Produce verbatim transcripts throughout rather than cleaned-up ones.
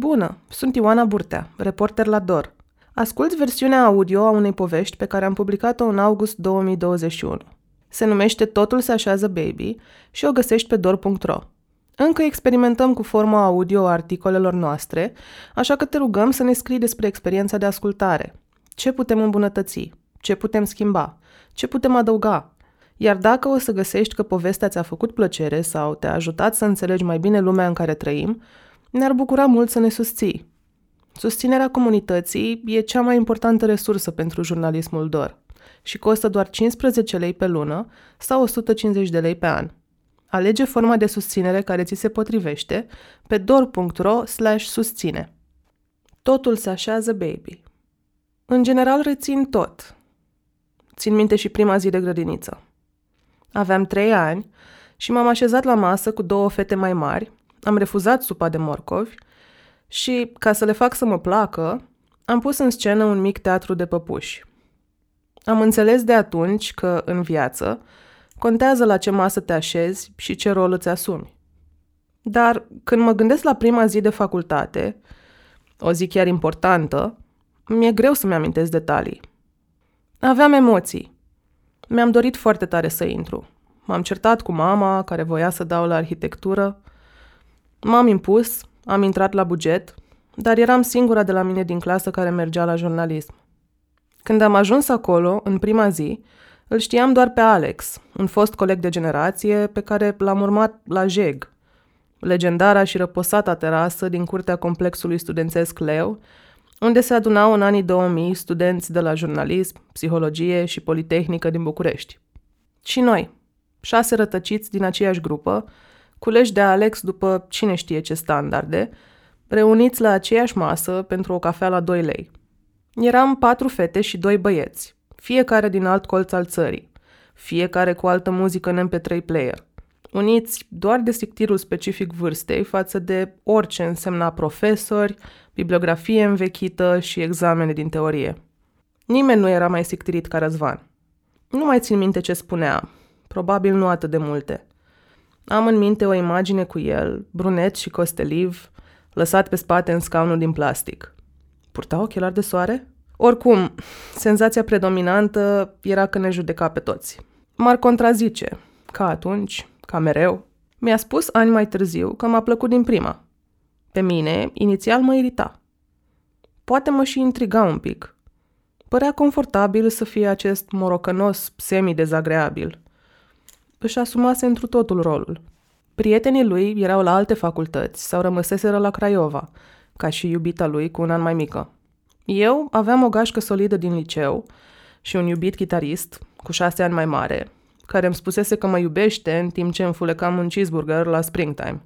Bună, sunt Ioana Burtea, reporter la D O R. Asculți versiunea audio a unei povești pe care am publicat-o în august două mii douăzeci și unu. Se numește Totul se așează baby și o găsești pe dor punct ro. Încă experimentăm cu forma audio a articolelor noastre, așa că te rugăm să ne scrii despre experiența de ascultare. Ce putem îmbunătăți? Ce putem schimba? Ce putem adăuga? Iar dacă o să găsești că povestea ți-a făcut plăcere sau te-a ajutat să înțelegi mai bine lumea în care trăim, ne-ar bucura mult să ne susții. Susținerea comunității e cea mai importantă resursă pentru jurnalismul D O R și costă doar cincisprezece lei pe lună sau o sută cincizeci de lei pe an. Alege forma de susținere care ți se potrivește pe dor punct ro slash susține. Totul se așează baby. În general rețin tot. Țin minte și prima zi de grădiniță. Aveam trei ani și m-am așezat la masă cu două fete mai mari, am refuzat supa de morcovi și, ca să le fac să mă placă, am pus în scenă un mic teatru de păpuși. Am înțeles de atunci că, în viață, contează la ce masă te așezi și ce rol îți asumi. Dar, când mă gândesc la prima zi de facultate, o zi chiar importantă, mi-e greu să-mi amintesc detalii. Aveam emoții. Mi-am dorit foarte tare să intru. M-am certat cu mama, care voia să dau la arhitectură. M-am impus, am intrat la buget, dar eram singura de la mine din clasă care mergea la jurnalism. Când am ajuns acolo, în prima zi, îl știam doar pe Alex, un fost coleg de generație pe care l-am urmat la J E G, legendara și răposata terasă din curtea complexului studențesc Leu, unde se adunau în anii două mii studenți de la jurnalism, psihologie și politehnică din București. Și noi, șase rătăciți din aceeași grupă, culeși de Alex după cine știe ce standarde, reuniți la aceeași masă pentru o cafea la doi lei. Eram patru fete și doi băieți, fiecare din alt colț al țării, fiecare cu altă muzică în M P trei player, uniți doar de sictirul specific vârstei față de orice însemna profesori, bibliografie învechită și examene din teorie. Nimeni nu era mai sictirit ca Răzvan. Nu mai țin minte ce spunea, probabil nu atât de multe. Am în minte o imagine cu el, brunet și costeliv, lăsat pe spate în scaunul din plastic. Purta ochelari de soare? Oricum, senzația predominantă era că ne judeca pe toți. M-ar contrazice, ca atunci, ca mereu. Mi-a spus ani mai târziu că m-a plăcut din prima. Pe mine, inițial mă irita. Poate mă și intriga un pic. Părea confortabil să fie acest morocănos semi-dezagreabil. Își asumase întru totul rolul. Prietenii lui erau la alte facultăți sau rămăseseră la Craiova, ca și iubita lui cu un an mai mică. Eu aveam o gașcă solidă din liceu și un iubit chitarist cu șase ani mai mare, care îmi spusese că mă iubește în timp ce înfulecam un cheeseburger la springtime.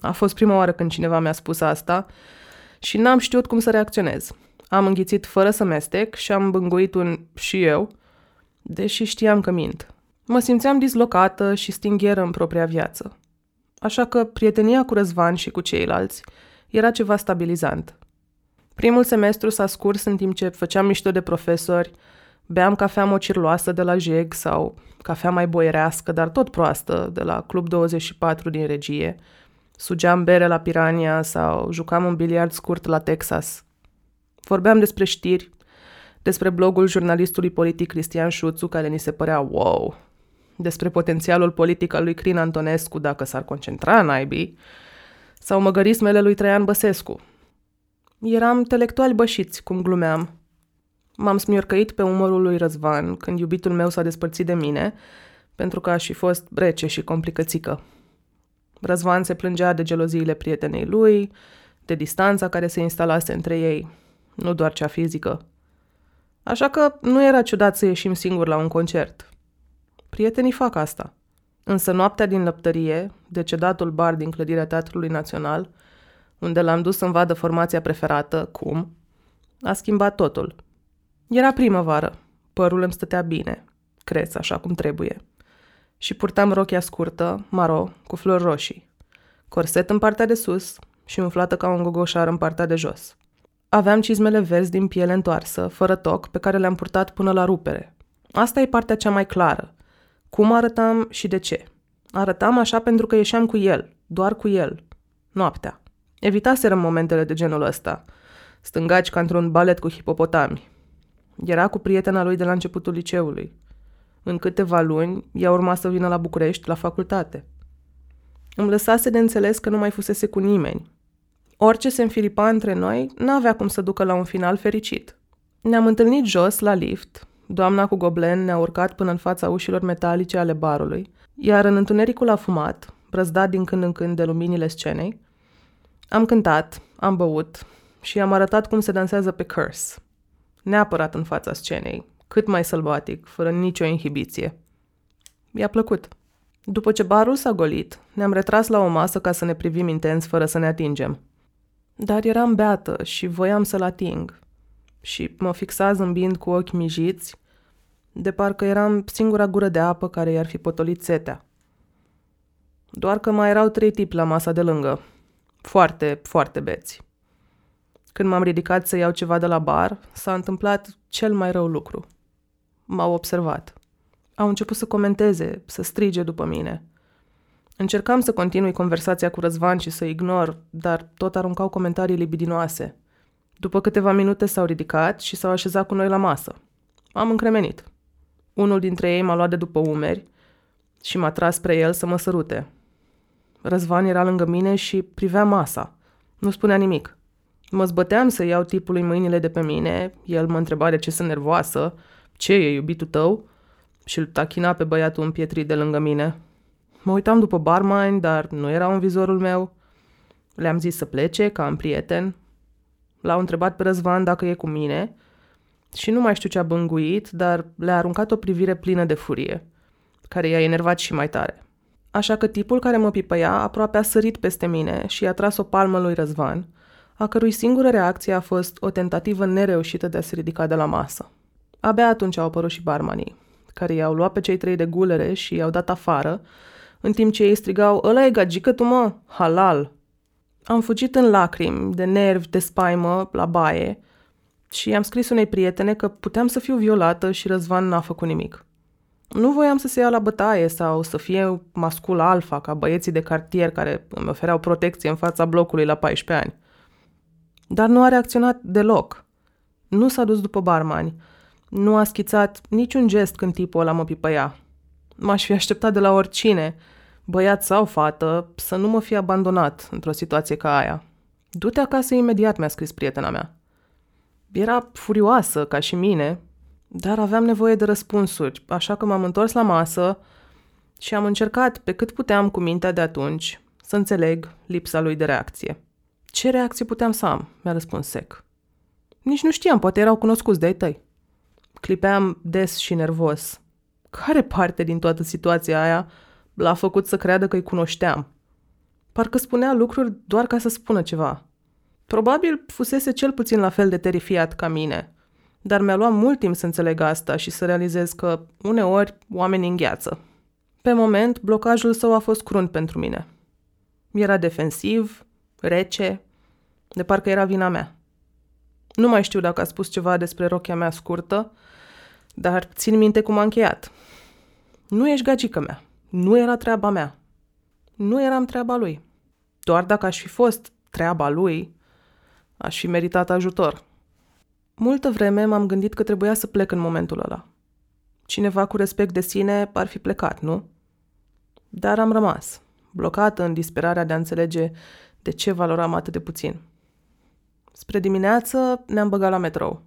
A fost prima oară când cineva mi-a spus asta și n-am știut cum să reacționez. Am înghițit fără să mestec și am bânguit un și eu, deși știam că mint. Mă simțeam dislocată și stingheră în propria viață. Așa că prietenia cu Răzvan și cu ceilalți era ceva stabilizant. Primul semestru s-a scurs în timp ce făceam mișto de profesori, beam cafea mocirloasă de la J E G sau cafea mai boierească, dar tot proastă, de la Club douăzeci și patru din Regie, sugeam bere la Pirania sau jucam un biliard scurt la Texas. Vorbeam despre știri, despre blogul jurnalistului politic Cristian Șuțu, care ni se părea wow, despre potențialul politic al lui Crin Antonescu dacă s-ar concentra în naibii, sau măgărismele lui Traian Băsescu. Eram intelectuali bășiți, cum glumeam. M-am smiorcăit pe umărul lui Răzvan când iubitul meu s-a despărțit de mine, pentru că aș fi fost rece și complicățică. Răzvan se plângea de geloziile prietenei lui, de distanța care se instalase între ei, nu doar cea fizică. Așa că nu era ciudat să ieșim singuri la un concert. Prietenii fac asta. Însă noaptea din Lăptărie, decedatul bar din clădirea Teatrului Național, unde l-am dus să-mi vadă formația preferată, cum, a schimbat totul. Era primăvară, părul îmi stătea bine, creț așa cum trebuie, și purtam rochia scurtă, maro, cu flori roșii, corset în partea de sus și umflată ca un gogoșar în partea de jos. Aveam cizmele verzi din piele întoarsă, fără toc, pe care le-am purtat până la rupere. Asta e partea cea mai clară. Cum arătam și de ce. Arătam așa pentru că ieșeam cu el, doar cu el, noaptea. Evitaserăm momentele de genul ăsta, stângaci ca într-un balet cu hipopotami. Era cu prietena lui de la începutul liceului. În câteva luni, ea urma să vină la București, la facultate. Îmi lăsase de înțeles că nu mai fusese cu nimeni. Orice se înfilipa între noi, n-avea cum să ducă la un final fericit. Ne-am întâlnit jos, la lift. Doamna cu goblen ne-a urcat până în fața ușilor metalice ale barului, iar în întunericul afumat, brăzdat din când în când de luminile scenei, am cântat, am băut și am arătat cum se dansează pe Curse. Neapărat în fața scenei, cât mai sălbatic, fără nicio inhibiție. I-a plăcut. După ce barul s-a golit, ne-am retras la o masă ca să ne privim intens fără să ne atingem. Dar eram beată și voiam să-l ating. Și mă fixa zâmbind cu ochi mijiți, de parcă eram singura gură de apă care i-ar fi potolit setea. Doar că mai erau trei tipi la masa de lângă. Foarte, foarte beți. Când m-am ridicat să iau ceva de la bar, s-a întâmplat cel mai rău lucru. M-au observat. Au început să comenteze, să strige după mine. Încercam să continui conversația cu Răzvan și să ignor, dar tot aruncau comentarii libidinoase. După câteva minute s-au ridicat și s-au așezat cu noi la masă. Am încremenit. Unul dintre ei m-a luat de după umeri și m-a tras spre el să mă sărute. Răzvan era lângă mine și privea masa. Nu spunea nimic. Mă zbăteam să iau tipului mâinile de pe mine, el mă întreba de ce sunt nervoasă, ce e iubitul tău, și îl tachina pe băiatul împietrit de lângă mine. Mă uitam după barman, dar nu erau în vizorul meu. Le-am zis să plece, că am prieten. L-au întrebat pe Răzvan dacă e cu mine și nu mai știu ce a bânguit, dar le-a aruncat o privire plină de furie, care i-a enervat și mai tare. Așa că tipul care mă pipăia aproape a sărit peste mine și i-a tras o palmă lui Răzvan, a cărui singură reacție a fost o tentativă nereușită de a se ridica de la masă. Abia atunci au apărut și barmanii, care i-au luat pe cei trei de gulere și i-au dat afară, în timp ce ei strigau, "Ăla e gagică tu, mă! Halal!" Am fugit în lacrimi, de nervi, de spaimă, la baie și i-am scris unei prietene că puteam să fiu violată și Răzvan n-a făcut nimic. Nu voiam să se ia la bătaie sau să fie mascul alfa ca băieții de cartier care îmi ofereau protecție în fața blocului la paisprezece ani. Dar nu a reacționat deloc. Nu s-a dus după barmani. Nu a schițat niciun gest când tipul ăla mă pipăia. M-aș fi așteptat de la oricine, băiat sau fată, să nu mă fi abandonat într-o situație ca aia. Du-te acasă imediat, mi-a scris prietena mea. Era furioasă, ca și mine, dar aveam nevoie de răspunsuri, așa că m-am întors la masă și am încercat, pe cât puteam cu mintea de atunci, să înțeleg lipsa lui de reacție. Ce reacție puteam să am? Mi-a răspuns sec. Nici nu știam, poate erau cunoscuți de-ai tăi. Clipeam des și nervos. Care parte din toată situația aia l-a făcut să creadă că îi cunoșteam? Parcă spunea lucruri doar ca să spună ceva. Probabil fusese cel puțin la fel de terifiat ca mine, dar mi-a luat mult timp să înțeleg asta și să realizez că uneori oamenii îngheață. Pe moment, blocajul său a fost crunt pentru mine. Era defensiv, rece, de parcă era vina mea. Nu mai știu dacă a spus ceva despre rochia mea scurtă, dar țin minte cum a încheiat. Nu ești gagică mea. Nu era treaba mea. Nu eram treaba lui. Doar dacă aș fi fost treaba lui, aș fi meritat ajutor. Multă vreme m-am gândit că trebuia să plec în momentul ăla. Cineva cu respect de sine ar fi plecat, nu? Dar am rămas, blocată în disperarea de a înțelege de ce valoram atât de puțin. Spre dimineață ne-am băgat la metrou.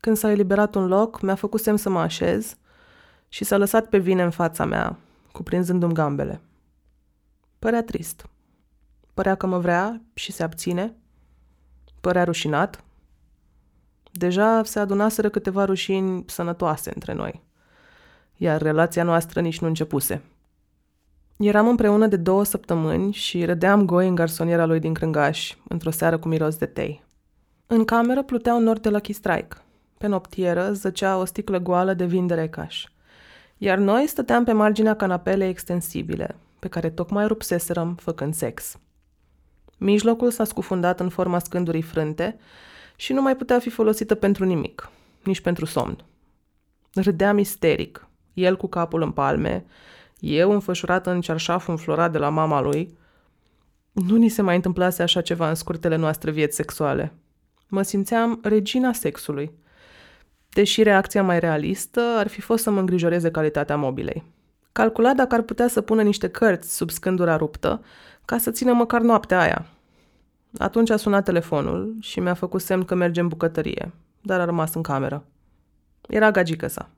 Când s-a eliberat un loc, mi-a făcut semn să mă așez și s-a lăsat pe vine în fața mea, cuprinzându-mi gambele. Părea trist. Părea că mă vrea și se abține. Părea rușinat. Deja se adunaseră câteva rușini sănătoase între noi, iar relația noastră nici nu începuse. Eram împreună de două săptămâni și rădeam goi în garsoniera lui din Crângaș, într-o seară cu miros de tei. În cameră plutea un nor de Lucky Strike. Pe noptieră zăcea o sticlă goală de vin de Recaș. Iar noi stăteam pe marginea canapelei extensibile, pe care tocmai rupseserăm făcând sex. Mijlocul s-a scufundat în forma scândurii frânte și nu mai putea fi folosită pentru nimic, nici pentru somn. Râdeam isteric, el cu capul în palme, eu înfășurată în cearșaful înflorat de la mama lui, Nu ni se mai întâmplase așa ceva în scurtele noastre vieți sexuale. Mă simțeam regina sexului. Deși reacția mai realistă ar fi fost să mă îngrijoreze calitatea mobilei. Calcula dacă ar putea să pună niște cărți sub scândura ruptă ca să țină măcar noaptea aia. Atunci a sunat telefonul și mi-a făcut semn că merge în bucătărie, dar a rămas în cameră. Era gagică sa.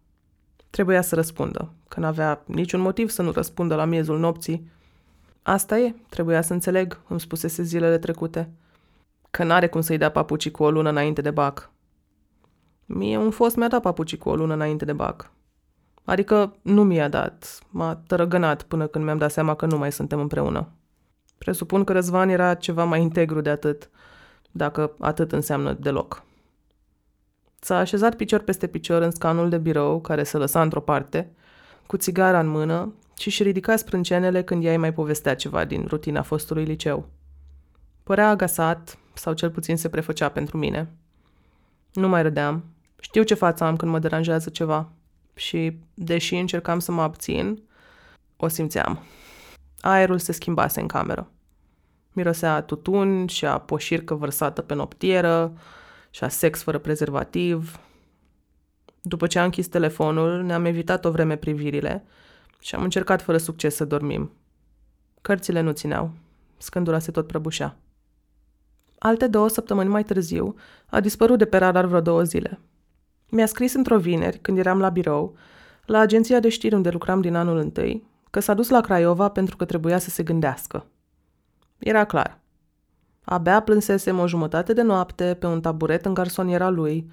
Trebuia să răspundă, că n-avea niciun motiv să nu răspundă la miezul nopții. Asta e, trebuia să înțeleg, îmi spusese zilele trecute, că n-are cum să-i dea papucii cu o lună înainte de bac. Mie un fost mi-a dat papucii cu o lună înainte de bac. Adică nu mi-a dat, m-a tărăgănat până când mi-am dat seama că nu mai suntem împreună. Presupun că Răzvan era ceva mai integru de atât, dacă atât înseamnă deloc. S-a așezat picior peste picior în scanul de birou, care se lăsa într-o parte, cu țigara în mână și își ridica sprâncenele când ea îi mai povestea ceva din rutina fostului liceu. Părea agasat, sau cel puțin se prefăcea pentru mine. Nu mai râdeam. Știu ce față am când mă deranjează ceva. Și, deși încercam să mă abțin, o simțeam. Aerul se schimbase în cameră. Mirosea a tutun și a poșircă vărsată pe noptieră și a sex fără prezervativ. După ce am închis telefonul, ne-am evitat o vreme privirile și am încercat fără succes să dormim. Cărțile nu țineau. Scândura se tot prăbușea. Alte două săptămâni mai târziu, a dispărut de pe radar vreo două zile. Mi-a scris într-o vineri, când eram la birou, la agenția de știri unde lucram din anul întâi, că s-a dus la Craiova pentru că trebuia să se gândească. Era clar. Abia plânsesem o jumătate de noapte pe un taburet în garsoniera lui,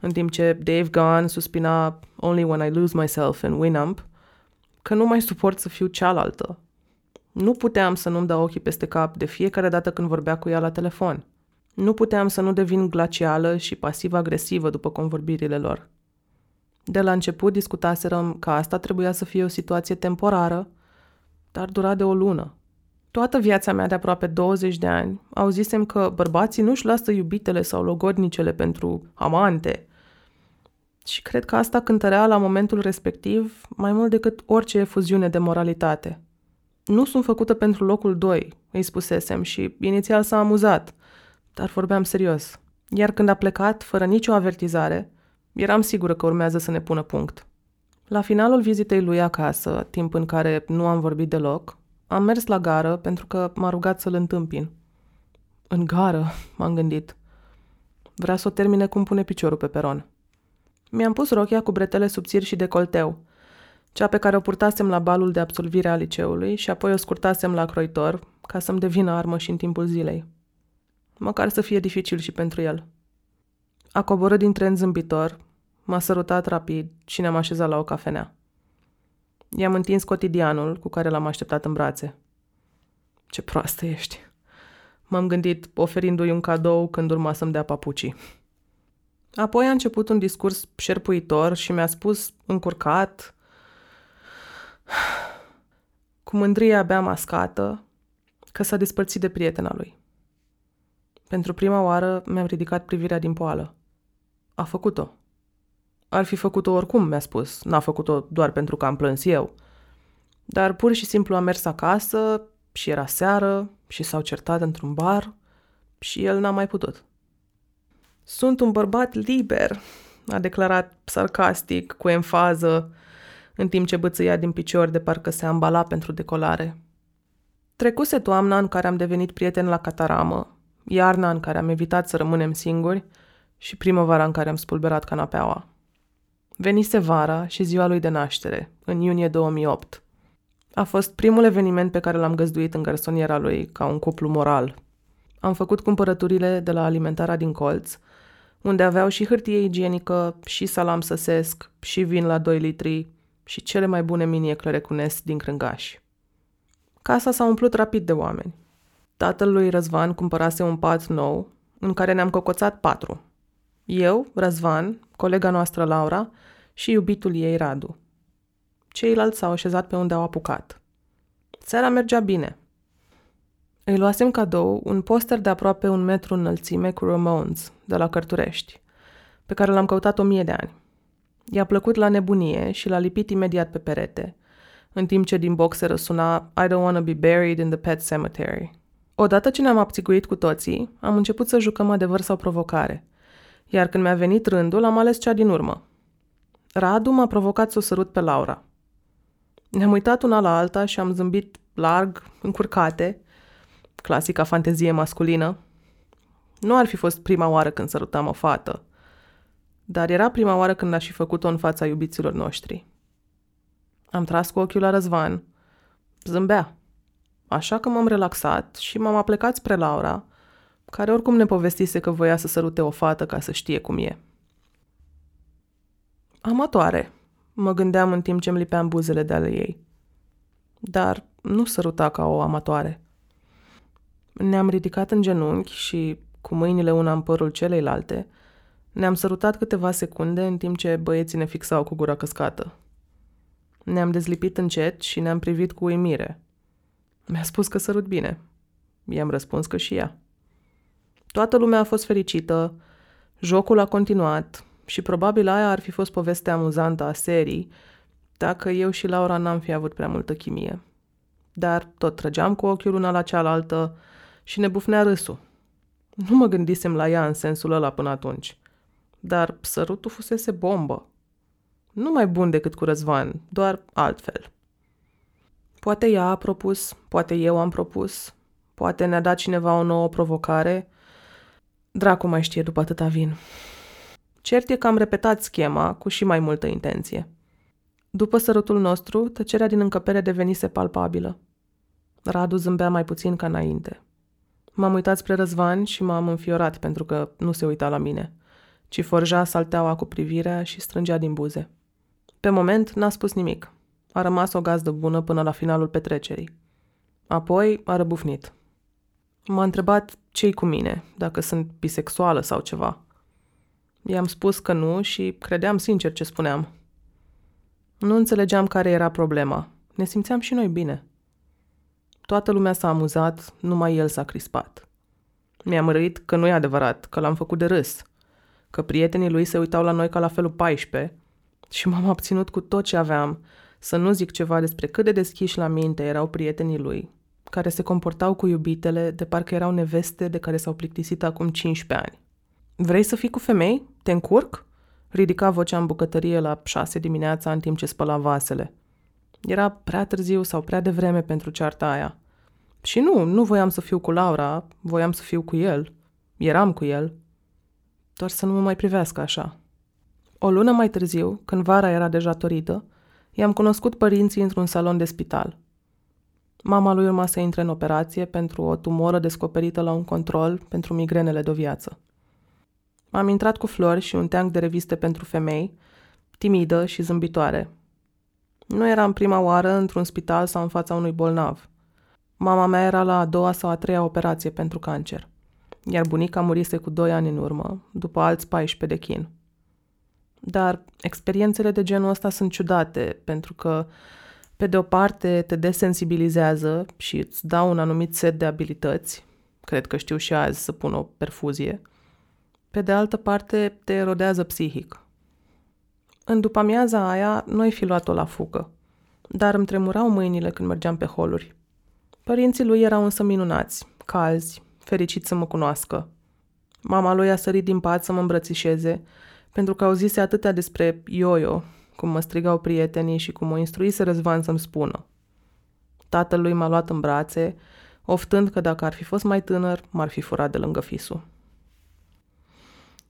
în timp ce Dave Gunn suspina Only When I Lose Myself in Winamp, că nu mai suport să fiu cealaltă. Nu puteam să nu-mi dau ochii peste cap de fiecare dată când vorbea cu ea la telefon. Nu puteam să nu devin glacială și pasiv-agresivă după convorbirile lor. De la început discutaserăm că asta trebuia să fie o situație temporară, dar dura de o lună. Toată viața mea de aproape douăzeci de ani auzisem că bărbații nu-și lasă iubitele sau logodnicele pentru amante. Și cred că asta cântărea la momentul respectiv mai mult decât orice efuziune de moralitate. Nu sunt făcută pentru locul doi, îi spusesem și inițial s-a amuzat, dar vorbeam serios. Iar când a plecat, fără nicio avertizare, eram sigură că urmează să ne pună punct. La finalul vizitei lui acasă, timp în care nu am vorbit deloc, am mers la gară pentru că m-a rugat să-l întâmpin. În gară, m-am gândit. Vrea să o termine cum pune piciorul pe peron. Mi-am pus rochia cu bretele subțiri și decolteu, cea pe care o purtasem la balul de absolvire a liceului și apoi o scurtasem la croitor ca să-mi devină armă și în timpul zilei. Măcar să fie dificil și pentru el. A coborât din tren zâmbitor, m-a sărutat rapid și ne-am așezat la o cafenea. I-am întins cotidianul cu care l-am așteptat în brațe. Ce proastă ești! M-am gândit oferindu-i un cadou când urma să-mi dea papucii. Apoi a început un discurs șerpuitor și mi-a spus, încurcat, cu mândrie abia mascată, că s-a despărțit de prietena lui. Pentru prima oară mi-am ridicat privirea din poală. A făcut-o. Ar fi făcut-o oricum, mi-a spus. N-a făcut-o doar pentru că am plâns eu. Dar pur și simplu a mers acasă și era seară și s-au certat într-un bar și el n-a mai putut. Sunt un bărbat liber, a declarat sarcastic, cu enfază, în timp ce bâțâia din picior de parcă se ambala pentru decolare. Trecuse toamna în care am devenit prieten la cataramă, iarna în care am evitat să rămânem singuri și primăvara în care am spulberat canapeaua. Venise vara și ziua lui de naștere, în iunie două mii opt. A fost primul eveniment pe care l-am găzduit în garsoniera lui, ca un cuplu moral. Am făcut cumpărăturile de la alimentarea din colț, unde aveau și hârtie igienică, și salam săsesc, și vin la doi litri, și cele mai bune mini-eclere cu nes din Crângaș. Casa s-a umplut rapid de oameni. Tatăl lui Răzvan cumpărase un pat nou, în care ne-am cocoțat patru. Eu, Răzvan, colega noastră Laura și iubitul ei Radu. Ceilalți s-au așezat pe unde au apucat. Seara mergea bine. Îi luasem cadou un poster de aproape un metru înălțime cu Ramones, de la Cărturești, pe care l-am căutat o mie de ani. I-a plăcut la nebunie și l-a lipit imediat pe perete, în timp ce din boxe răsuna I don't wanna be buried in the pet cemetery. Odată ce ne-am abțiguit cu toții, am început să jucăm adevăr sau provocare. Iar când mi-a venit rândul, am ales cea din urmă. Radu m-a provocat să o sărut pe Laura. Ne-am uitat una la alta și am zâmbit larg, încurcate, clasica fantezie masculină. Nu ar fi fost prima oară când sărutam o fată, dar era prima oară când l-aș fi făcut-o în fața iubiților noștri. Am tras cu ochiul la Răzvan. Zâmbea. Așa că m-am relaxat și m-am aplecat spre Laura, care oricum ne povestise că voia să sărute o fată ca să știe cum e. Amatoare, mă gândeam în timp ce îmi lipeam buzele de ale ei. Dar nu săruta ca o amatoare. Ne-am ridicat în genunchi și, cu mâinile una în părul celeilalte, ne-am sărutat câteva secunde în timp ce băieții ne fixau cu gura căscată. Ne-am dezlipit încet și ne-am privit cu uimire. Mi-a spus că sărut bine. I-am răspuns că și ea. Toată lumea a fost fericită, jocul a continuat și probabil aia ar fi fost povestea amuzantă a serii dacă eu și Laura n-am fi avut prea multă chimie. Dar tot trăgeam cu ochiul una la cealaltă și ne bufnea râsul. Nu mă gândisem la ea în sensul ăla până atunci. Dar sărutul fusese bombă. Nu mai bun decât cu Răzvan, doar altfel. Poate ea a propus, poate eu am propus, poate ne-a dat cineva o nouă provocare. Dracu mai știe după atâta vin. Cert e că am repetat schema cu și mai multă intenție. După sărutul nostru, tăcerea din încăpere devenise palpabilă. Radu zâmbea mai puțin ca înainte. M-am uitat spre Răzvan și m-am înfiorat pentru că nu se uita la mine, ci forja salteaua cu privirea și strângea din buze. Pe moment n-a spus nimic. A rămas o gazdă bună până la finalul petrecerii. Apoi a răbufnit. M-a întrebat ce-i cu mine, dacă sunt bisexuală sau ceva. I-am spus că nu și credeam sincer ce spuneam. Nu înțelegeam care era problema. Ne simțeam și noi bine. Toată lumea s-a amuzat, numai el s-a crispat. Mi-am râit că nu e adevărat, că l-am făcut de râs, că prietenii lui se uitau la noi ca la felul paisprezece și m-am abținut cu tot ce aveam să nu zic ceva despre cât de deschiși la minte erau prietenii lui, care se comportau cu iubitele de parcă erau neveste de care s-au plictisit acum cincisprezece ani. Vrei să fii cu femei? Te încurc? Ridica vocea în bucătărie la șase dimineața în timp ce spăla vasele. Era prea târziu sau prea devreme pentru cearta aia. Și nu, nu voiam să fiu cu Laura, voiam să fiu cu el. Eram cu el. Doar să nu mă mai privească așa. O lună mai târziu, când vara era deja toridă, i-am cunoscut părinții într-un salon de spital. Mama lui urma să intre în operație pentru o tumoră descoperită la un control pentru migrenele de viață. Am intrat cu flori și un teanc de reviste pentru femei, timidă și zâmbitoare. Nu eram prima oară într-un spital sau în fața unui bolnav. Mama mea era la a doua sau a treia operație pentru cancer, iar bunica murise cu doi ani în urmă, după alți paisprezece de chin. Dar experiențele de genul ăsta sunt ciudate, pentru că, pe de o parte, te desensibilizează și îți dau un anumit set de abilități, cred că știu și azi să pun o perfuzie, pe de altă parte, te erodează psihic. În după-amiaza aia, noi fi luat-o la fucă, dar îmi tremurau mâinile când mergeam pe holuri. Părinții lui erau însă minunați, calzi, fericiți să mă cunoască. Mama lui a sărit din pat să mă îmbrățișeze, pentru că auzise atâtea despre yo-yo, cum mă strigau prietenii și cum o instruise Răzvan să-mi spună. Tatăl lui m-a luat în brațe, oftând că dacă ar fi fost mai tânăr, m-ar fi furat de lângă fisul.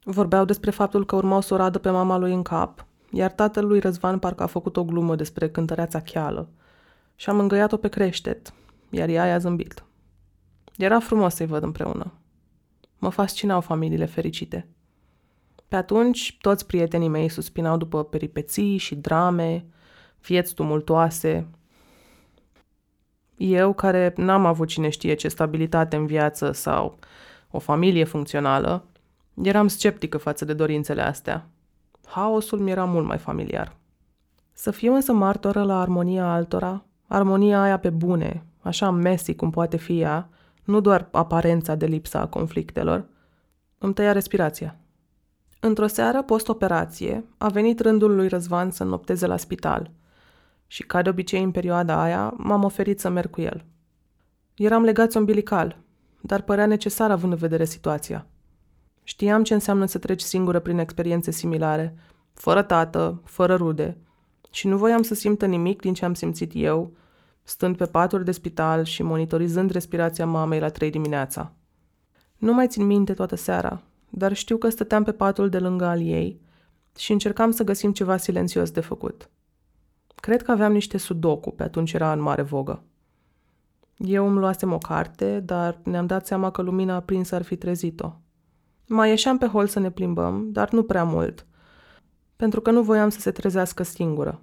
Vorbeau despre faptul că urmau să o radă pe mama lui în cap, iar tatăl lui Răzvan parcă a făcut o glumă despre cântăreața cheală și a mângâiat-o pe creștet, iar ea i-a zâmbit. Era frumos să-i văd împreună. Mă fascinau familiile fericite. Pe atunci, toți prietenii mei suspinau după peripeții și drame, vieți tumultoase. Eu, care n-am avut cine știe ce stabilitate în viață sau o familie funcțională, eram sceptică față de dorințele astea. Haosul mi era mult mai familiar. Să fiu însă martoră la armonia altora, armonia aia pe bune, așa messy cum poate fi ea, nu doar aparența de lipsa a conflictelor, îmi tăia respirația. Într-o seară post-operație, a venit rândul lui Răzvan să înnopteze la spital și, ca de obicei în perioada aia, m-am oferit să merg cu el. Eram legați umbilical, dar părea necesar având în vedere situația. Știam ce înseamnă să treci singură prin experiențe similare, fără tată, fără rude, și nu voiam să simtă nimic din ce am simțit eu, stând pe paturi de spital și monitorizând respirația mamei la trei dimineața. Nu mai țin minte toată seara, dar știu că stăteam pe patul de lângă al ei și încercam să găsim ceva silențios de făcut. Cred că aveam niște sudoku, pe atunci era în mare vogă. Eu îmi luasem o carte, dar ne-am dat seama că lumina aprinsă ar fi trezit-o. Mai ieșeam pe hol să ne plimbăm, dar nu prea mult, pentru că nu voiam să se trezească singură.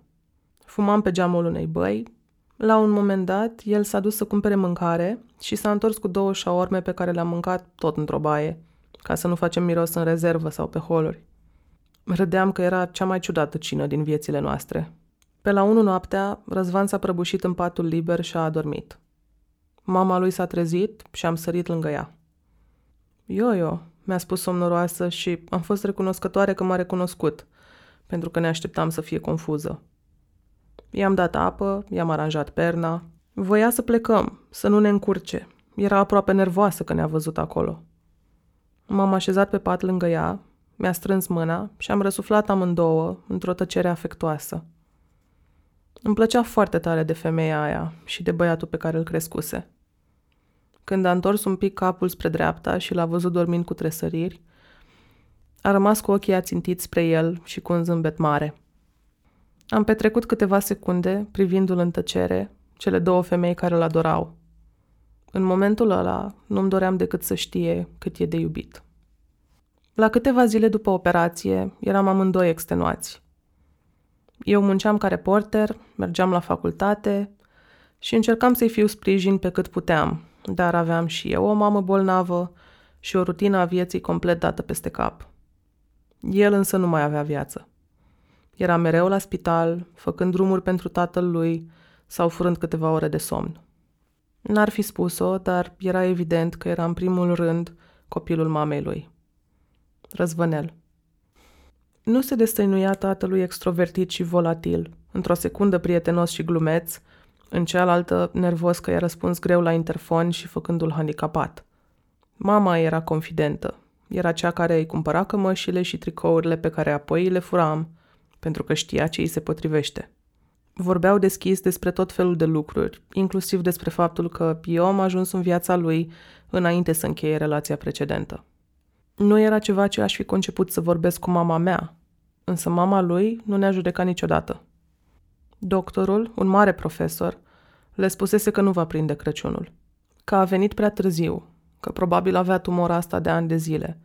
Fumam pe geamul unei băi. La un moment dat, el s-a dus să cumpere mâncare și s-a întors cu două șaorme pe care le-am mâncat tot într-o baie, ca să nu facem miros în rezervă sau pe holuri. Râdeam că era cea mai ciudată cină din viețile noastre. Pe la unu noaptea, Răzvan s-a prăbușit în patul liber și a adormit. Mama lui s-a trezit și am sărit lângă ea. Yo-yo, mi-a spus somnoroasă și am fost recunoscătoare că m-a recunoscut, pentru că ne așteptam să fie confuză. I-am dat apă, i-am aranjat perna. Voia să plecăm, să nu ne încurce. Era aproape nervoasă că ne-a văzut acolo. M-am așezat pe pat lângă ea, mi-a strâns mâna și am răsuflat amândouă într-o tăcere afectuoasă. Îmi plăcea foarte tare de femeia aia și de băiatul pe care îl crescuse. Când a întors un pic capul spre dreapta și l-a văzut dormind cu tresăriri, a rămas cu ochii ațintiți spre el și cu un zâmbet mare. Am petrecut câteva secunde, privindu-l în tăcere, cele două femei care îl adorau. În momentul ăla, nu-mi doream decât să știe cât e de iubit. La câteva zile după operație, eram amândoi extenuați. Eu munceam ca reporter, mergeam la facultate și încercam să-i fiu sprijin pe cât puteam, dar aveam și eu o mamă bolnavă și o rutină a vieții complet dată peste cap. El însă nu mai avea viață. Era mereu la spital, făcând drumuri pentru tatăl lui sau furând câteva ore de somn. N-ar fi spus-o, dar era evident că era în primul rând copilul mamei lui. Răzvănel. Nu se destăinuia tatălui extrovertit și volatil, într-o secundă prietenos și glumeț, în cealaltă nervos că i-a răspuns greu la interfon și făcându-l handicapat. Mama era confidentă. Era cea care îi cumpăra cămășile și tricourile pe care apoi le furam, pentru că știa ce îi se potrivește. Vorbeau deschis despre tot felul de lucruri, inclusiv despre faptul că eu am ajuns în viața lui înainte să încheie relația precedentă. Nu era ceva ce aș fi conceput să vorbesc cu mama mea, însă mama lui nu ne-a judecat niciodată. Doctorul, un mare profesor, le spusese că nu va prinde Crăciunul, că a venit prea târziu, că probabil avea tumora asta de ani de zile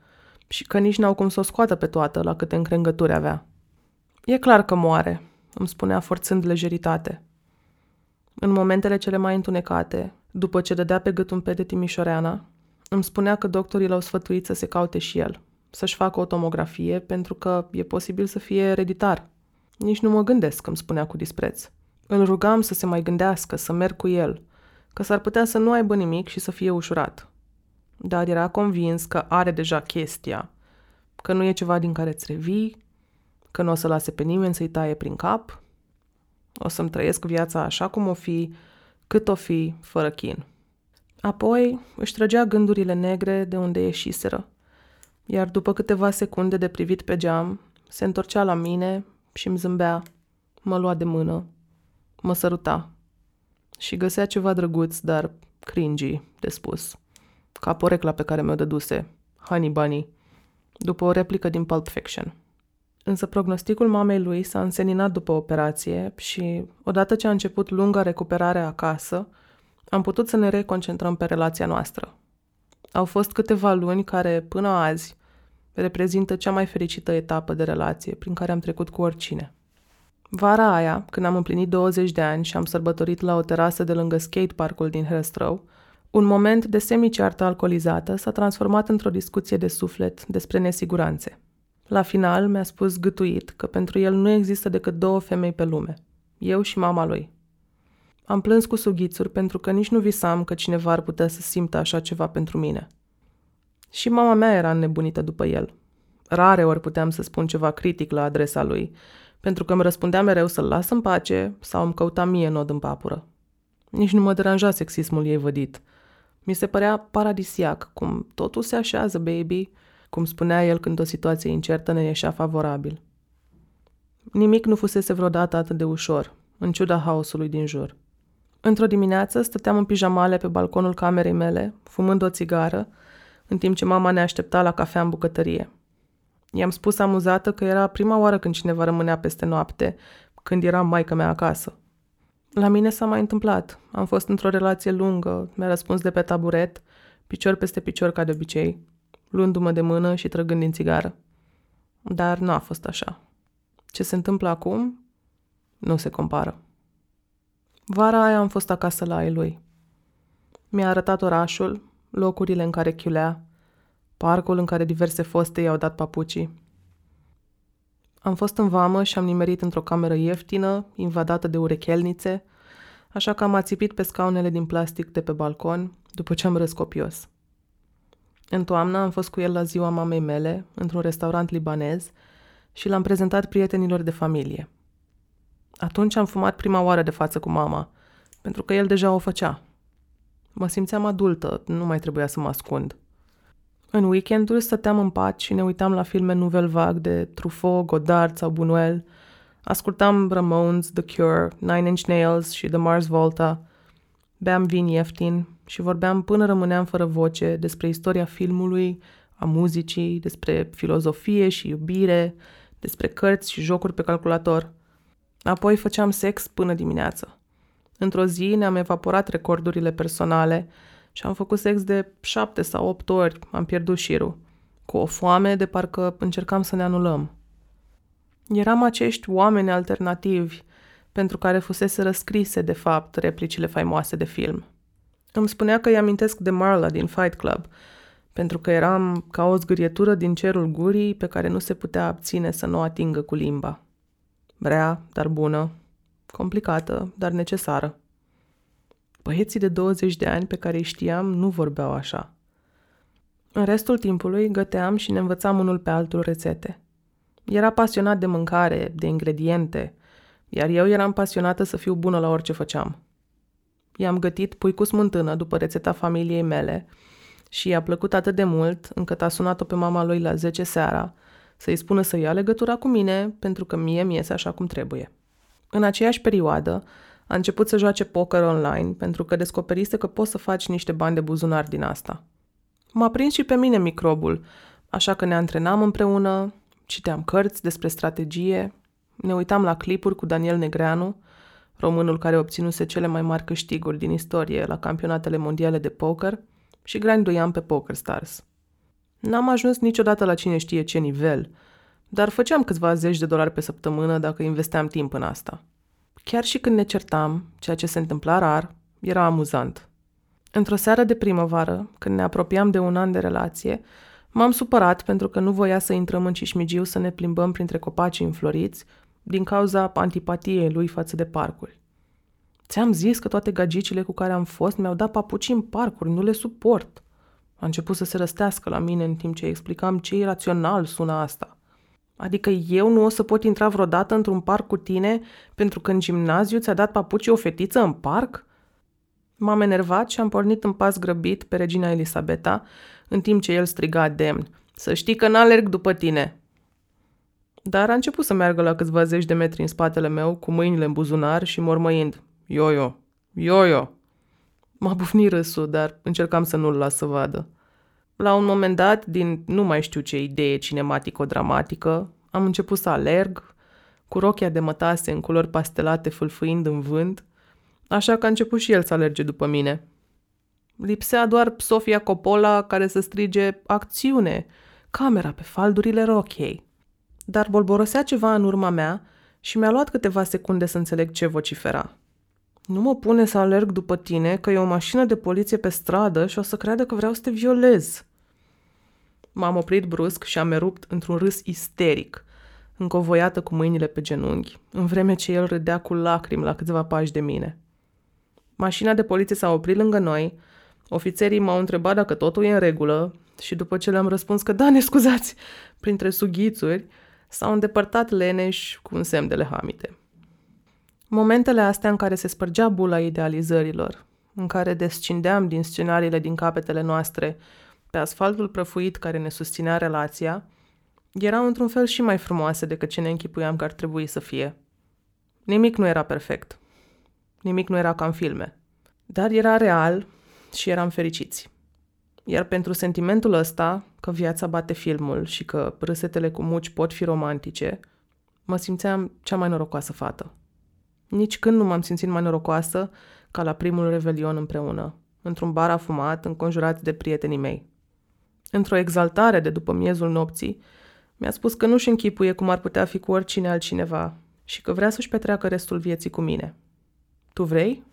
și că nici n-au cum să o scoată pe toată la câte încrengături avea. E clar că moare, îmi spunea forțând lejeritate. În momentele cele mai întunecate, după ce dădea pe gât un pet de Timișoreana, îmi spunea că doctorii l-au sfătuit să se caute și el, să-și facă o tomografie, pentru că e posibil să fie ereditar. Nici nu mă gândesc, îmi spunea cu dispreț. Îl rugam să se mai gândească, să merg cu el, că s-ar putea să nu aibă nimic și să fie ușurat. Dar era convins că are deja chestia, că nu e ceva din care îți revii, că nu o să lase pe nimeni să-i taie prin cap, o să-mi trăiesc viața așa cum o fi, cât o fi, fără chin. Apoi își trăgea gândurile negre de unde ieșiseră, iar după câteva secunde de privit pe geam, se întorcea la mine și îmi zâmbea, mă lua de mână, mă săruta și găsea ceva drăguț, dar cringy de spus, ca porecla pe care mi-o dăduse, Honey Bunny, după o replică din Pulp Fiction. Însă prognosticul mamei lui s-a înseninat după operație și, odată ce a început lunga recuperare acasă, am putut să ne reconcentrăm pe relația noastră. Au fost câteva luni care, până azi, reprezintă cea mai fericită etapă de relație prin care am trecut cu oricine. Vara aia, când am împlinit douăzeci de ani și am sărbătorit la o terasă de lângă skateparkul din Herăstrău, un moment de semiceartă alcoolizată s-a transformat într-o discuție de suflet despre nesiguranțe. La final mi-a spus gâtuit că pentru el nu există decât două femei pe lume, eu și mama lui. Am plâns cu sughițuri pentru că nici nu visam că cineva ar putea să simtă așa ceva pentru mine. Și mama mea era înnebunită după el. Rare ori puteam să spun ceva critic la adresa lui, pentru că îmi răspundea mereu să-l las în pace sau îmi căuta mie nod în papură. Nici nu mă deranja sexismul ei vădit, Mi se părea paradisiac, cum totul se așează, baby, cum spunea el când o situație incertă ne ieșea favorabil. Nimic nu fusese vreodată atât de ușor, în ciuda haosului din jur. Într-o dimineață stăteam în pijamale pe balconul camerei mele, fumând o țigară, în timp ce mama ne aștepta la cafea în bucătărie. I-am spus amuzată că era prima oară când cineva rămânea peste noapte, când era maică mea acasă. La mine s-a mai întâmplat. Am fost într-o relație lungă, mi-a răspuns de pe taburet, picior peste picior ca de obicei, luându-mă de mână și trăgând din țigară. Dar nu a fost așa. Ce se întâmplă acum nu se compară. Vara aia am fost acasă la ai lui. Mi-a arătat orașul, locurile în care chiulea, parcul în care diverse foste i-au dat papucii. Am fost în vamă și am nimerit într-o cameră ieftină, invadată de urechelnițe, așa că am ațipit pe scaunele din plastic de pe balcon, după ce am râs copios. În toamnă am fost cu el la ziua mamei mele, într-un restaurant libanez, și l-am prezentat prietenilor de familie. Atunci am fumat prima oară de față cu mama, pentru că el deja o făcea. Mă simțeam adultă, nu mai trebuia să mă ascund. În weekendul stăteam în pat și ne uitam la filme Nouvelle Vague de Truffaut, Godard sau Buñuel, ascultam Ramones, The Cure, Nine Inch Nails și The Mars Volta, beam vin ieftin și vorbeam până rămâneam fără voce despre istoria filmului, a muzicii, despre filozofie și iubire, despre cărți și jocuri pe calculator. Apoi făceam sex până dimineață. Într-o zi ne-am evaporat recordurile personale și am făcut sex de șapte sau opt ori, am pierdut șirul, cu o foame de parcă încercam să ne anulăm. Eram acești oameni alternativi, pentru care fusese răscrise, de fapt, replicile faimoase de film. Îmi spunea că îi amintesc de Marla din Fight Club, pentru că eram ca o zgârietură din cerul gurii pe care nu se putea abține să nu o atingă cu limba. Rea, dar bună, complicată, dar necesară. Băieții de douăzeci de ani pe care îi știam nu vorbeau așa. În restul timpului găteam și ne învățam unul pe altul rețete. Era pasionat de mâncare, de ingrediente, iar eu eram pasionată să fiu bună la orice făceam. I-am gătit pui cu smântână după rețeta familiei mele și i-a plăcut atât de mult încât a sunat-o pe mama lui la zece seara să-i spună să ia legătura cu mine pentru că mie mi iese așa cum trebuie. În aceeași perioadă, a început să joace poker online pentru că descoperise că poți să faci niște bani de buzunar din asta. M-a prins și pe mine microbul, așa că ne antrenam împreună, citeam cărți despre strategie, ne uitam la clipuri cu Daniel Negreanu, românul care obținuse cele mai mari câștiguri din istorie la campionatele mondiale de poker, și grinduiam pe PokerStars. N-am ajuns niciodată la cine știe ce nivel, dar făceam câțiva zeci de dolari pe săptămână dacă investeam timp în asta. Chiar și când ne certam, ceea ce se întâmpla rar, era amuzant. Într-o seară de primăvară, când ne apropiam de un an de relație, m-am supărat pentru că nu voia să intrăm în Cișmigiu să ne plimbăm printre copacii înfloriți din cauza antipatiei lui față de parcuri. Ți-am zis că toate gagicile cu care am fost mi-au dat papuci în parcuri, nu le suport. A început să se răstească la mine în timp ce explicam ce irațional sună asta. Adică eu nu o să pot intra vreodată într-un parc cu tine pentru că în gimnaziu ți-a dat papuci o fetiță în parc? M-am enervat și am pornit în pas grăbit pe regina Elisabeta, în timp ce el striga demn: "Să știi că n-alerg după tine!" Dar a început să meargă la câțiva zeci de metri în spatele meu, cu mâinile în buzunar și mormăind: "Yo-yo! Yo-yo!" M-a bufnit râsul, dar încercam să nu-l las să vadă. La un moment dat, din nu mai știu ce idee cinematico-dramatică, am început să alerg, cu rochia de mătase în culori pastelate fâlfâind în vânt, așa că a început și el să alerge după mine. Lipsea doar Sofia Coppola care să strige: "Acțiune!", camera pe faldurile rochiei. Dar bolborosea ceva în urma mea și mi-a luat câteva secunde să înțeleg ce vocifera. "Nu mă pune să alerg după tine, că e o mașină de poliție pe stradă și o să creadă că vreau să te violez." M-am oprit brusc și am erupt într-un râs isteric, încovoiată cu mâinile pe genunchi, în vreme ce el râdea cu lacrimi la câțiva pași de mine. Mașina de poliție s-a oprit lângă noi, ofițerii m-au întrebat dacă totul e în regulă și după ce le-am răspuns că da, ne scuzați, printre sughițuri, s-au îndepărtat leneși cu un semn de lehamite. Momentele astea în care se spărgea bula idealizărilor, în care descindeam din scenariile din capetele noastre pe asfaltul prăfuit care ne susținea relația, erau într-un fel și mai frumoase decât ce ne închipuiam că ar trebui să fie. Nimic nu era perfect. Nimic nu era ca în filme. Dar era real și eram fericiți. Iar pentru sentimentul ăsta, că viața bate filmul și că râsetele cu muci pot fi romantice, mă simțeam cea mai norocoasă fată. Nici când nu m-am simțit mai norocoasă ca la primul revelion împreună, într-un bar afumat, înconjurat de prietenii mei. Într-o exaltare de după miezul nopții, mi-a spus că nu-și închipuie cum ar putea fi cu oricine altcineva și că vrea să-și petreacă restul vieții cu mine. Tu vrei?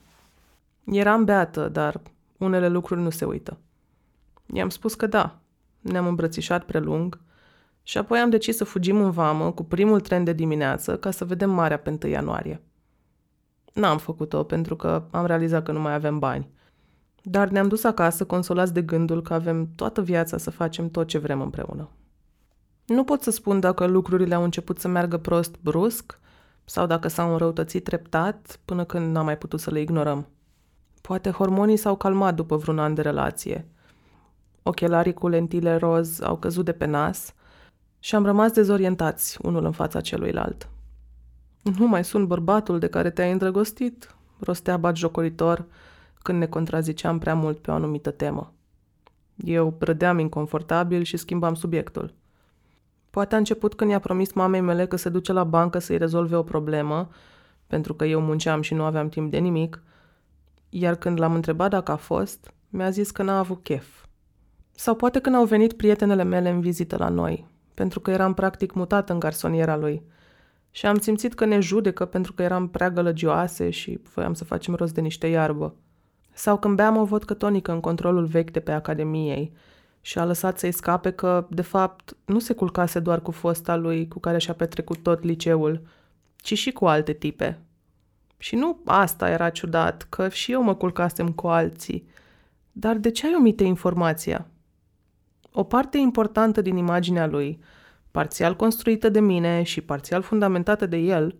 Eram beată, dar unele lucruri nu se uită. I-am spus că da. Ne-am îmbrățișat prelung și apoi am decis să fugim în vamă cu primul tren de dimineață ca să vedem marea pe întâi ianuarie. N-am făcut-o pentru că am realizat că nu mai avem bani. Dar ne-am dus acasă consolați de gândul că avem toată viața să facem tot ce vrem împreună. Nu pot să spun dacă lucrurile au început să meargă prost brusc sau dacă s-au înrăutățit treptat până când n-am mai putut să le ignorăm. Poate hormonii s-au calmat după vreun an de relație. Ochelarii cu lentile roz au căzut de pe nas și am rămas dezorientați unul în fața celuilalt. Nu mai sunt bărbatul de care te-ai îndrăgostit, rostea batjocoritor când ne contraziceam prea mult pe o anumită temă. Eu prădeam inconfortabil și schimbam subiectul. Poate a început când i-a promis mamei mele că se duce la bancă să-i rezolve o problemă, pentru că eu munceam și nu aveam timp de nimic, iar când l-am întrebat dacă a fost, mi-a zis că n-a avut chef. Sau poate când au venit prietenele mele în vizită la noi, pentru că eram practic mutat în garsoniera lui și am simțit că ne judecă pentru că eram prea gălăgioase și voiam să facem rost de niște iarbă. Sau când beam o vodcă tonică în controlul vechi de pe Academiei și a lăsat să-i scape că, de fapt, nu se culcase doar cu fosta lui cu care și-a petrecut tot liceul, ci și cu alte tipe. Și nu asta era ciudat, că și eu mă culcasem cu alții. Dar de ce ai omite informația? O parte importantă din imaginea lui, parțial construită de mine și parțial fundamentată de el,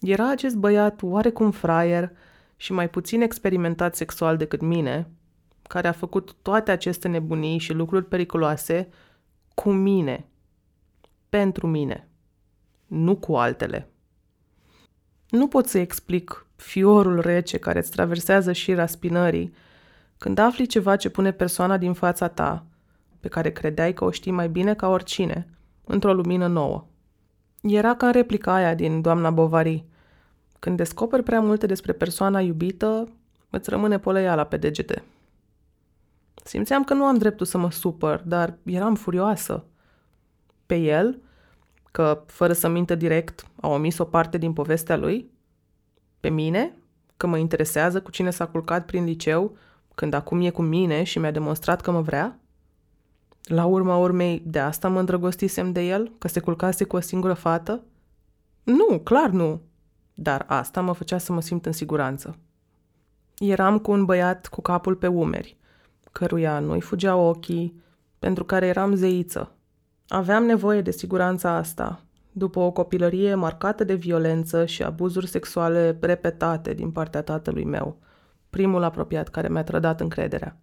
era acest băiat oarecum fraier și mai puțin experimentat sexual decât mine, care a făcut toate aceste nebunii și lucruri periculoase cu mine, pentru mine, nu cu altele. Nu pot să explic fiorul rece care îți traversează șira spinării când afli ceva ce pune persoana din fața ta, pe care credeai că o știi mai bine ca oricine, într-o lumină nouă. Era ca în replica aia din Doamna Bovary. Când descoperi prea multe despre persoana iubită, îți rămâne poleiala pe degete. Simțeam că nu am dreptul să mă supăr, dar eram furioasă. Pe el, că, fără să mintă direct, a omis o parte din povestea lui? Pe mine, că mă interesează cu cine s-a culcat prin liceu, când acum e cu mine și mi-a demonstrat că mă vrea? La urma urmei, de asta mă îndrăgostisem de el? Că se culcase cu o singură fată? Nu, clar nu! Dar asta mă făcea să mă simt în siguranță. Eram cu un băiat cu capul pe umeri, căruia nu-i fugeau ochii, pentru care eram zeiță. Aveam nevoie de siguranța asta, după o copilărie marcată de violență și abuzuri sexuale repetate din partea tatălui meu, primul apropiat care mi-a trădat încrederea.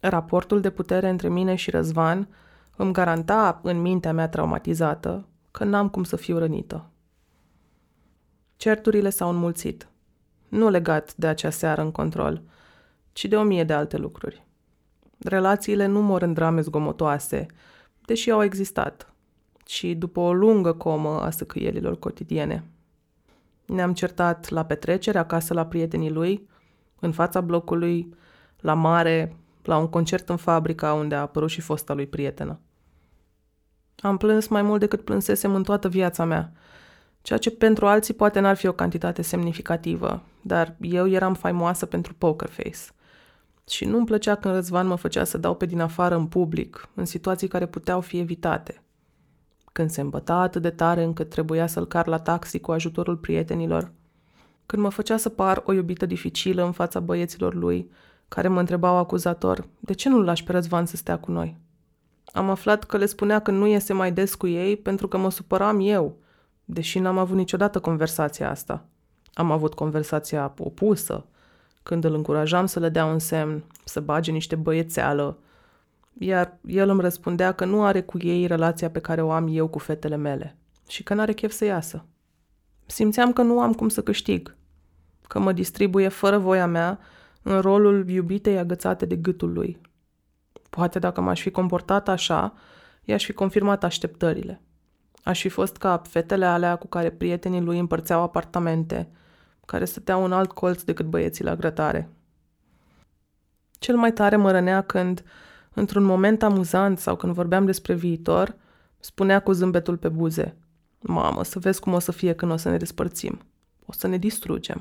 Raportul de putere între mine și Răzvan îmi garanta, în mintea mea traumatizată, că n-am cum să fiu rănită. Certurile s-au înmulțit, nu legat de acea seară în control, ci de o mie de alte lucruri. Relațiile nu mor în drame zgomotoase, deși au existat, ci după o lungă comă a săcâielilor cotidiene. Ne-am certat la petrecere, acasă la prietenii lui, în fața blocului, la mare, la un concert în fabrica unde a apărut și fosta lui prietenă. Am plâns mai mult decât plânsesem în toată viața mea, ceea ce pentru alții poate n-ar fi o cantitate semnificativă, dar eu eram faimoasă pentru poker face. Și nu-mi plăcea când Răzvan mă făcea să dau pe din afară în public, în situații care puteau fi evitate. Când se îmbăta atât de tare încât trebuia să-l car la taxi cu ajutorul prietenilor, când mă făcea să par o iubită dificilă în fața băieților lui, care mă întrebau acuzator, de ce nu-l lași pe Răzvan să stea cu noi? Am aflat că le spunea că nu iese mai des cu ei pentru că mă supăram eu, deși n-am avut niciodată conversația asta. Am avut conversația opusă, când îl încurajam să le dea un semn, să bage niște băiețeală, iar el îmi răspundea că nu are cu ei relația pe care o am eu cu fetele mele și că n-are chef să iasă. Simțeam că nu am cum să câștig, că mă distribuie fără voia mea în rolul iubitei agățate de gâtul lui. Poate dacă m-aș fi comportat așa, i-aș fi confirmat așteptările. Aș fi fost ca fetele alea cu care prietenii lui împărțeau apartamente, care stăteau în alt colț decât băieții la grătare. Cel mai tare mă rănea când, într-un moment amuzant sau când vorbeam despre viitor, spunea cu zâmbetul pe buze: "Mamă, să vezi cum o să fie când o să ne despărțim. O să ne distrugem."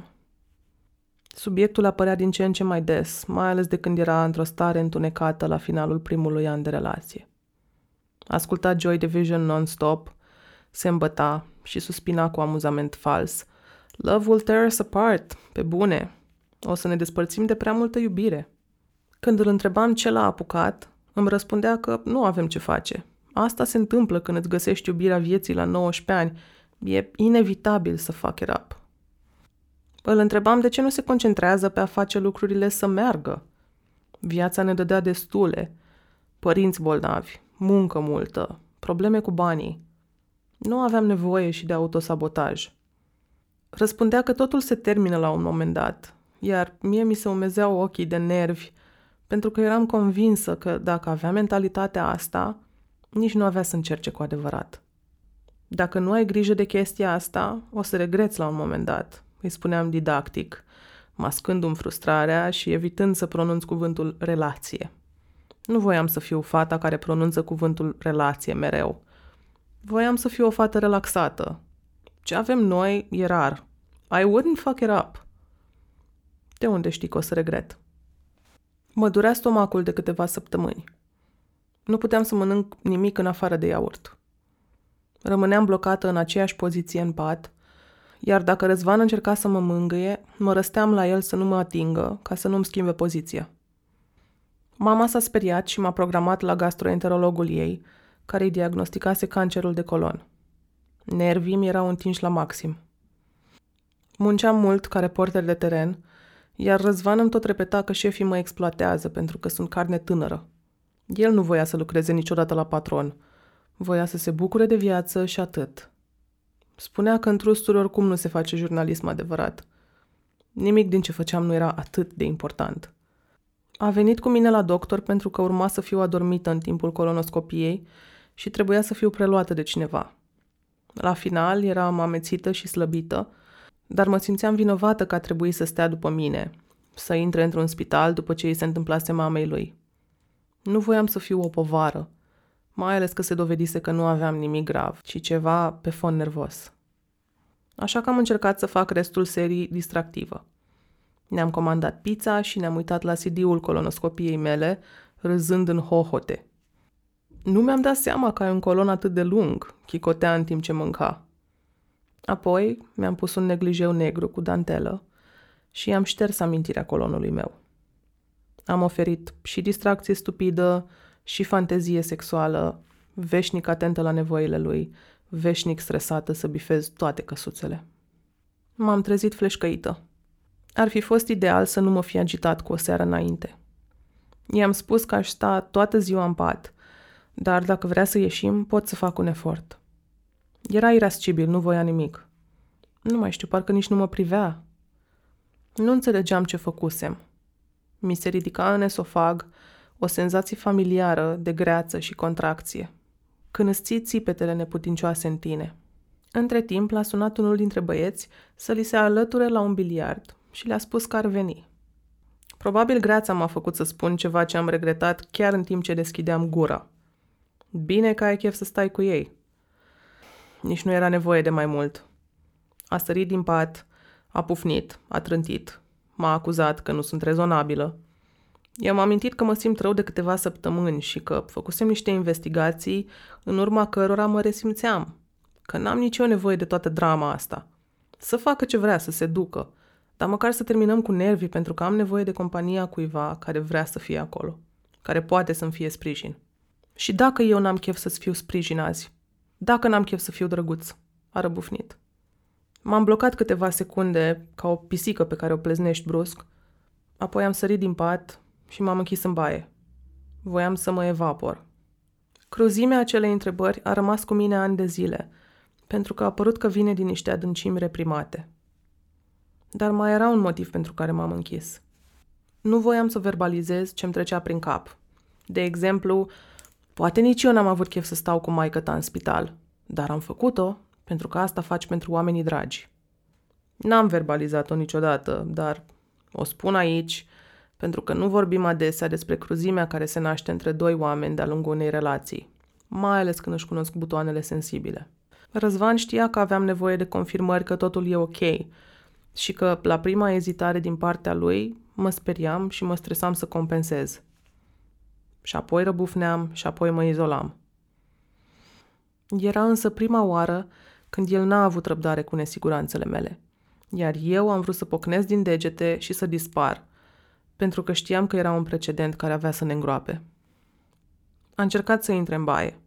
Subiectul apărea din ce în ce mai des, mai ales de când era într-o stare întunecată la finalul primului an de relație. Asculta Joy Division non-stop, se îmbăta și suspina cu amuzament fals: "Love will tear us apart, pe bune. O să ne despărțim de prea multă iubire." Când îl întrebam ce l-a apucat, îmi răspundea că nu avem ce face. Asta se întâmplă când îți găsești iubirea vieții la nouăsprezece ani. E inevitabil să fuck it up. Îl întrebam de ce nu se concentrează pe a face lucrurile să meargă. Viața ne dădea destule. Părinți bolnavi, muncă multă, probleme cu banii. Nu aveam nevoie și de autosabotaj. Răspundea că totul se termină la un moment dat, iar mie mi se umezeau ochii de nervi, pentru că eram convinsă că dacă avea mentalitatea asta, nici nu avea să încerce cu adevărat. "Dacă nu ai grijă de chestia asta, o să regreți la un moment dat", îi spuneam didactic, mascându-mi frustrarea și evitând să pronunț cuvântul relație. Nu voiam să fiu fata care pronunță cuvântul relație mereu. Voiam să fiu o fată relaxată. Ce avem noi e rar. I wouldn't fuck it up. De unde știi că o să regret? Mă durea stomacul de câteva săptămâni. Nu puteam să mănânc nimic în afară de iaurt. Rămâneam blocată în aceeași poziție în pat, iar dacă Răzvan încerca să mă mângâie, mă răsteam la el să nu mă atingă, ca să nu-mi schimbe poziția. Mama s-a speriat și m-a programat la gastroenterologul ei, care îi diagnosticase cancerul de colon. Nervii mi erau întinși la maxim. Munceam mult ca reporter de teren, iar Răzvan îmi tot repeta că șefii mă exploatează pentru că sunt carne tânără. El nu voia să lucreze niciodată la patron. Voia să se bucure de viață și atât. Spunea că în trusturi oricum nu se face jurnalism adevărat. Nimic din ce făceam nu era atât de important. A venit cu mine la doctor pentru că urma să fiu adormită în timpul colonoscopiei și trebuia să fiu preluată de cineva. La final eram amețită și slăbită, dar mă simțeam vinovată că a trebuit să stea după mine, să intre într-un spital după ce îi se întâmplase mamei lui. Nu voiam să fiu o povară, mai ales că se dovedise că nu aveam nimic grav, ci ceva pe fond nervos. Așa că am încercat să fac restul serii distractivă. Ne-am comandat pizza și ne-am uitat la C D-ul colonoscopiei mele, râzând în hohote. Nu mi-am dat seama că ai un colon atât de lung, chicotea în timp ce mânca. Apoi mi-am pus un neglijeu negru cu dantelă și am șters amintirea colonului meu. Am oferit și distracție stupidă, și fantezie sexuală, veșnic atentă la nevoile lui, veșnic stresată să bifez toate căsuțele. M-am trezit fleșcăită. Ar fi fost ideal să nu mă fi agitat cu o seară înainte. I-am spus că aș sta toată ziua în pat, dar dacă vrea să ieșim, pot să fac un efort. Era irascibil, nu voia nimic. Nu mai știu, parcă nici nu mă privea. Nu înțelegeam ce făcusem. Mi se ridica în esofag o senzație familiară de greață și contracție, când îți ții țipetele neputincioase în tine. Între timp, l-a sunat unul dintre băieți să li se alăture la un biliard și le-a spus că ar veni. Probabil greața m-a făcut să spun ceva ce am regretat chiar în timp ce deschideam gura. Bine că ai chef să stai cu ei. Nici nu era nevoie de mai mult. A sărit din pat, a pufnit, a trântit, m-a acuzat că nu sunt rezonabilă. I-am amintit că mă simt rău de câteva săptămâni și că făcusem niște investigații în urma cărora mă resimțeam, că n-am nici eu nevoie de toată drama asta. Să facă ce vrea, să se ducă, dar măcar să terminăm cu nervii, pentru că am nevoie de compania cuiva care vrea să fie acolo, care poate să-mi fie sprijin. Și dacă eu n-am chef să-ți fiu sprijin azi? Dacă n-am chef să fiu drăguț? A răbufnit. M-am blocat câteva secunde, ca o pisică pe care o pleznești brusc, Apoi am sărit din pat și m-am închis în baie. Voiam să mă evapor. Cruzimea acelei întrebări a rămas cu mine ani de zile, pentru că a părut că vine din niște adâncimi reprimate. Dar mai era un motiv pentru care m-am închis. Nu voiam să verbalizez ce-mi trecea prin cap. De exemplu, poate nici eu n-am avut chef să stau cu maică-ta în spital, dar am făcut-o pentru că asta faci pentru oamenii dragi. N-am verbalizat-o niciodată, dar o spun aici pentru că nu vorbim adesea despre cruzimea care se naște între doi oameni de-a lungul unei relații, mai ales când își cunosc butoanele sensibile. Răzvan știa că aveam nevoie de confirmări că totul e ok și că, la prima ezitare din partea lui, mă speriam și mă stresam să compensez. Și apoi răbufneam și apoi mă izolam. Era însă prima oară când el n-a avut răbdare cu nesiguranțele mele, iar eu am vrut să pocnesc din degete și să dispar, pentru că știam că era un precedent care avea să ne îngroape. A încercat să intre în baie.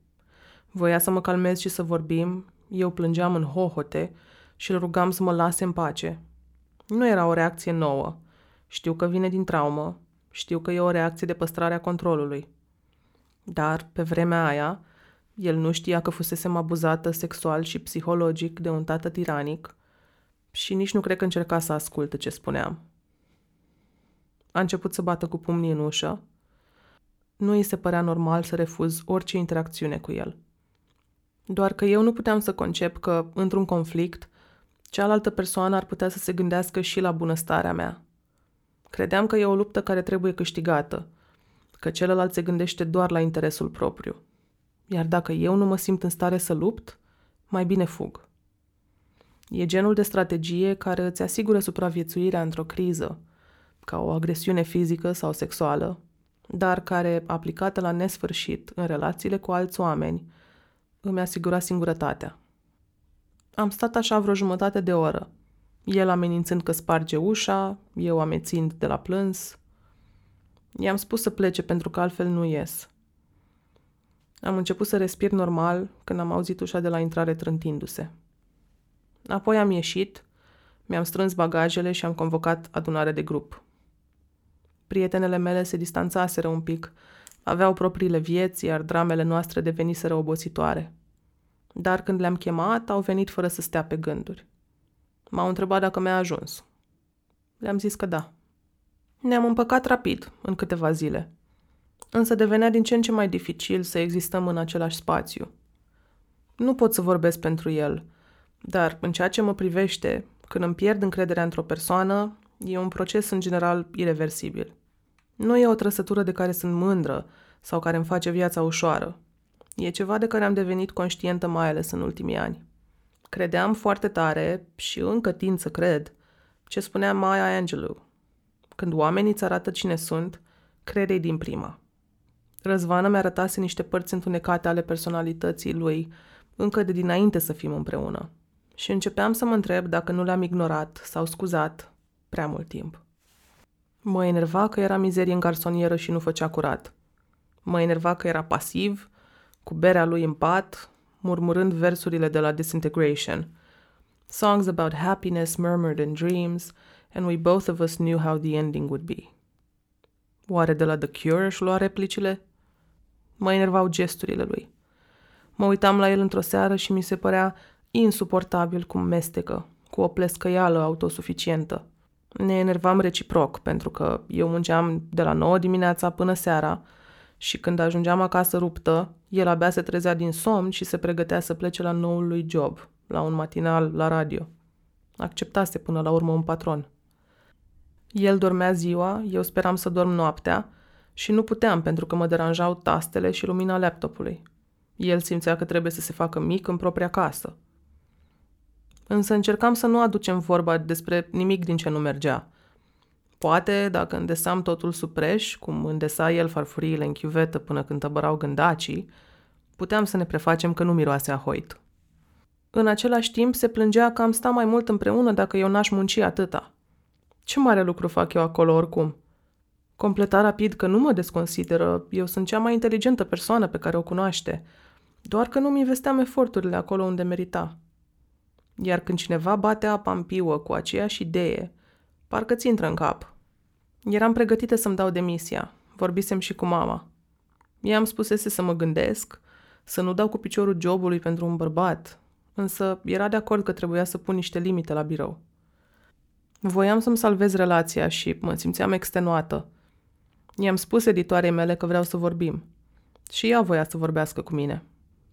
Voia să mă calmez și să vorbim, eu plângeam în hohote și îl rugam să mă lase în pace. Nu era o reacție nouă. Știu că vine din traumă, știu că e o reacție de păstrare a controlului. Dar, pe vremea aia, el nu știa că fusesem abuzată sexual și psihologic de un tată tiranic și nici nu cred că încerca să asculte ce spuneam. A început să bată cu pumnii în ușă. Nu îi se părea normal să refuz orice interacțiune cu el. Doar că eu nu puteam să concep că, într-un conflict, cealaltă persoană ar putea să se gândească și la bunăstarea mea. Credeam că e o luptă care trebuie câștigată, că celălalt se gândește doar la interesul propriu. Iar dacă eu nu mă simt în stare să lupt, mai bine fug. E genul de strategie care îți asigură supraviețuirea într-o criză, ca o agresiune fizică sau sexuală, dar care, aplicată la nesfârșit în relațiile cu alți oameni, îmi asigura singurătatea. Am stat așa vreo jumătate de oră, el amenințând că sparge ușa, eu amețind de la plâns. I-am spus să plece pentru că altfel nu ies. Am început să respir normal când am auzit ușa de la intrare trântindu-se. Apoi am ieșit, mi-am strâns bagajele și am convocat adunare de grup. Prietenele mele se distanțaseră un pic, aveau propriile vieți, iar dramele noastre deveniseră obositoare. Dar când le-am chemat, au venit fără să stea pe gânduri. M-au întrebat dacă mi-a ajuns. Le-am zis că da. Ne-am împăcat rapid, în câteva zile. Însă devenea din ce în ce mai dificil să existăm în același spațiu. Nu pot să vorbesc pentru el, dar în ceea ce mă privește, când îmi pierd încrederea într-o persoană, e un proces în general ireversibil. Nu e o trăsătură de care sunt mândră sau care îmi face viața ușoară. E ceva de care am devenit conștientă mai ales în ultimii ani. Credeam foarte tare, și încă tind să cred, ce spunea Maya Angelou. Când oamenii îți arată cine sunt, crede-i din prima. Răzvana mi-a arătase niște părți întunecate ale personalității lui, încă de dinainte să fim împreună. Și începeam să mă întreb dacă nu le-am ignorat sau scuzat prea mult timp. Mă enerva că era mizerie în garsonieră și nu făcea curat. Mă enerva că era pasiv, cu berea lui în pat, murmurând versurile de la Disintegration. Songs about happiness murmured in dreams, and we both of us knew how the ending would be. Oare de la The Cure își lua replicile? Mă enervau gesturile lui. Mă uitam la el într-o seară și mi se părea insuportabil cum mestecă, cu o plescăială autosuficientă. Ne enervam reciproc, pentru că eu munceam de la nouă dimineața până seara și când ajungeam acasă ruptă, el abia se trezea din somn și se pregătea să plece la noul lui job, la un matinal la radio. Acceptase până la urmă un patron. El dormea ziua, eu speram să dorm noaptea și nu puteam pentru că mă deranjau tastele și lumina laptopului. El simțea că trebuie să se facă mic în propria casă. Însă încercam să nu aducem vorba despre nimic din ce nu mergea. Poate, dacă îndesam totul sub preș, cum îndesa el farfuriile în chiuvetă până când tăbărau gândacii, puteam să ne prefacem că nu miroase a hoit. În același timp se plângea că am stat mai mult împreună dacă eu n-aș munci atâta. Ce mare lucru fac eu acolo oricum? Completa rapid că nu mă desconsideră, eu sunt cea mai inteligentă persoană pe care o cunoaște, doar că nu-mi investeam eforturile acolo unde merita. Iar când cineva bate apa în piuă cu aceeași idee, parcă ți intră în cap. Eram pregătită să-mi dau demisia. Vorbisem și cu mama. I-am spusese să mă gândesc, să nu dau cu piciorul jobului pentru un bărbat, însă era de acord că trebuia să pun niște limite la birou. Voiam să-mi salvez relația și mă simțeam extenuată. I-am spus editoarei mele că vreau să vorbim. Și ea voia să vorbească cu mine.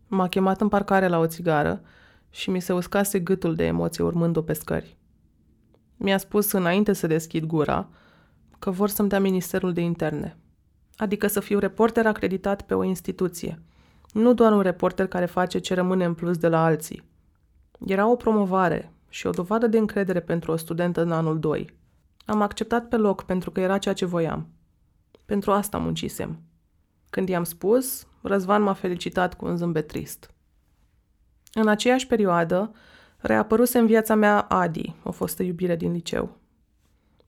M-a chemat în parcare la o țigară și mi se uscase gâtul de emoție urmând-o pe scări. Mi-a spus înainte să deschid gura că vor să-mi dea Ministerul de Interne. Adică să fiu reporter acreditat pe o instituție. Nu doar un reporter care face ce rămâne în plus de la alții. Era o promovare și o dovadă de încredere pentru o studentă în anul doi. Am acceptat pe loc pentru că era ceea ce voiam. Pentru asta muncisem. Când i-am spus, Răzvan m-a felicitat cu un zâmbet trist. În aceeași perioadă, reapăruse în viața mea Adi, o fostă iubire din liceu.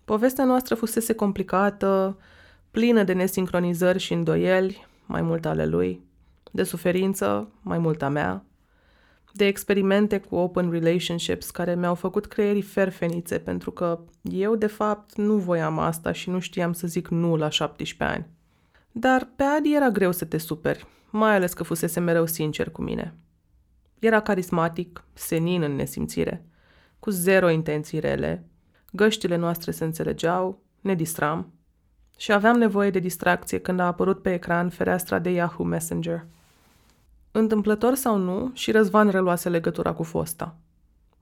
Povestea noastră fusese complicată, plină de nesincronizări și îndoieli, mai mult ale lui, de suferință, mai mult a mea, de experimente cu open relationships care mi-au făcut creierii ferfenițe pentru că eu, de fapt, nu voiam asta și nu știam să zic nu la șaptesprezece ani. Dar pe Adi era greu să te superi, mai ales că fusese mereu sincer cu mine. Era carismatic, senin în nesimțire, cu zero intenții rele, găștile noastre se înțelegeau, ne distram și aveam nevoie de distracție când a apărut pe ecran fereastra de Yahoo Messenger. Întâmplător sau nu, și Răzvan reluase legătura cu fosta.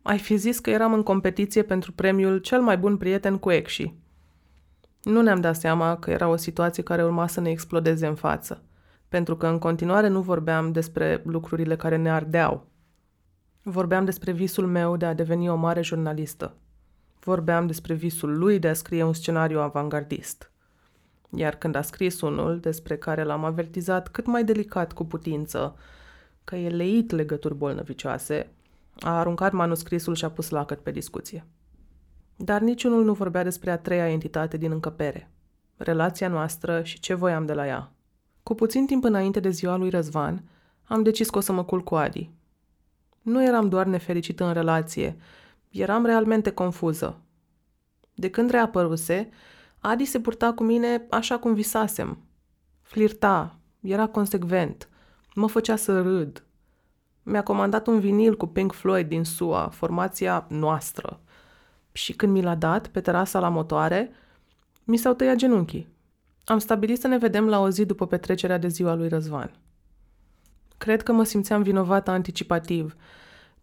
Ai fi zis că eram în competiție pentru premiul cel mai bun prieten cu Exi. Nu ne-am dat seama că era o situație care urma să ne explodeze în față, pentru că în continuare nu vorbeam despre lucrurile care ne ardeau. Vorbeam despre visul meu de a deveni o mare jurnalistă. Vorbeam despre visul lui de a scrie un scenariu avangardist. Iar când a scris unul, despre care l-am avertizat cât mai delicat cu putință, că e leit legături bolnăvicioase, a aruncat manuscrisul și a pus lacăt pe discuție. Dar niciunul nu vorbea despre a treia entitate din încăpere, relația noastră și ce voiam de la ea. Cu puțin timp înainte de ziua lui Răzvan, am decis că o să mă culc cu Adi. Nu eram doar nefericită în relație, eram realmente confuză. De când reapăruse, Adi se purta cu mine așa cum visasem. Flirta, era consecvent, mă făcea să râd. Mi-a comandat un vinil cu Pink Floyd din S U A, formația noastră. Și când mi l-a dat, pe terasa la motoare, mi s-au tăiat genunchii. Am stabilit să ne vedem la o zi după petrecerea de ziua lui Răzvan. Cred că mă simțeam vinovată anticipativ,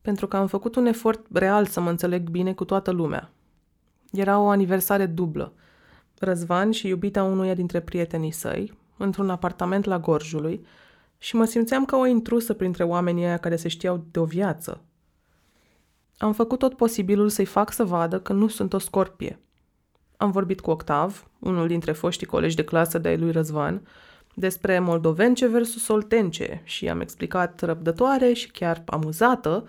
pentru că am făcut un efort real să mă înțeleg bine cu toată lumea. Era o aniversare dublă. Răzvan și iubita unuia dintre prietenii săi, într-un apartament la Gorjului, și mă simțeam ca o intrusă printre oamenii aia care se știau de o viață. Am făcut tot posibilul să-i fac să vadă că nu sunt o scorpie. Am vorbit cu Octav, unul dintre foștii colegi de clasă de-ai lui Răzvan, despre moldovence versus soltence și am explicat răbdătoare și chiar amuzată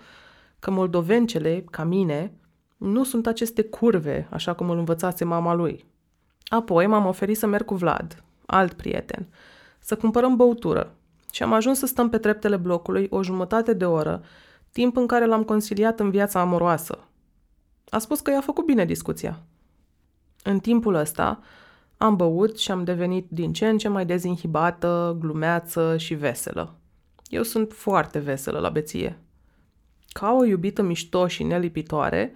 că moldovencele, ca mine, nu sunt aceste curve, așa cum îl învățase mama lui. Apoi m-am oferit să merg cu Vlad, alt prieten, să cumpărăm băutură și am ajuns să stăm pe treptele blocului o jumătate de oră, timp în care l-am conciliat în viața amoroasă. A spus că i-a făcut bine discuția. În timpul ăsta am băut și am devenit din ce în ce mai dezinhibată, glumeață și veselă. Eu sunt foarte veselă la beție. Ca o iubită mișto și nelipitoare,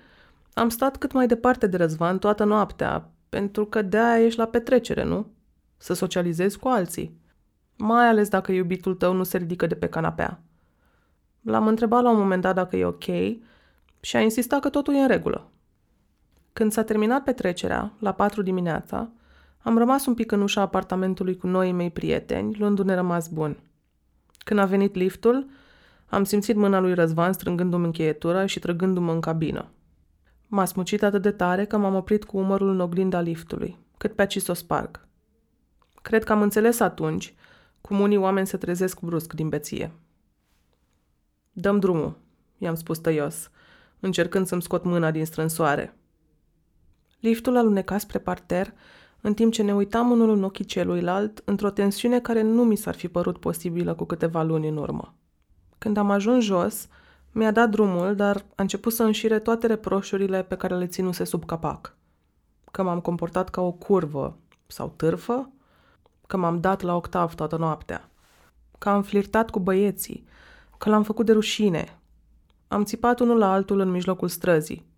am stat cât mai departe de Răzvan toată noaptea, pentru că de-aia ești la petrecere, nu? Să socializezi cu alții. Mai ales dacă iubitul tău nu se ridică de pe canapea. L-am întrebat la un moment dat dacă e ok și a insistat că totul e în regulă. Când s-a terminat petrecerea, la patru dimineața, am rămas un pic în ușa apartamentului cu noii mei prieteni, luându-ne rămas bun. Când a venit liftul, am simțit mâna lui Răzvan strângându-mi încheietura și trăgându-mă în cabină. M-a smucit atât de tare că m-am oprit cu umărul în oglinda liftului, cât pe aci s-o sparg. Cred că am înțeles atunci cum unii oameni se trezesc brusc din beție. Dăm drumul, i-am spus tăios, încercând să-mi scot mâna din strânsoare. Liftul aluneca spre parter, în timp ce ne uitam unul în ochii celuilalt, într-o tensiune care nu mi s-ar fi părut posibilă cu câteva luni în urmă. Când am ajuns jos, mi-a dat drumul, dar a început să înșire toate reproșurile pe care le ținuse sub capac. Că m-am comportat ca o curvă, sau târfă, că m-am dat la Octav toată noaptea, că am flirtat cu băieții, că l-am făcut de rușine. Am țipat unul la altul în mijlocul străzii.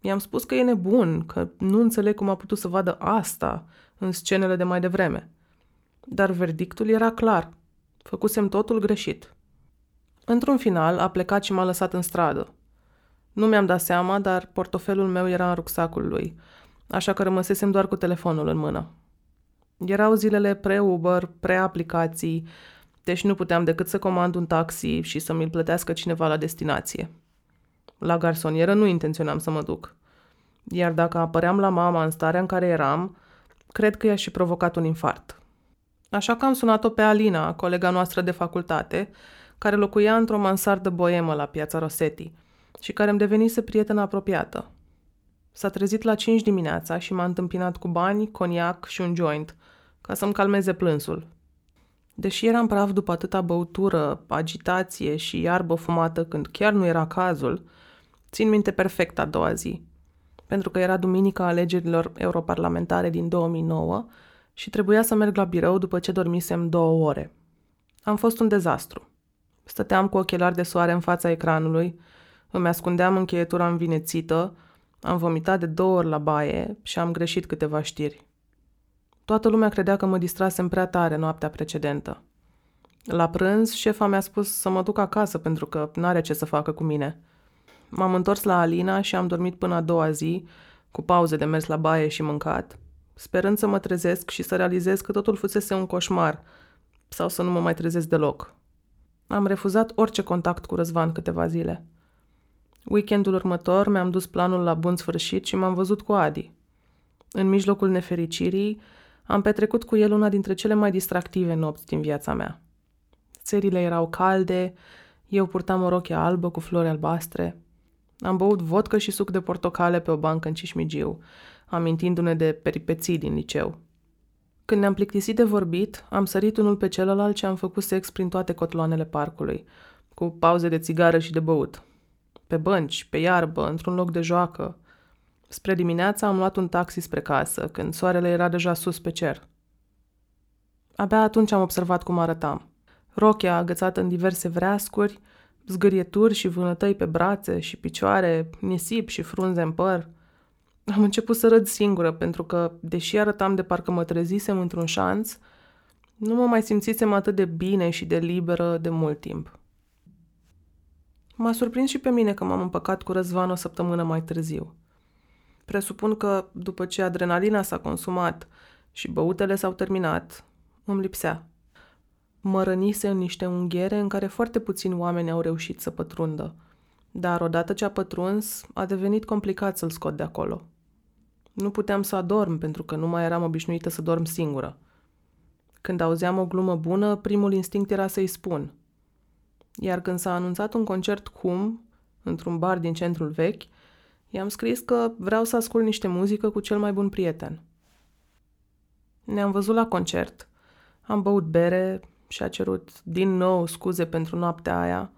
I-am spus că e nebun, că nu înțeleg cum a putut să vadă asta în scenele de mai devreme. Dar verdictul era clar. Făcusem totul greșit. Într-un final, a plecat și m-a lăsat în stradă. Nu mi-am dat seama, dar portofelul meu era în rucsacul lui, așa că rămăsesem doar cu telefonul în mână. Erau zilele pre-Uber, pre-aplicații, deci nu puteam decât să comand un taxi și să mi-l plătească cineva la destinație. La garsonieră nu intenționam să mă duc. Iar dacă apăream la mama în starea în care eram, cred că i-a și provocat un infart. Așa că am sunat-o pe Alina, colega noastră de facultate, care locuia într-o mansardă boemă la Piața Rosetti și care îmi devenise prietenă apropiată. S-a trezit la cinci dimineața și m-a întâmpinat cu bani, coniac și un joint, ca să-mi calmeze plânsul. Deși eram praf după atâta băutură, agitație și iarbă fumată când chiar nu era cazul, țin minte perfect a doua zi, pentru că era duminica alegerilor europarlamentare din două mii nouă și trebuia să merg la birou după ce dormisem două ore. Am fost un dezastru. Stăteam cu ochelari de soare în fața ecranului, îmi ascundeam încheietura învinețită, am vomitat de două ori la baie și am greșit câteva știri. Toată lumea credea că mă distrasem prea tare noaptea precedentă. La prânz, șefa mi-a spus să mă duc acasă pentru că n-are ce să facă cu mine. M-am întors la Alina și am dormit până a doua zi, cu pauze de mers la baie și mâncat, sperând să mă trezesc și să realizez că totul fusese un coșmar sau să nu mă mai trezesc deloc. Am refuzat orice contact cu Răzvan câteva zile. Weekendul următor mi-am dus planul la bun sfârșit și m-am văzut cu Adi. În mijlocul nefericirii, am petrecut cu el una dintre cele mai distractive nopți din viața mea. Serile erau calde, eu purtam o rochie albă cu flori albastre. Am băut vodcă și suc de portocale pe o bancă în Cișmigiu, amintindu-ne de peripeții din liceu. Când ne-am plictisit de vorbit, am sărit unul pe celălalt și am făcut sex prin toate cotloanele parcului, cu pauze de țigară și de băut. Pe bănci, pe iarbă, într-un loc de joacă. Spre dimineața am luat un taxi spre casă, când soarele era deja sus pe cer. Abia atunci am observat cum arătam. Rochea agățată în diverse vreascuri, zgârieturi și vânătăi pe brațe și picioare, nisip și frunze în păr. Am început să râd singură, pentru că, deși arătam de parcă mă trezisem într-un șanț, nu mă mai simțisem atât de bine și de liberă de mult timp. M-a surprins și pe mine că m-am împăcat cu Răzvan o săptămână mai târziu. Presupun că, după ce adrenalina s-a consumat și băutele s-au terminat, îmi lipsea. Mă rănise în niște unghiere în care foarte puțini oameni au reușit să pătrundă, dar odată ce a pătruns, a devenit complicat să-l scot de acolo. Nu puteam să adorm pentru că nu mai eram obișnuită să dorm singură. Când auzeam o glumă bună, primul instinct era să-i spun. Iar când s-a anunțat un concert cum, într-un bar din centrul vechi, i-am scris că vreau să ascult niște muzică cu cel mai bun prieten. Ne-am văzut la concert, am băut bere și a cerut din nou scuze pentru noaptea aia,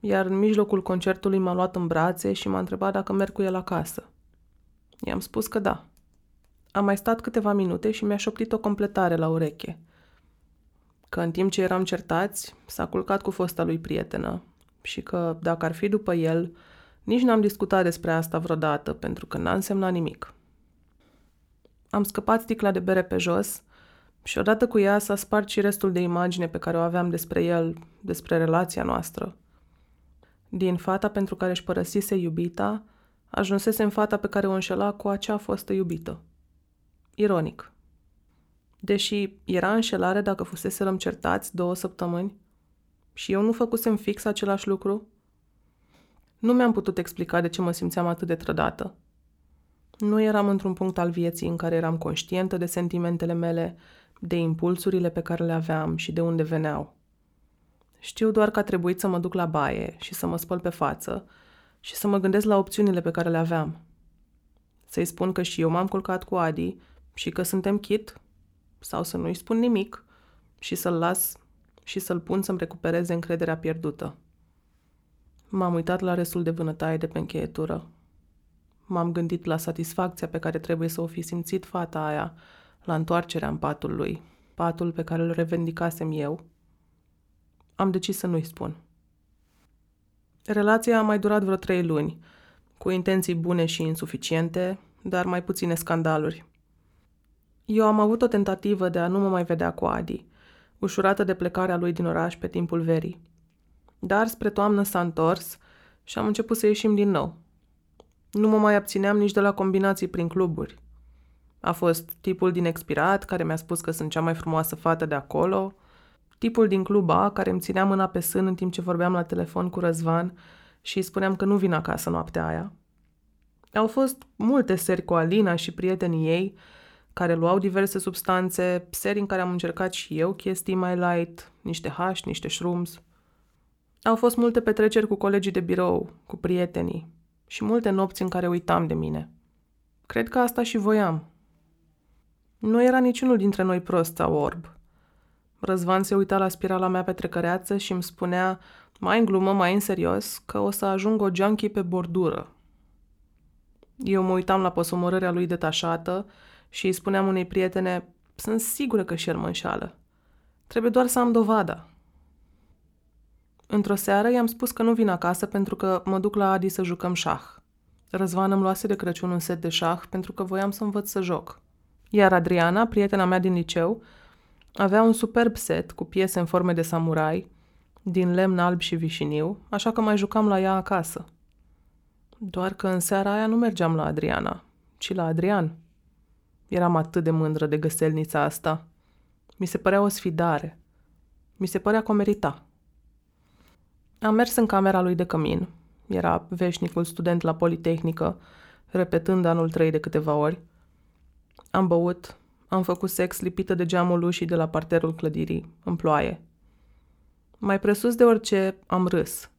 iar în mijlocul concertului m-a luat în brațe și m-a întrebat dacă merg cu el acasă. I-am spus că da. Am mai stat câteva minute și mi-a șoptit o completare la ureche. Că în timp ce eram certați, s-a culcat cu fosta lui prietenă și că, dacă ar fi după el, nici n-am discutat despre asta vreodată, pentru că n-a însemnat nimic. Am scăpat sticla de bere pe jos și odată cu ea s-a spart și restul de imagine pe care o aveam despre el, despre relația noastră. Din fata pentru care își părăsise iubita, ajunsese în fata pe care o înșela cu acea fostă iubită. Ironic. Deși era înșelare dacă fuseserăm certați două săptămâni și eu nu făcusem fix același lucru, nu mi-am putut explica de ce mă simțeam atât de trădată. Nu eram într-un punct al vieții în care eram conștientă de sentimentele mele, de impulsurile pe care le aveam și de unde veneau. Știu doar că a trebuit să mă duc la baie și să mă spăl pe față și să mă gândesc la opțiunile pe care le aveam. Să-i spun că și eu m-am culcat cu Adi și că suntem chit, sau să nu-i spun nimic și să-l las și să-l pun să-mi recupereze încrederea pierdută. M-am uitat la restul de vânătaie de pe încheietură. M-am gândit la satisfacția pe care trebuie să o fi simțit fata aia la întoarcerea în patul lui, patul pe care îl revendicasem eu, am decis să nu-i spun. Relația a mai durat vreo trei luni, cu intenții bune și insuficiente, dar mai puține scandaluri. Eu am avut o tentativă de a nu mă mai vedea cu Adi, ușurată de plecarea lui din oraș pe timpul verii. Dar spre toamnă s-a întors și am început să ieșim din nou. Nu mă mai abțineam nici de la combinații prin cluburi. A fost tipul din Expirat, care mi-a spus că sunt cea mai frumoasă fată de acolo, tipul din Club A, care îmi ținea mâna pe sân în timp ce vorbeam la telefon cu Răzvan și îi spuneam că nu vin acasă noaptea aia. Au fost multe seri cu Alina și prietenii ei, care luau diverse substanțe, seri în care am încercat și eu chestii mai light, niște hash, niște shrooms. Au fost multe petreceri cu colegii de birou, cu prietenii și multe nopți în care uitam de mine. Cred că asta și voiam. Nu era niciunul dintre noi prost sau orb. Răzvan se uita la spirala mea petrecăreață și îmi spunea, mai în glumă, mai în serios, că o să ajung o junkie pe bordură. Eu mă uitam la posomorârea lui detașată și îi spuneam unei prietene, sunt sigură că și el mă înșală. Trebuie doar să am dovada. Într-o seară i-am spus că nu vin acasă pentru că mă duc la Adi să jucăm șah. Răzvan îmi luase de Crăciun un set de șah pentru că voiam să învăț să joc. Iar Adriana, prietena mea din liceu, avea un superb set cu piese în forme de samurai, din lemn alb și vișiniu, așa că mai jucam la ea acasă. Doar că în seara aia nu mergeam la Adriana, ci la Adrian. Eram atât de mândră de găselnița asta. Mi se părea o sfidare. Mi se părea că o merita. Am mers în camera lui de cămin. Era veșnicul student la Politehnică, repetând anul trei de câteva ori. Am băut, am făcut sex lipită de geamul ușii de la parterul clădirii, în ploaie. Mai presus de orice, am râs.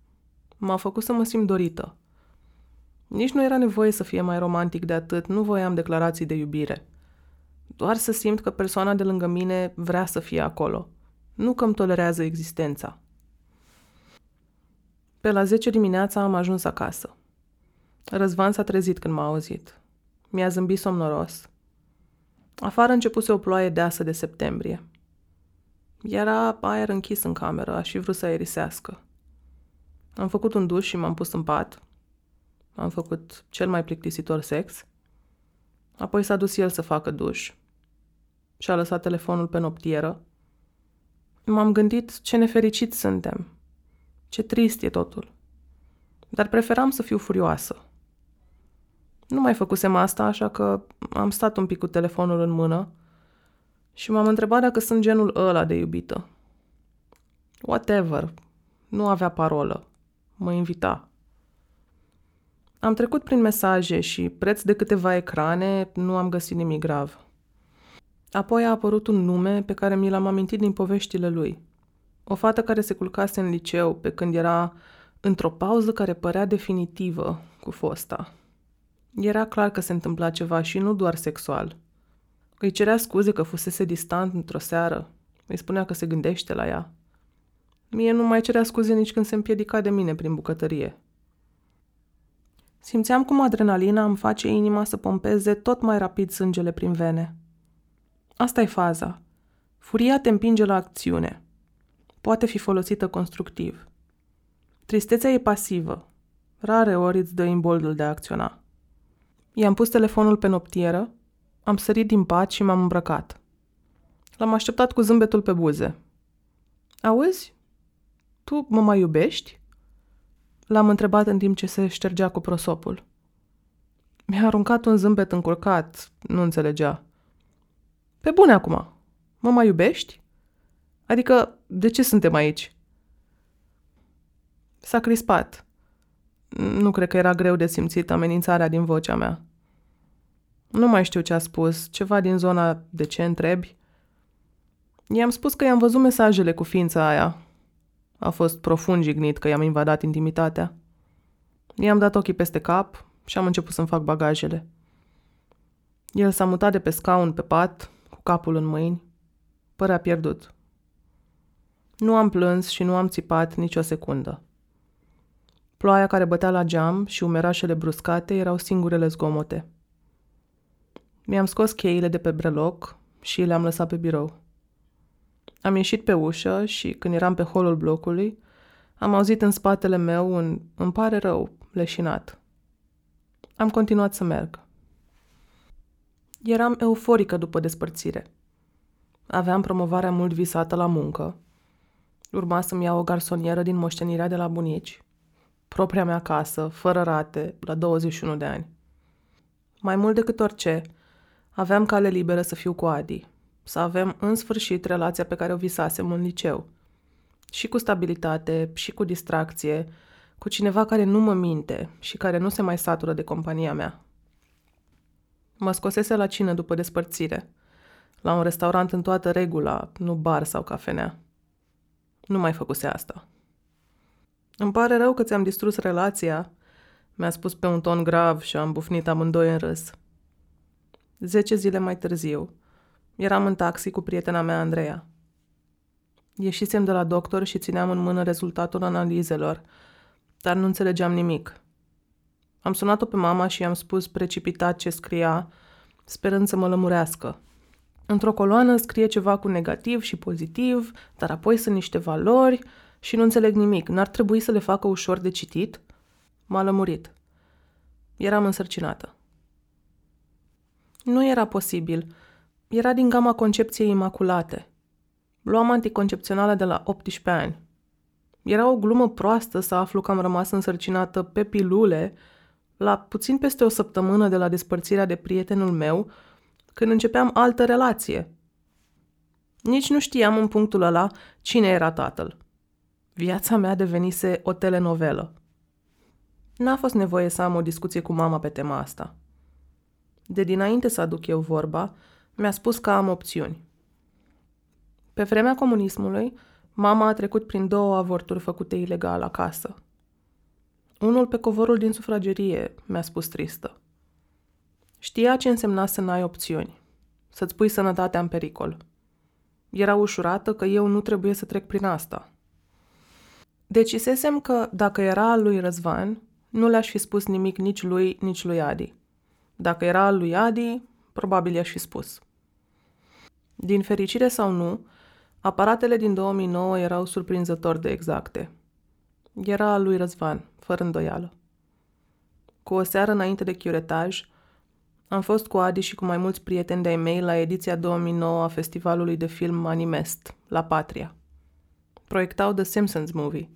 M-a făcut să mă simt dorită. Nici nu era nevoie să fie mai romantic de atât, nu voiam declarații de iubire. Doar să simt că persoana de lângă mine vrea să fie acolo. Nu că îmi tolerează existența. Pe la zece dimineața am ajuns acasă. Răzvan s-a trezit când m-a auzit. Mi-a zâmbit somnoros. Afară începuse o ploaie deasă de septembrie. Era aer închis în cameră, aș fi vrut să aerisească. Am făcut un duș și m-am pus în pat. Am făcut cel mai plictisitor sex. Apoi s-a dus el să facă duș. Și-a lăsat telefonul pe noptieră. M-am gândit ce nefericiți suntem. Ce trist e totul. Dar preferam să fiu furioasă. Nu mai făcusem asta, așa că am stat un pic cu telefonul în mână și m-am întrebat dacă sunt genul ăla de iubită. Whatever. Nu avea parolă. Mă invita. Am trecut prin mesaje și preț de câteva ecrane, nu am găsit nimic grav. Apoi a apărut un nume pe care mi l-am amintit din poveștile lui. O fată care se culcase în liceu pe când era într-o pauză care părea definitivă cu fosta. Era clar că se întâmpla ceva și nu doar sexual. Îi cerea scuze că fusese distant într-o seară. Îi spunea că se gândește la ea. Mie nu mai cerea scuze nici când se împiedica de mine prin bucătărie. Simțeam cum adrenalina îmi face inima să pompeze tot mai rapid sângele prin vene. Asta e faza. Furia te împinge la acțiune. Poate fi folosită constructiv. Tristețea e pasivă. Rare ori îți dă imboldul de a acționa. I-am pus telefonul pe noptieră, am sărit din pat și m-am îmbrăcat. L-am așteptat cu zâmbetul pe buze. Auzi? Tu mă mai iubești? L-am întrebat în timp ce se ștergea cu prosopul. Mi-a aruncat un zâmbet încurcat, nu înțelegea. Pe bune acum, mă mai iubești? Adică, de ce suntem aici? S-a crispat. Nu cred că era greu de simțit amenințarea din vocea mea. Nu mai știu ce a spus, ceva din zona de ce întrebi. I-am spus că i-am văzut mesajele cu ființa aia. A fost profund jignit că i-am invadat intimitatea. I-am dat ochii peste cap și am început să-mi fac bagajele. El s-a mutat de pe scaun pe pat, cu capul în mâini. Părea pierdut. Nu am plâns și nu am țipat nicio secundă. Ploaia care bătea la geam și umerașele bruscate erau singurele zgomote. Mi-am scos cheile de pe breloc și le-am lăsat pe birou. Am ieșit pe ușă și, când eram pe holul blocului, am auzit în spatele meu un "îmi pare rău" leșinat. Am continuat să merg. Eram euforică după despărțire. Aveam promovarea mult visată la muncă. Urma să-mi iau o garsonieră din moștenirea de la bunici. Propria mea casă, fără rate, la douăzeci și unu de ani. Mai mult decât orice, aveam cale liberă să fiu cu Adi, să avem în sfârșit relația pe care o visasem în liceu. Și cu stabilitate, și cu distracție, cu cineva care nu mă minte și care nu se mai satură de compania mea. Mă scosese la cină după despărțire, la un restaurant în toată regula, nu bar sau cafenea. Nu mai făcuse asta. "Îmi pare rău că ți-am distrus relația", mi-a spus pe un ton grav și am bufnit amândoi în râs. Zece zile mai târziu, eram în taxi cu prietena mea, Andreea. Ieșisem de la doctor și țineam în mână rezultatul analizelor, dar nu înțelegeam nimic. Am sunat-o pe mama și i-am spus precipitat ce scria, sperând să mă lămurească. Într-o coloană scrie ceva cu negativ și pozitiv, dar apoi sunt niște valori și nu înțeleg nimic. N-ar trebui să le facă ușor de citit? M-a lămurit. Eram însărcinată. Nu era posibil. Era din gama concepției imaculate. Luam anticoncepționale de la optsprezece ani. Era o glumă proastă să aflu că am rămas însărcinată pe pilule la puțin peste o săptămână de la despărțirea de prietenul meu, când începeam altă relație. Nici nu știam în punctul ăla cine era tatăl. Viața mea devenise o telenovelă. N-a fost nevoie să am o discuție cu mama pe tema asta. De dinainte să aduc eu vorba, mi-a spus că am opțiuni. Pe vremea comunismului, mama a trecut prin două avorturi făcute ilegal acasă. "Unul pe covorul din sufragerie", mi-a spus tristă. Știa ce însemna să n-ai opțiuni, să-ți pui sănătatea în pericol. Era ușurată că eu nu trebuie să trec prin asta. Decisesem că, dacă era al lui Răzvan, nu le-aș fi spus nimic nici lui, nici lui Adi. Dacă era al lui Adi, probabil i-aș fi spus. Din fericire sau nu, aparatele din două mii nouă erau surprinzător de exacte. Era al lui Răzvan, fără îndoială. Cu o seară înainte de chiuretaj, am fost cu Adi și cu mai mulți prieteni de-ai mei la ediția două mii nouă a festivalului de film Animest, la Patria. Proiectau The Simpsons Movie,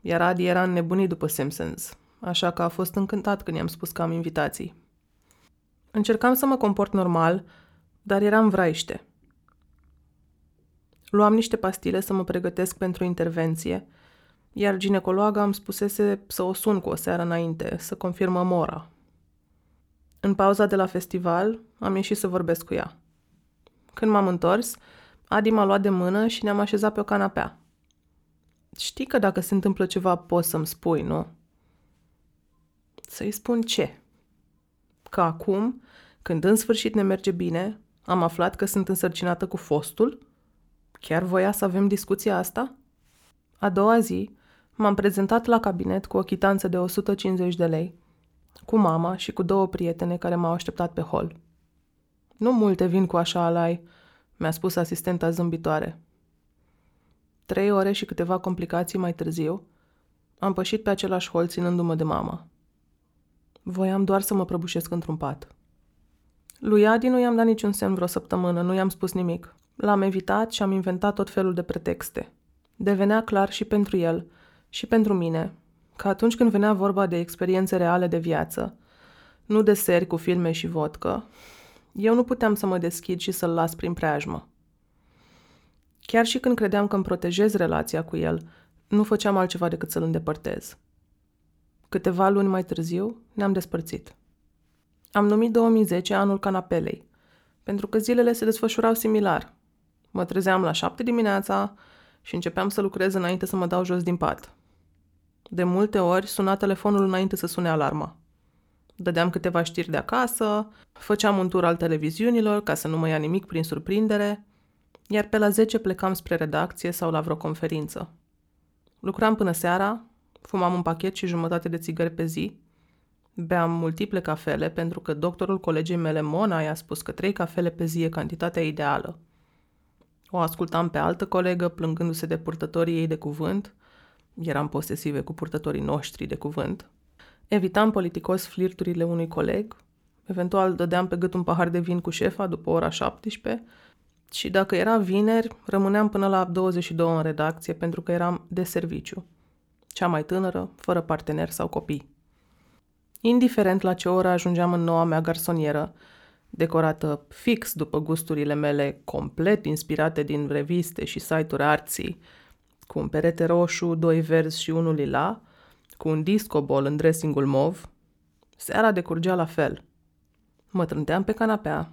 iar Adi era înnebunit după Simpsons, așa că a fost încântat când i-am spus că am invitații. Încercam să mă comport normal, dar eram vraiște. Luam niște pastile să mă pregătesc pentru intervenție, iar ginecologa îmi spusese să o sun cu o seară înainte, să confirmăm ora. În pauza de la festival, am ieșit să vorbesc cu ea. Când m-am întors, Adi m-a luat de mână și ne-am așezat pe o canapea. "Știi că dacă se întâmplă ceva, poți să-mi spui, nu?" Să-i spun ce? Că acum, când în sfârșit ne merge bine, am aflat că sunt însărcinată cu fostul? Chiar voia să avem discuția asta? A doua zi, m-am prezentat la cabinet cu o chitanță de o sută cincizeci de lei, cu mama și cu două prietene care m-au așteptat pe hol. "Nu multe vin cu așa alai", mi-a spus asistenta zâmbitoare. Trei ore și câteva complicații mai târziu, am pășit pe același hol ținându-mă de mama. Voiam doar să mă prăbușesc într-un pat. Lui Adi nu i-am dat niciun semn vreo săptămână, nu i-am spus nimic. L-am evitat și am inventat tot felul de pretexte. Devenea clar și pentru el, și pentru mine, că atunci când venea vorba de experiențe reale de viață, nu de seri cu filme și vodcă, eu nu puteam să mă deschid și să-l las prin preajmă. Chiar și când credeam că îmi protejez relația cu el, nu făceam altceva decât să-l îndepărtez. Câteva luni mai târziu, ne-am despărțit. Am numit două mii zece anul canapelei, pentru că zilele se desfășurau similar. Mă trezeam la șapte dimineața și începeam să lucrez înainte să mă dau jos din pat. De multe ori suna telefonul înainte să sune alarma. Dădeam câteva știri de acasă, făceam un tur al televiziunilor ca să nu mă ia nimic prin surprindere, iar pe la zece plecam spre redacție sau la vreo conferință. Lucram până seara, fumam un pachet și jumătate de țigări pe zi, Beam multiple cafele pentru că doctorul colegii mele Mona i-a spus că trei cafele pe zi e cantitatea ideală. O ascultam pe altă colegă plângându-se de purtătorii ei de cuvânt. Eram posesive cu purtătorii noștri de cuvânt. Evitam politicos flirturile unui coleg. Eventual dădeam pe gât un pahar de vin cu șefa după ora șaptesprezece și dacă era vineri, rămâneam până la douăzeci și două în redacție pentru că eram de serviciu. Cea mai tânără, fără partener sau copii. Indiferent la ce oră ajungeam în noua mea garsonieră, decorată fix după gusturile mele, complet inspirate din reviste și site-uri arții, cu un perete roșu, doi verzi și unul lila, cu un discobol în dressingul mov, seara decurgea la fel. Mă trânteam pe canapea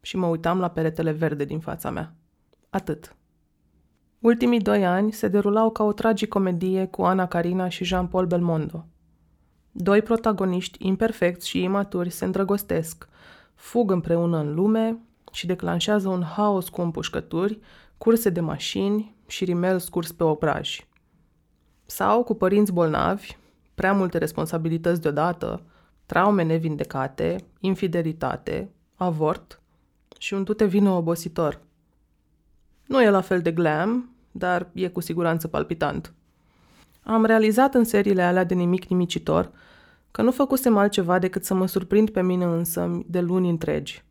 și mă uitam la peretele verde din fața mea. Atât. Ultimii doi ani se derulau ca o tragicomedie cu Ana Carina și Jean-Paul Belmondo. Doi protagoniști imperfecți și imaturi se îndrăgostesc, fug împreună în lume și declanșează un haos cu împușcături, curse de mașini și rimel scurs pe obraj. Sau cu părinți bolnavi, prea multe responsabilități deodată, traume nevindecate, infidelitate, avort și un dute vină obositor. Nu e la fel de glam, dar e cu siguranță palpitant. Am realizat în seriile alea de nimic nimicitor că nu făcusem altceva decât să mă surprind pe mine însă de luni întregi.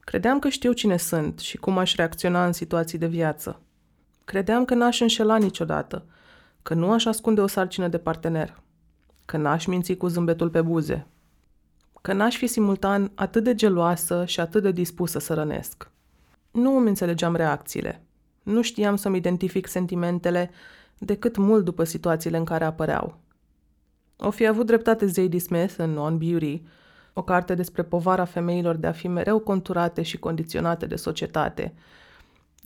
Credeam că știu cine sunt și cum aș reacționa în situații de viață. Credeam că n-aș înșela niciodată, că nu aș ascunde o sarcină de partener, că n-aș minți cu zâmbetul pe buze, că n-aș fi simultan atât de geloasă și atât de dispusă să rănesc. Nu îmi înțelegeam reacțiile. Nu știam să-mi identific sentimentele decât mult după situațiile în care apăreau. O fi avut dreptate Zadie Smith în On Beauty, o carte despre povara femeilor de a fi mereu conturate și condiționate de societate.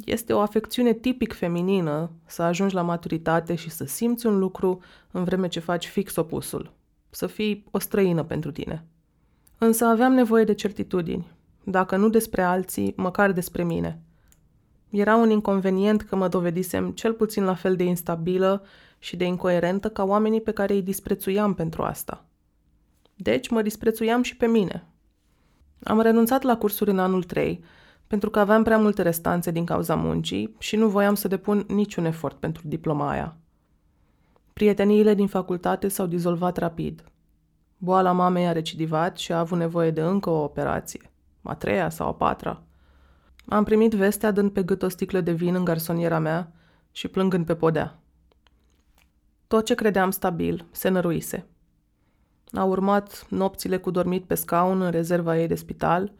Este o afecțiune tipic feminină să ajungi la maturitate și să simți un lucru în vreme ce faci fix opusul. Să fii o străină pentru tine. Însă aveam nevoie de certitudini. Dacă nu despre alții, măcar despre mine. Era un inconvenient că mă dovedisem cel puțin la fel de instabilă și de incoerentă ca oamenii pe care îi disprețuiam pentru asta. Deci mă disprețuiam și pe mine. Am renunțat la cursuri în anul trei, pentru că aveam prea multe restanțe din cauza muncii și nu voiam să depun niciun efort pentru diploma aia. Prieteniile din facultate s-au dizolvat rapid. Boala mamei a recidivat și a avut nevoie de încă o operație. A treia sau a patra. Am primit vestea dând pe gât o sticlă de vin în garsoniera mea și plângând pe podea. Tot ce credeam stabil se năruise. Au urmat nopțile cu dormit pe scaun în rezerva ei de spital,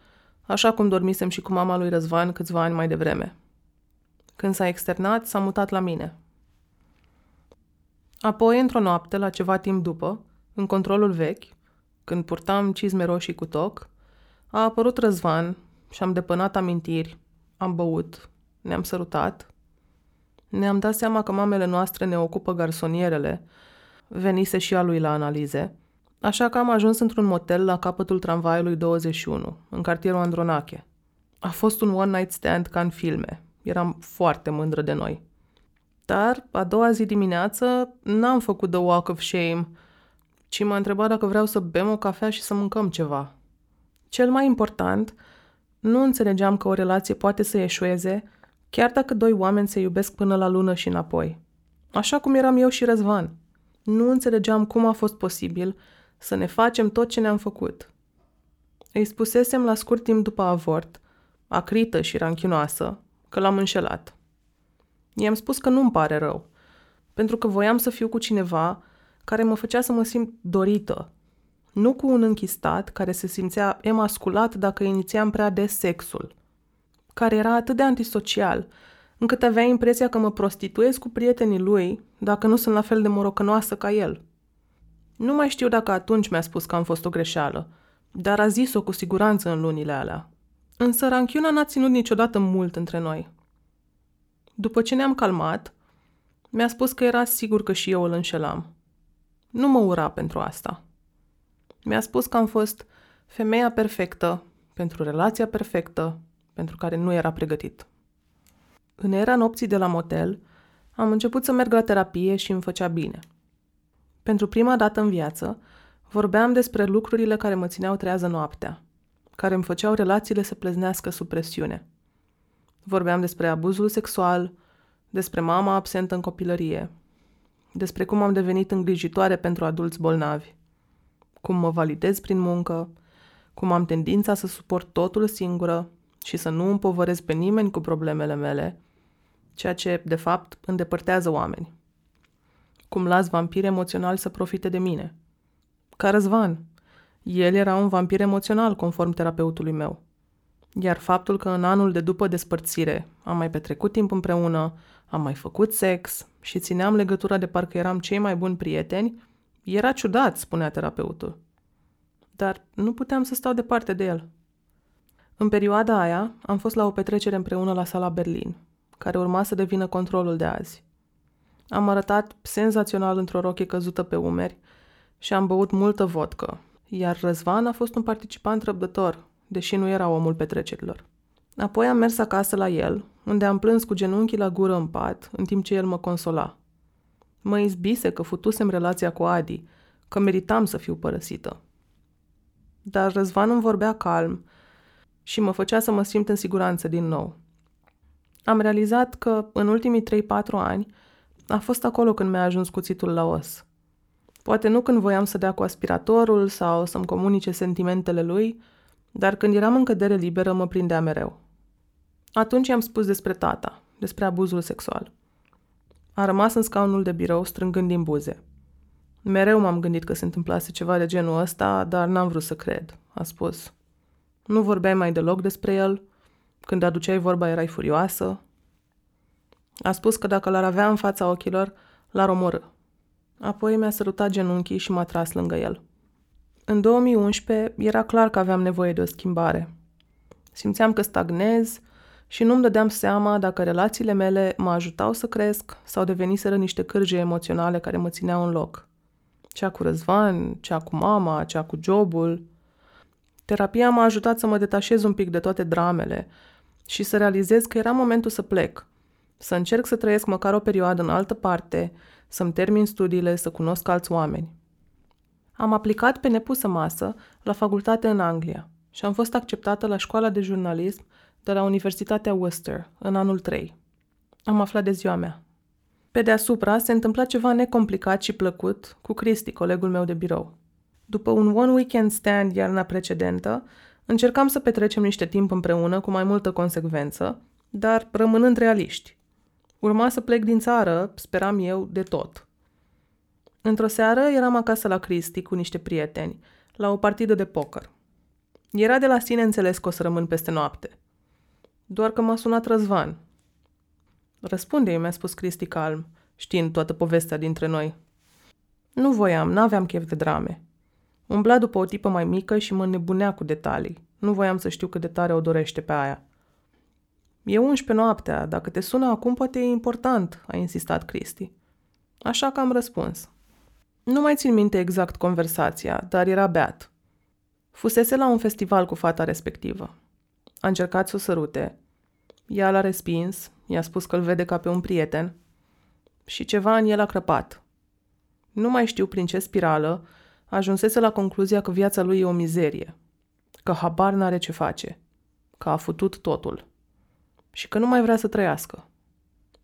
așa cum dormisem și cu mama lui Răzvan câțiva ani mai devreme. Când s-a externat, s-a mutat la mine. Apoi, într-o noapte, la ceva timp după, în controlul vechi, când purtam cizme roșii cu toc, a apărut Răzvan și am depănat amintiri, am băut, ne-am sărutat. Ne-am dat seama că mamele noastre ne ocupă garsonierele, venise și a lui la analize, așa că am ajuns într-un motel la capătul tramvaiului douăzeci și unu, în cartierul Andronache. A fost un one-night stand ca în filme, eram foarte mândră de noi. Dar a doua zi dimineață n-am făcut the walk of shame, ci m-a întrebat dacă vreau să bem o cafea și să mâncăm ceva. Cel mai important, nu înțelegeam că o relație poate să eșueze chiar dacă doi oameni se iubesc până la lună și înapoi. Așa cum eram eu și Răzvan. Nu înțelegeam cum a fost posibil să ne facem tot ce ne-am făcut. Îi spusesem la scurt timp după avort, acrită și ranchinoasă, că l-am înșelat. I-am spus că nu-mi pare rău, pentru că voiam să fiu cu cineva care mă făcea să mă simt dorită, nu cu un închistat care se simțea emasculat dacă inițiam prea des sexul, care era atât de antisocial, încât avea impresia că mă prostituez cu prietenii lui dacă nu sunt la fel de morocănoasă ca el. Nu mai știu dacă atunci mi-a spus că am fost o greșeală, dar a zis-o cu siguranță în lunile alea. Însă ranchiuna n-a ținut niciodată mult între noi. După ce ne-am calmat, mi-a spus că era sigur că și eu îl înșelam. Nu mă ura pentru asta. Mi-a spus că am fost femeia perfectă pentru relația perfectă pentru care nu era pregătit. În era nopții de la motel, am început să merg la terapie și îmi făcea bine. Pentru prima dată în viață, Vorbeam despre lucrurile care mă țineau trează noaptea, care îmi făceau relațiile să pleznească sub presiune. Vorbeam despre abuzul sexual, despre mama absentă în copilărie, despre cum am devenit îngrijitoare pentru adulți bolnavi, cum mă validez prin muncă, cum am tendința să suport totul singură și să nu împovărez pe nimeni cu problemele mele, ceea ce, de fapt, îndepărtează oameni. Cum las vampiri emoționali să profite de mine. Ca Răzvan. El era un vampir emoțional, conform terapeutului meu. Iar faptul că în anul de după despărțire am mai petrecut timp împreună, am mai făcut sex și țineam legătura de parcă eram cei mai buni prieteni, era ciudat, spunea terapeutul. Dar nu puteam să stau departe de el. În perioada aia am fost la o petrecere împreună la Sala Berlin, care urma să devină Controlul de azi. Am arătat senzațional într-o rochie căzută pe umeri și am băut multă vodcă, iar Răzvan a fost un participant răbdător, deși nu era omul petrecerilor. Apoi am mers acasă la el, unde am plâns cu genunchii la gură în pat, în timp ce el mă consola. Mă izbise că futusem relația cu Adi, că meritam să fiu părăsită. Dar Răzvan îmi vorbea calm și mă făcea să mă simt în siguranță din nou. Am realizat că, în ultimii trei patru ani, a fost acolo când mi-a ajuns cuțitul la os. Poate nu când voiam să dea cu aspiratorul sau să-mi comunice sentimentele lui, dar când eram în cădere liberă mă prindea mereu. Atunci i-am spus despre tata, despre abuzul sexual. A rămas în scaunul de birou strângând din buze. Mereu m-am gândit că se întâmplase ceva de genul ăsta, dar n-am vrut să cred, a spus. Nu vorbeai mai deloc despre el, când aduceai vorba erai furioasă. A spus că dacă l-ar avea în fața ochilor, l-ar omorâ. Apoi mi-a sărutat genunchii și m-a tras lângă el. În două mii unsprezece era clar că aveam nevoie de o schimbare. Simțeam că stagnez și nu-mi dădeam seama dacă relațiile mele mă ajutau să cresc sau deveniseră niște cârje emoționale care mă țineau în loc. Cea cu Răzvan, cea cu mama, cea cu jobul. Terapia m-a ajutat să mă detașez un pic de toate dramele și să realizez că era momentul să plec, să încerc să trăiesc măcar o perioadă în altă parte, să-mi termin studiile, să cunosc alți oameni. Am aplicat pe nepusă masă la facultate în Anglia și am fost acceptată la școala de jurnalism de la Universitatea Worcester, în anul trei. Am aflat de ziua mea. Pe deasupra se întâmpla ceva necomplicat și plăcut cu Cristi, colegul meu de birou. După un one weekend stand iarna precedentă, încercam să petrecem niște timp împreună cu mai multă consecvență, dar rămânând realiști. Urma să plec din țară, speram eu, de tot. Într-o seară eram acasă la Cristi cu niște prieteni, la o partidă de poker. Era de la sine înțeles că o să rămân peste noapte. Doar că m-a sunat Răzvan. Răspunde-i, mi-a spus Cristi calm, știind toată povestea dintre noi. Nu voiam, n-aveam chef de drame. Umbla după o tipă mai mică și mă înnebunea cu detalii. Nu voiam să știu cât de tare o dorește pe aia. E unsprezece noaptea, dacă te sună acum poate e important, a insistat Cristi. Așa că am răspuns. Nu mai țin minte exact conversația, dar era beat. Fusese la un festival cu fata respectivă. A încercat să o sărute. Ea l-a respins, i-a spus că îl vede ca pe un prieten și ceva în el a crăpat. Nu mai știu prin ce spirală, ajunsese la concluzia că viața lui e o mizerie, că habar n-are ce face, că a futut totul și că nu mai vrea să trăiască.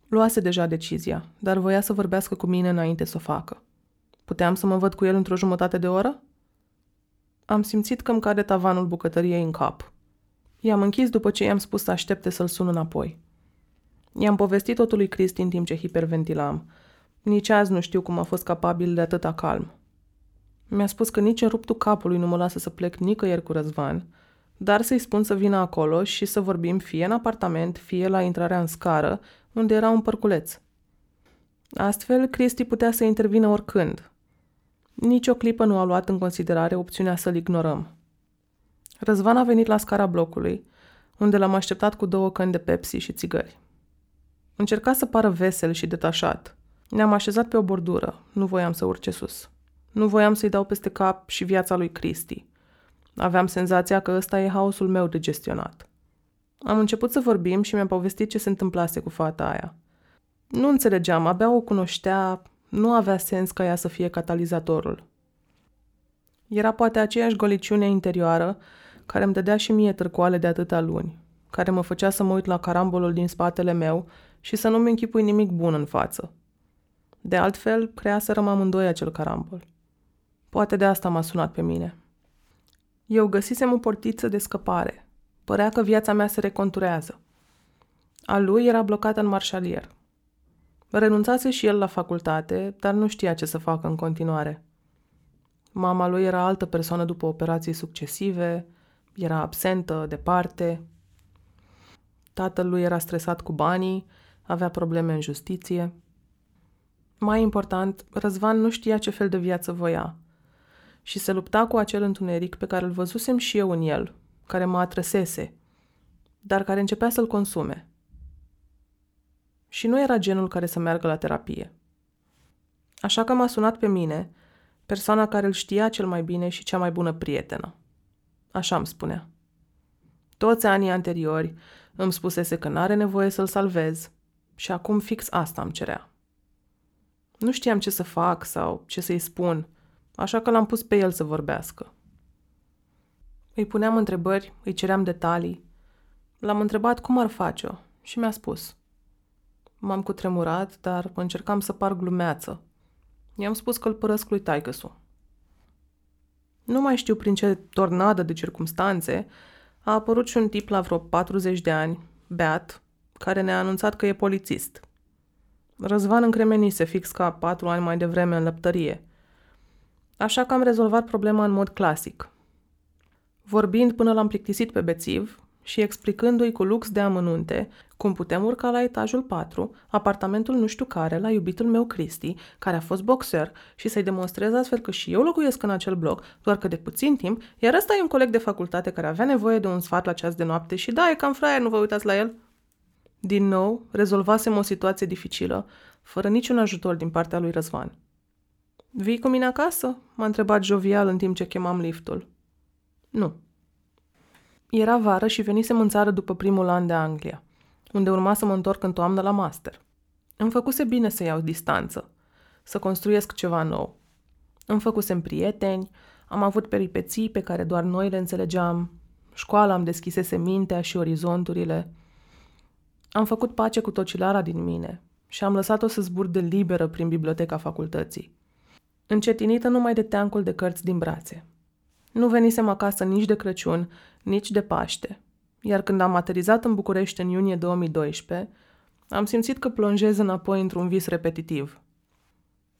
Luase deja decizia, dar voia să vorbească cu mine înainte să o facă. Puteam să mă văd cu el într-o jumătate de oră? Am simțit că îmi cade tavanul bucătăriei în cap. I-am închis după ce i-am spus să aștepte să-l sun înapoi. I-am povestit totul lui Cristi în timp ce hiperventilam. Nici azi nu știu cum a fost capabil de atâta calm. Mi-a spus că nici în ruptul capului nu mă lasă să plec nicăieri cu Răzvan, dar să-i spun să vină acolo și să vorbim fie în apartament, fie la intrarea în scară, unde era un părculeț. Astfel, Cristi putea să intervină oricând. Nici o clipă nu a luat în considerare opțiunea să-l ignorăm. Răzvan a venit la scara blocului, unde l-am așteptat cu două căni de Pepsi și țigări. Încerca să pară vesel și detașat. Ne-am așezat pe o bordură, nu voiam să urce sus. Nu voiam să-i dau peste cap și viața lui Cristi. Aveam senzația că ăsta e haosul meu de gestionat. Am început să vorbim și mi-am povestit ce se întâmplase cu fata aia. Nu înțelegeam, abia o cunoștea, nu avea sens ca ea să fie catalizatorul. Era poate aceeași goliciune interioară care îmi dădea și mie târcoale de atâta luni, care mă făcea să mă uit la carambolul din spatele meu și să nu-mi închipui nimic bun în față. De altfel, creaserăm amândoi acel carambol. Poate de asta m-a sunat pe mine. Eu găsisem o portiță de scăpare. Părea că viața mea se reconturează. A lui era blocată în marșalier. Renunțase și el la facultate, dar nu știa ce să facă în continuare. Mama lui era altă persoană după operații succesive, era absentă, departe. Tatăl lui era stresat cu banii, avea probleme în justiție. Mai important, Răzvan nu știa ce fel de viață voia și se lupta cu acel întuneric pe care îl văzusem și eu în el, care mă atrăsese, dar care începea să-l consume. Și nu era genul care să meargă la terapie. Așa că m-a sunat pe mine, persoana care îl știa cel mai bine și cea mai bună prietenă. Așa îmi spunea. Toți anii anteriori îmi spusese că n-are nevoie să-l salvez și acum fix asta îmi cerea. Nu știam ce să fac sau ce să-i spun, așa că l-am pus pe el să vorbească. Îi puneam întrebări, îi ceream detalii. L-am întrebat cum ar face-o și mi-a spus. M-am cutremurat, dar încercam să par glumeață. I-am spus că îl părăsc lui taicăsu. Nu mai știu prin ce tornadă de circumstanțe a apărut și un tip la vreo patruzeci de ani, beat, care ne-a anunțat că e polițist. Răzvan încremenise fix ca patru ani mai devreme în lăptărie. Așa că am rezolvat problema în mod clasic. Vorbind până l-am plictisit pe bețiv și explicându-i cu lux de amănunte cum putem urca la etajul patru, apartamentul nu știu care, la iubitul meu Cristi, care a fost boxer, și să-i demonstrez astfel că și eu locuiesc în acel bloc, doar că de puțin timp, iar ăsta e un coleg de facultate care avea nevoie de un sfat la ceas de noapte și da, e cam fraier, nu vă uitați la el. Din nou, rezolvasem o situație dificilă, fără niciun ajutor din partea lui Răzvan. Vii cu mine acasă?" m-a întrebat jovial în timp ce chemam liftul. Nu. Era vară și venisem în țară după primul an de Anglia, unde urma să mă întorc în toamnă la master. Îmi făcuse bine să iau distanță, să construiesc ceva nou. Îmi făcusem prieteni, am avut peripeții pe care doar noi le înțelegeam, școala îmi deschisese mintea și orizonturile. Am făcut pace cu tocilara din mine și am lăsat-o să zburde liberă prin biblioteca facultății, încetinită numai de teancul de cărți din brațe. Nu venisem acasă nici de Crăciun, nici de Paște, iar când am aterizat în București în iunie două mii doisprezece, am simțit că plonjez înapoi într-un vis repetitiv.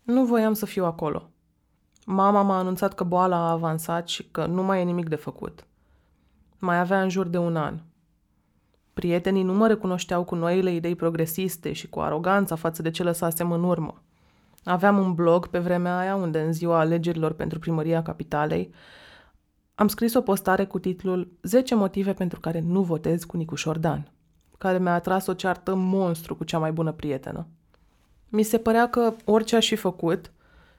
Nu voiam să fiu acolo. Mama m-a anunțat că boala a avansat și că nu mai e nimic de făcut. Mai avea în jur de un an. Prietenii nu mă recunoșteau cu noile idei progresiste și cu aroganța față de ce lăsasem în urmă. Aveam un blog pe vremea aia unde, în ziua alegerilor pentru primăria capitalei, am scris o postare cu titlul zece motive pentru care nu votez cu Nicușor Dan, care mi-a atras o ceartă monstru cu cea mai bună prietenă. Mi se părea că, orice aș fi făcut,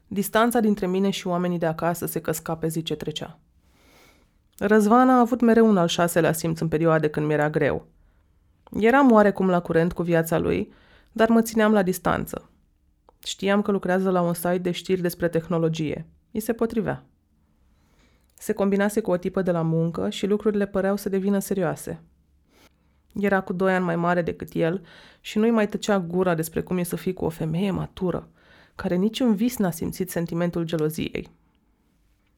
distanța dintre mine și oamenii de acasă se căsca pe zi ce trecea. Răzvan a avut mereu un al șaselea simț în perioade când mi-era greu. Eram oarecum la curent cu viața lui, dar mă țineam la distanță. Știam că lucrează la un site de știri despre tehnologie. I se potrivea. Se combinase cu o tipă de la muncă și lucrurile păreau să devină serioase. Era cu doi ani mai mare decât el și nu-i mai tăcea gura despre cum e să fii cu o femeie matură, care niciun vis n-a simțit sentimentul geloziei.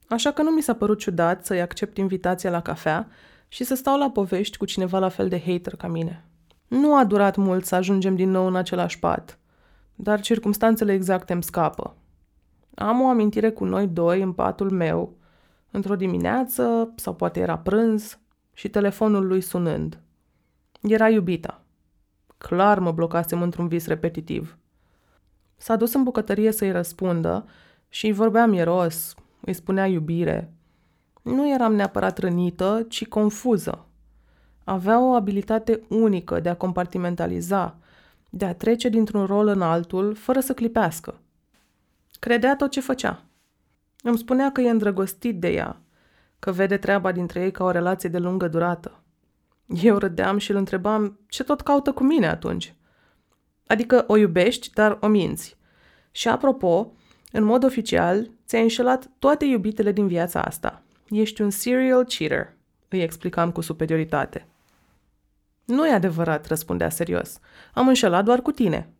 Așa că nu mi s-a părut ciudat să-i accept invitația la cafea și să stau la povești cu cineva la fel de hater ca mine. Nu a durat mult să ajungem din nou în același pat, dar circumstanțele exacte îmi scapă. Am o amintire cu noi doi în patul meu, într-o dimineață, sau poate era prânz, și telefonul lui sunând. Era iubita. Clar mă blocasem într-un vis repetitiv. S-a dus în bucătărie să-i răspundă și îi vorbea miros, îi spunea iubire. Nu eram neapărat rănită, ci confuză. Avea o abilitate unică de a compartimentaliza, de a trece dintr-un rol în altul fără să clipească. Credea tot ce făcea. Îmi spunea că e îndrăgostit de ea, că vede treaba dintre ei ca o relație de lungă durată. Eu râdeam și îl întrebam ce tot caută cu mine atunci. Adică o iubești, dar o minți. Și apropo, În mod oficial, ți-ai înșelat toate iubitele din viața asta. Ești un serial cheater, îi explicam cu superioritate. Nu e adevărat, răspundea serios. Am înșelat doar cu tine.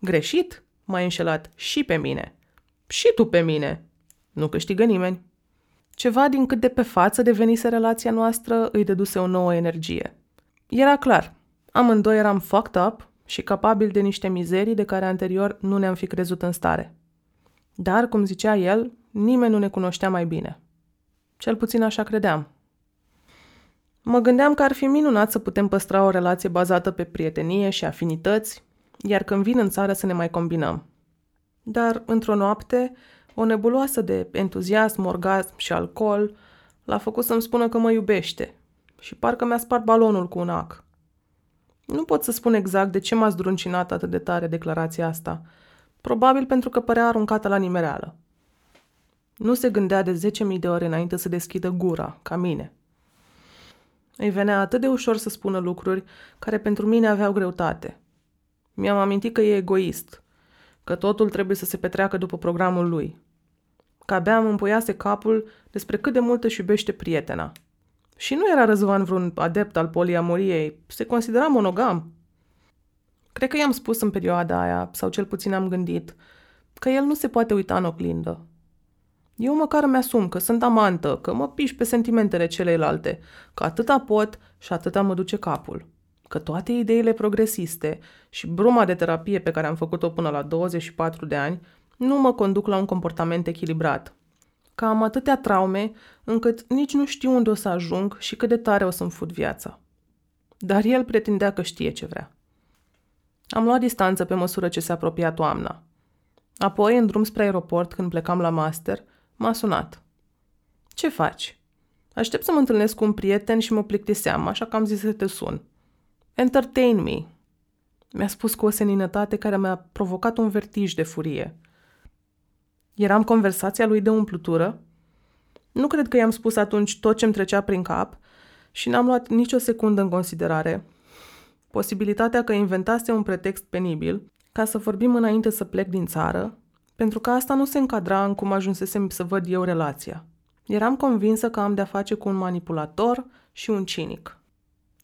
Greșit, m-ai înșelat și pe mine. Și tu pe mine. Nu câștigă nimeni. Ceva din cât de pe față devenise relația noastră îi dăduse o nouă energie. Era clar, amândoi eram fucked up și capabili de niște mizerii de care anterior nu ne-am fi crezut în stare. Dar, cum zicea el, nimeni nu ne cunoștea mai bine. Cel puțin așa credeam. Mă gândeam că ar fi minunat să putem păstra o relație bazată pe prietenie și afinități, iar când vin în țară să ne mai combinăm. Dar, într-o noapte, o nebuloasă de entuziasm, orgasm și alcool l-a făcut să-mi spună că mă iubește și parcă mi-a spart balonul cu un ac. Nu pot să spun exact de ce m-a zdruncinat atât de tare declarația asta, probabil pentru că părea aruncată la nimereală. Nu se gândea de zece mii de ori înainte să deschidă gura, ca mine. Îi venea atât de ușor să spună lucruri care pentru mine aveau greutate. Mi-am amintit că e egoist, că totul trebuie să se petreacă după programul lui. Că abia îmi împuiase capul despre cât de mult își iubește prietena. Și nu era Răzvan vreun adept al poliamoriei, se considera monogam. Cred că i-am spus în perioada aia, sau cel puțin am gândit, că el nu se poate uita în oglindă. Eu măcar îmi asum că sunt amantă, că mă piș pe sentimentele celelalte, că atâta pot și atâta mă duce capul, că toate ideile progresiste și bruma de terapie pe care am făcut-o până la douăzeci și patru de ani nu mă conduc la un comportament echilibrat, că am atâtea traume încât nici nu știu unde o să ajung și cât de tare o să-mi fut viața. Dar el pretindea că știe ce vrea. Am luat distanță pe măsură ce se apropia toamna. Apoi, în drum spre aeroport, când plecam la master, m-a sunat. Ce faci? Aștept să mă întâlnesc cu un prieten și mă plictiseam, așa că am zis să te sun. Entertain me. Mi-a spus cu o seninătate care mi-a provocat un vertij de furie. Eram conversația lui de umplutură? Nu cred că i-am spus atunci tot ce-mi trecea prin cap și n-am luat nicio secundă în considerare posibilitatea că inventase un pretext penibil ca să vorbim înainte să plec din țară, pentru că asta nu se încadra în cum ajunsesem să văd eu relația. Eram convinsă că am de-a face cu un manipulator și un cinic.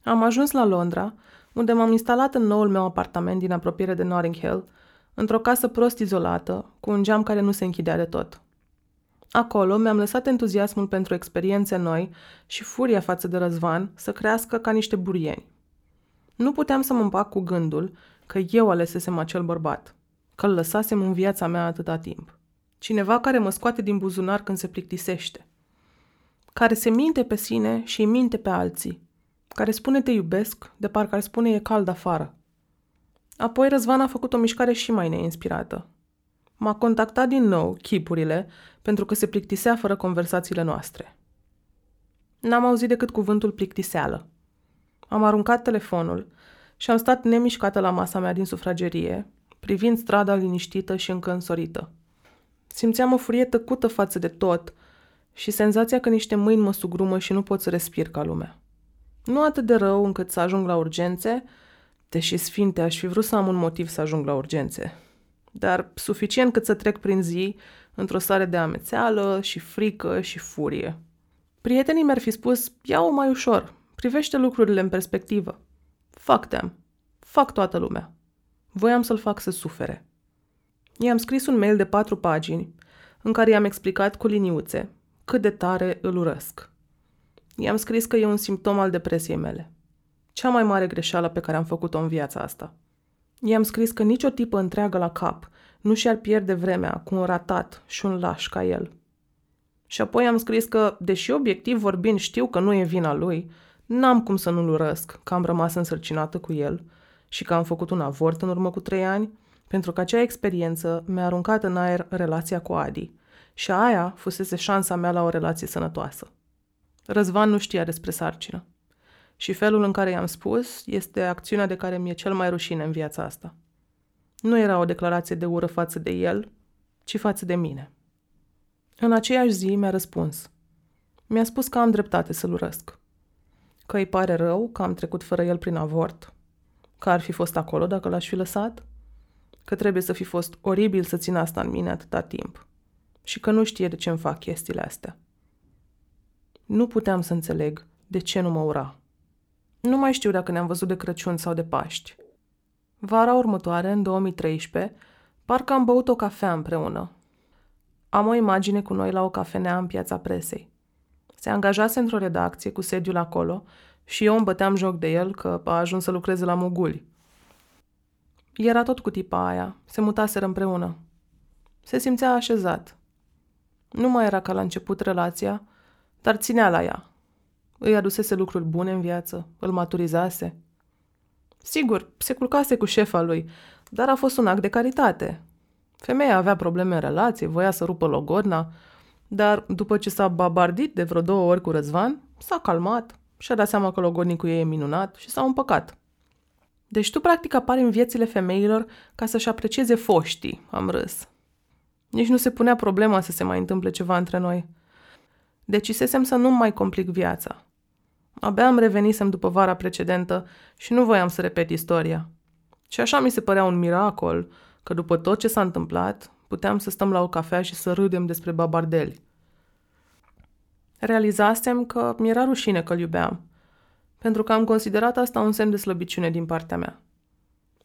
Am ajuns la Londra, unde m-am instalat în noul meu apartament din apropiere de Notting Hill, într-o casă prost izolată, cu un geam care nu se închidea de tot. Acolo mi-am lăsat entuziasmul pentru experiențe noi și furia față de Răzvan să crească ca niște burieni. Nu puteam să mă împac cu gândul că eu alesesem acel bărbat, că-l lăsasem în viața mea atâta timp. Cineva care mă scoate din buzunar când se plictisește, care se minte pe sine și îi minte pe alții, care spune te iubesc, de parcă ar spune e cald afară. Apoi Răzvan a făcut o mișcare și mai neinspirată. M-a contactat din nou chipurile pentru că se plictisea fără conversațiile noastre. N-am auzit decât cuvântul plictiseală. Am aruncat telefonul și am stat nemișcată la masa mea din sufragerie, privind strada liniștită și încă însorită. Simțeam o furie tăcută față de tot și senzația că niște mâini mă sugrumă și nu pot să respir ca lumea. Nu atât de rău încât să ajung la urgențe, deși, sfinte, aș fi vrut să am un motiv să ajung la urgențe, dar suficient cât să trec prin zi într-o stare de amețeală și frică și furie. Prietenii mi-ar fi spus, ia-o mai ușor, privește lucrurile în perspectivă. Fuck them. Fuck toată lumea. Voiam să-l fac să sufere. I-am scris un mail de patru pagini în care i-am explicat cu liniuțe cât de tare îl urăsc. I-am scris că e un simptom al depresiei mele. Cea mai mare greșeală pe care am făcut-o în viața asta. I-am scris că nicio tipă întreagă la cap nu și-ar pierde vremea cu un ratat și un laș ca el. Și apoi am scris că, deși obiectiv vorbind știu că nu e vina lui, n-am cum să nu-l urăsc că am rămas însărcinată cu el și că am făcut un avort în urmă cu trei ani, pentru că acea experiență mi-a aruncat în aer relația cu Adi și aia fusese șansa mea la o relație sănătoasă. Răzvan nu știa despre sarcină. Și felul în care i-am spus este acțiunea de care mi-e cel mai rușine în viața asta. Nu era o declarație de ură față de el, ci față de mine. În aceeași zi mi-a răspuns. Mi-a spus că am dreptate să-l urăsc. Că îi pare rău că am trecut fără el prin avort, că ar fi fost acolo dacă l-aș fi lăsat, că trebuie să fi fost oribil să țin asta în mine atâta timp, și că nu știe de ce îmi fac chestiile astea. Nu puteam să înțeleg de ce nu mă ura. Nu mai știu dacă ne-am văzut de Crăciun sau de Paști. Vara următoare, în două mii treisprezece, parcă am băut o cafea împreună. Am o imagine cu noi la o cafenea în Piața Presei. Se angajase într-o redacție cu sediul acolo și eu îmi băteam joc de el că a ajuns să lucreze la Muguli. Era tot cu tipa aia, se mutaseră împreună. Se simțea așezat. Nu mai era ca la început relația, dar ținea la ea. Îi adusese lucruri bune în viață, îl maturizase. Sigur, se culcase cu șefa lui, dar a fost un act de caritate. Femeia avea probleme în relație, voia să rupă logodna, dar după ce s-a babardit de vreo două ori cu Răzvan, s-a calmat și-a dat seama că logodnicul ei e minunat și s-a împăcat. Deci tu practic apari în viețile femeilor ca să-și aprecieze foștii, am râs. Nici nu se punea problema să se mai întâmple ceva între noi. Decisesem să nu mai complic viața. Abia am revenisem după vara precedentă și nu voiam să repet istoria. Și așa mi se părea un miracol că după tot ce s-a întâmplat, puteam să stăm la o cafea și să râdem despre babardeli. Realizasem că mi-era rușine că-l iubeam, pentru că am considerat asta un semn de slăbiciune din partea mea.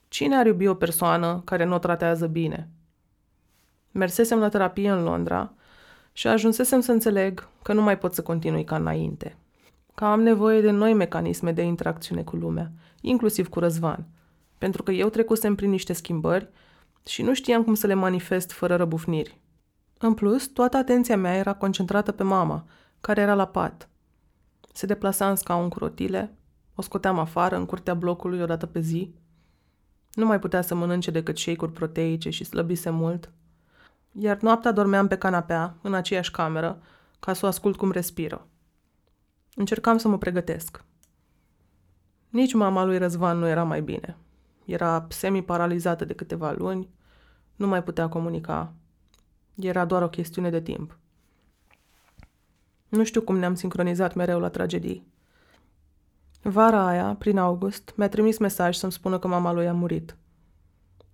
Cine ar iubi o persoană care nu o tratează bine? Mersesem la terapie în Londra și ajunsesem să înțeleg că nu mai pot să continui ca înainte, că am nevoie de noi mecanisme de interacțiune cu lumea, inclusiv cu Răzvan, pentru că eu trecusem prin niște schimbări și nu știam cum să le manifest fără răbufniri. În plus, toată atenția mea era concentrată pe mama, care era la pat. Se deplasa în scaun cu rotile, o scoteam afară în curtea blocului o dată pe zi. Nu mai putea să mănânce decât shake-uri proteice și slăbise mult. Iar noaptea dormeam pe canapea, în aceeași cameră, ca să o ascult cum respiră. Încercam să mă pregătesc. Nici mama lui Răzvan nu era mai bine. Era semi-paralizată de câteva luni, nu mai putea comunica. Era doar o chestiune de timp. Nu știu cum ne-am sincronizat mereu la tragedii. Vara aia, prin august, mi-a trimis mesaj să-mi spună că mama lui a murit.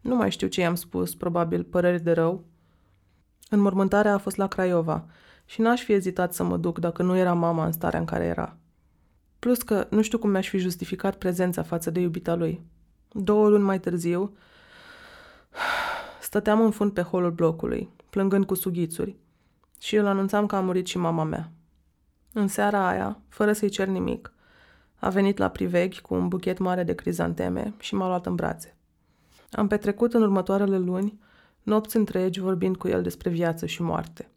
Nu mai știu ce i-am spus, probabil păreri de rău. Înmormântarea a fost la Craiova și n-aș fi ezitat să mă duc dacă nu era mama în starea în care era. Plus că nu știu cum mi-aș fi justificat prezența față de iubita lui. Două luni mai târziu, stăteam în fund pe holul blocului, plângând cu sughițuri, și îl anunțam că a murit și mama mea. În seara aia, fără să-i cer nimic, a venit la priveghi cu un buchet mare de crizanteme și m-a luat în brațe. Am petrecut în următoarele luni nopți întregi vorbind cu el despre viață și moarte.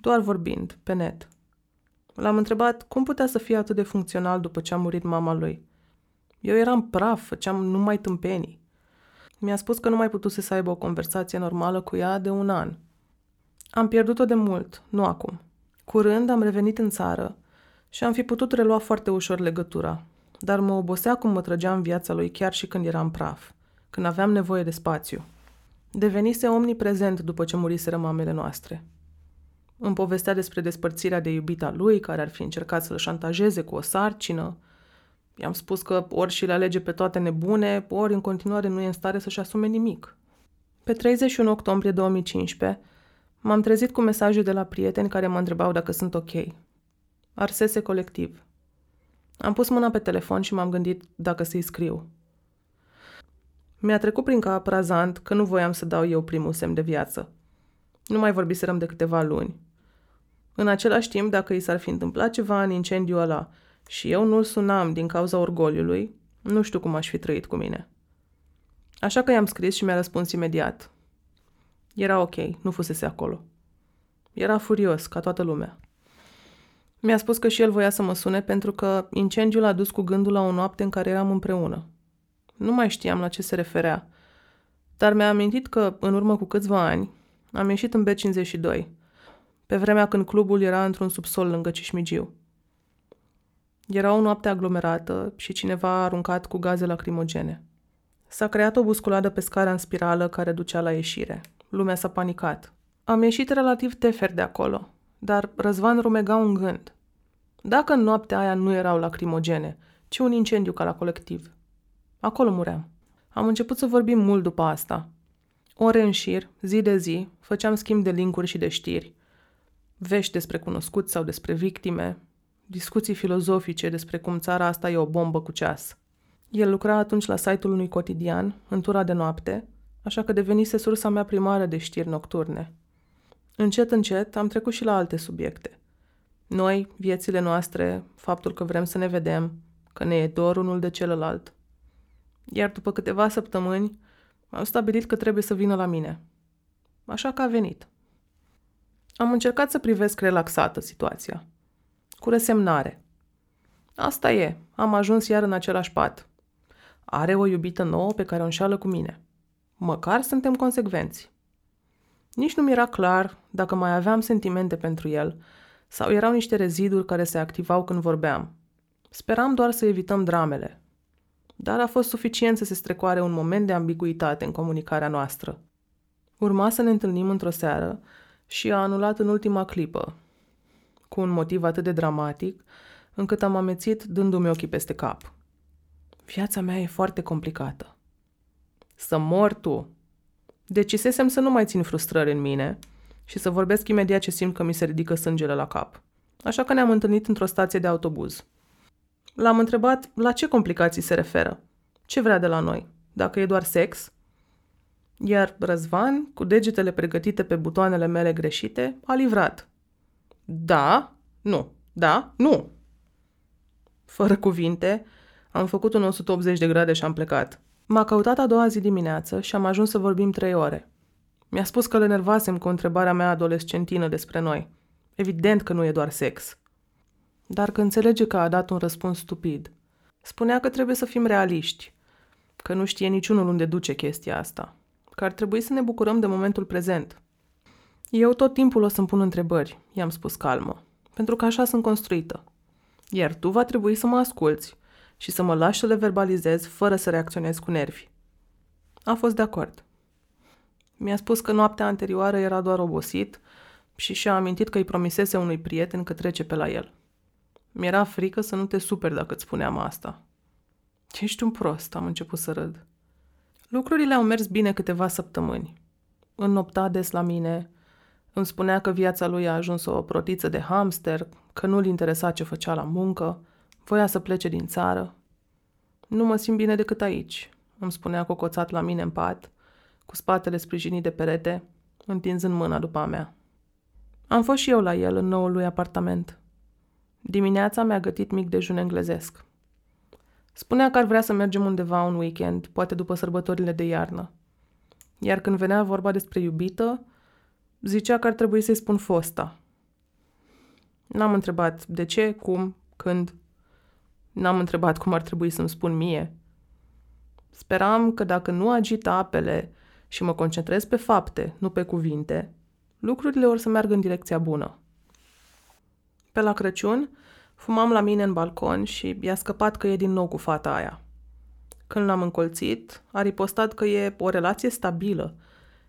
Doar vorbind, pe net. L-am întrebat cum putea să fie atât de funcțional după ce a murit mama lui. Eu eram praf, făceam numai tâmpenii. Mi-a spus că nu mai putuse să aibă o conversație normală cu ea de un an. Am pierdut-o de mult, nu acum. Curând am revenit în țară și am fi putut relua foarte ușor legătura, dar mă obosea cum mă trăgea în viața lui chiar și când eram praf, când aveam nevoie de spațiu. Devenise omniprezent după ce muriseră mamele noastre. Îmi povestea despre despărțirea de iubita lui, care ar fi încercat să-l șantajeze cu o sarcină. I-am spus că ori și le alege pe toate nebune, ori în continuare nu e în stare să-și asume nimic. Pe treizeci și unu octombrie două mii cincisprezece, m-am trezit cu mesaje de la prieteni care mă întrebau dacă sunt ok. Arsese Colectiv. Am pus mâna pe telefon și m-am gândit dacă să-i scriu. Mi-a trecut prin cap razant că nu voiam să dau eu primul semn de viață. Nu mai vorbiserăm de câteva luni. În același timp, dacă i s-ar fi întâmplat ceva în incendiul ăla și eu nu-l sunam din cauza orgoliului, nu știu cum aș fi trăit cu mine. Așa că i-am scris și mi-a răspuns imediat. Era ok, nu fusese acolo. Era furios, ca toată lumea. Mi-a spus că și el voia să mă sune pentru că incendiul a dus cu gândul la o noapte în care eram împreună. Nu mai știam la ce se referea, dar mi-a amintit că, în urmă cu câțiva ani, am ieșit în B cincizeci și doi, pe vremea când clubul era într-un subsol lângă Cișmigiu. Era o noapte aglomerată și cineva a aruncat cu gaze lacrimogene. S-a creat o busculadă pe scara în spirală care ducea la ieșire. Lumea s-a panicat. Am ieșit relativ tefer de acolo, dar Răzvan rumega un gând. Dacă în noaptea aia nu erau lacrimogene, ci un incendiu ca la Colectiv. Acolo muream. Am început să vorbim mult după asta. Ore în șir, zi de zi, făceam schimb de linkuri și de știri. vești despre cunoscuți sau despre victime, discuții filozofice despre cum țara asta e o bombă cu ceas. El lucra atunci la site-ul unui cotidian, în tura de noapte, așa că devenise sursa mea primară de știri nocturne. Încet, încet, am trecut și la alte subiecte. Noi, viețile noastre, faptul că vrem să ne vedem, că ne e dor unul de celălalt. Iar după câteva săptămâni, am stabilit că trebuie să vină la mine. Așa că a venit. Am încercat să privesc relaxată situația. Cu resemnare. Asta e, am ajuns iar în același pat. Are o iubită nouă pe care o înșală cu mine. Măcar suntem consecvenți. Nici nu mi-era clar dacă mai aveam sentimente pentru el sau erau niște reziduri care se activau când vorbeam. Speram doar să evităm dramele. Dar a fost suficient să se strecoare un moment de ambiguitate în comunicarea noastră. Urma să ne întâlnim într-o seară și a anulat în ultima clipă, cu un motiv atât de dramatic, încât am amețit dându-mi ochii peste cap. Viața mea e foarte complicată. Să mor tu! Decisesem să nu mai țin frustrări în mine și să vorbesc imediat ce simt că mi se ridică sângele la cap. Așa că ne-am întâlnit într-o stație de autobuz. L-am întrebat la ce complicații se referă, ce vrea de la noi, dacă e doar sex. Iar Răzvan, cu degetele pregătite pe butoanele mele greșite, a livrat. Da, nu, da, nu. Fără cuvinte, am făcut un o sută optzeci de grade și am plecat. M-a căutat a doua zi dimineață și am ajuns să vorbim trei ore. Mi-a spus că le nervasem cu întrebarea mea adolescentină despre noi. Evident că nu e doar sex. Dar că înțelege că a dat un răspuns stupid. Spunea că trebuie să fim realiști, că nu știe niciunul unde duce chestia asta, că ar trebui să ne bucurăm de momentul prezent. Eu tot timpul o să-mi pun întrebări, i-am spus calmă, pentru că așa sunt construită. Iar tu va trebui să mă asculți și să mă lași să le verbalizez fără să reacționez cu nervi. A fost de acord. Mi-a spus că noaptea anterioară era doar obosit și și-a amintit că îi promisese unui prieten că trece pe la el. Mi-era frică să nu te superi dacă îți spuneam asta. Ești un prost, am început să râd. Lucrurile au mers bine câteva săptămâni. Înnopta des la mine, îmi spunea că viața lui a ajuns o protiță de hamster, că nu-l interesa ce făcea la muncă, voia să plece din țară. Nu mă simt bine decât aici, îmi spunea cocoțat la mine în pat, cu spatele sprijinit de perete, întinzând mâna după a mea. Am fost și eu la el în noul lui apartament. Dimineața mi-a gătit mic dejun englezesc. Spunea că ar vrea să mergem undeva un weekend, poate după sărbătorile de iarnă. Iar când venea vorba despre iubită, zicea că ar trebui să-i spun fosta. N-am întrebat de ce, cum, când. N-am întrebat cum ar trebui să-mi spun mie. Speram că dacă nu agit apele și mă concentrez pe fapte, nu pe cuvinte, lucrurile or să meargă în direcția bună. Pe la Crăciun, fumam la mine în balcon și i-a scăpat că e din nou cu fata aia. Când l-am încolțit, a ripostat că e o relație stabilă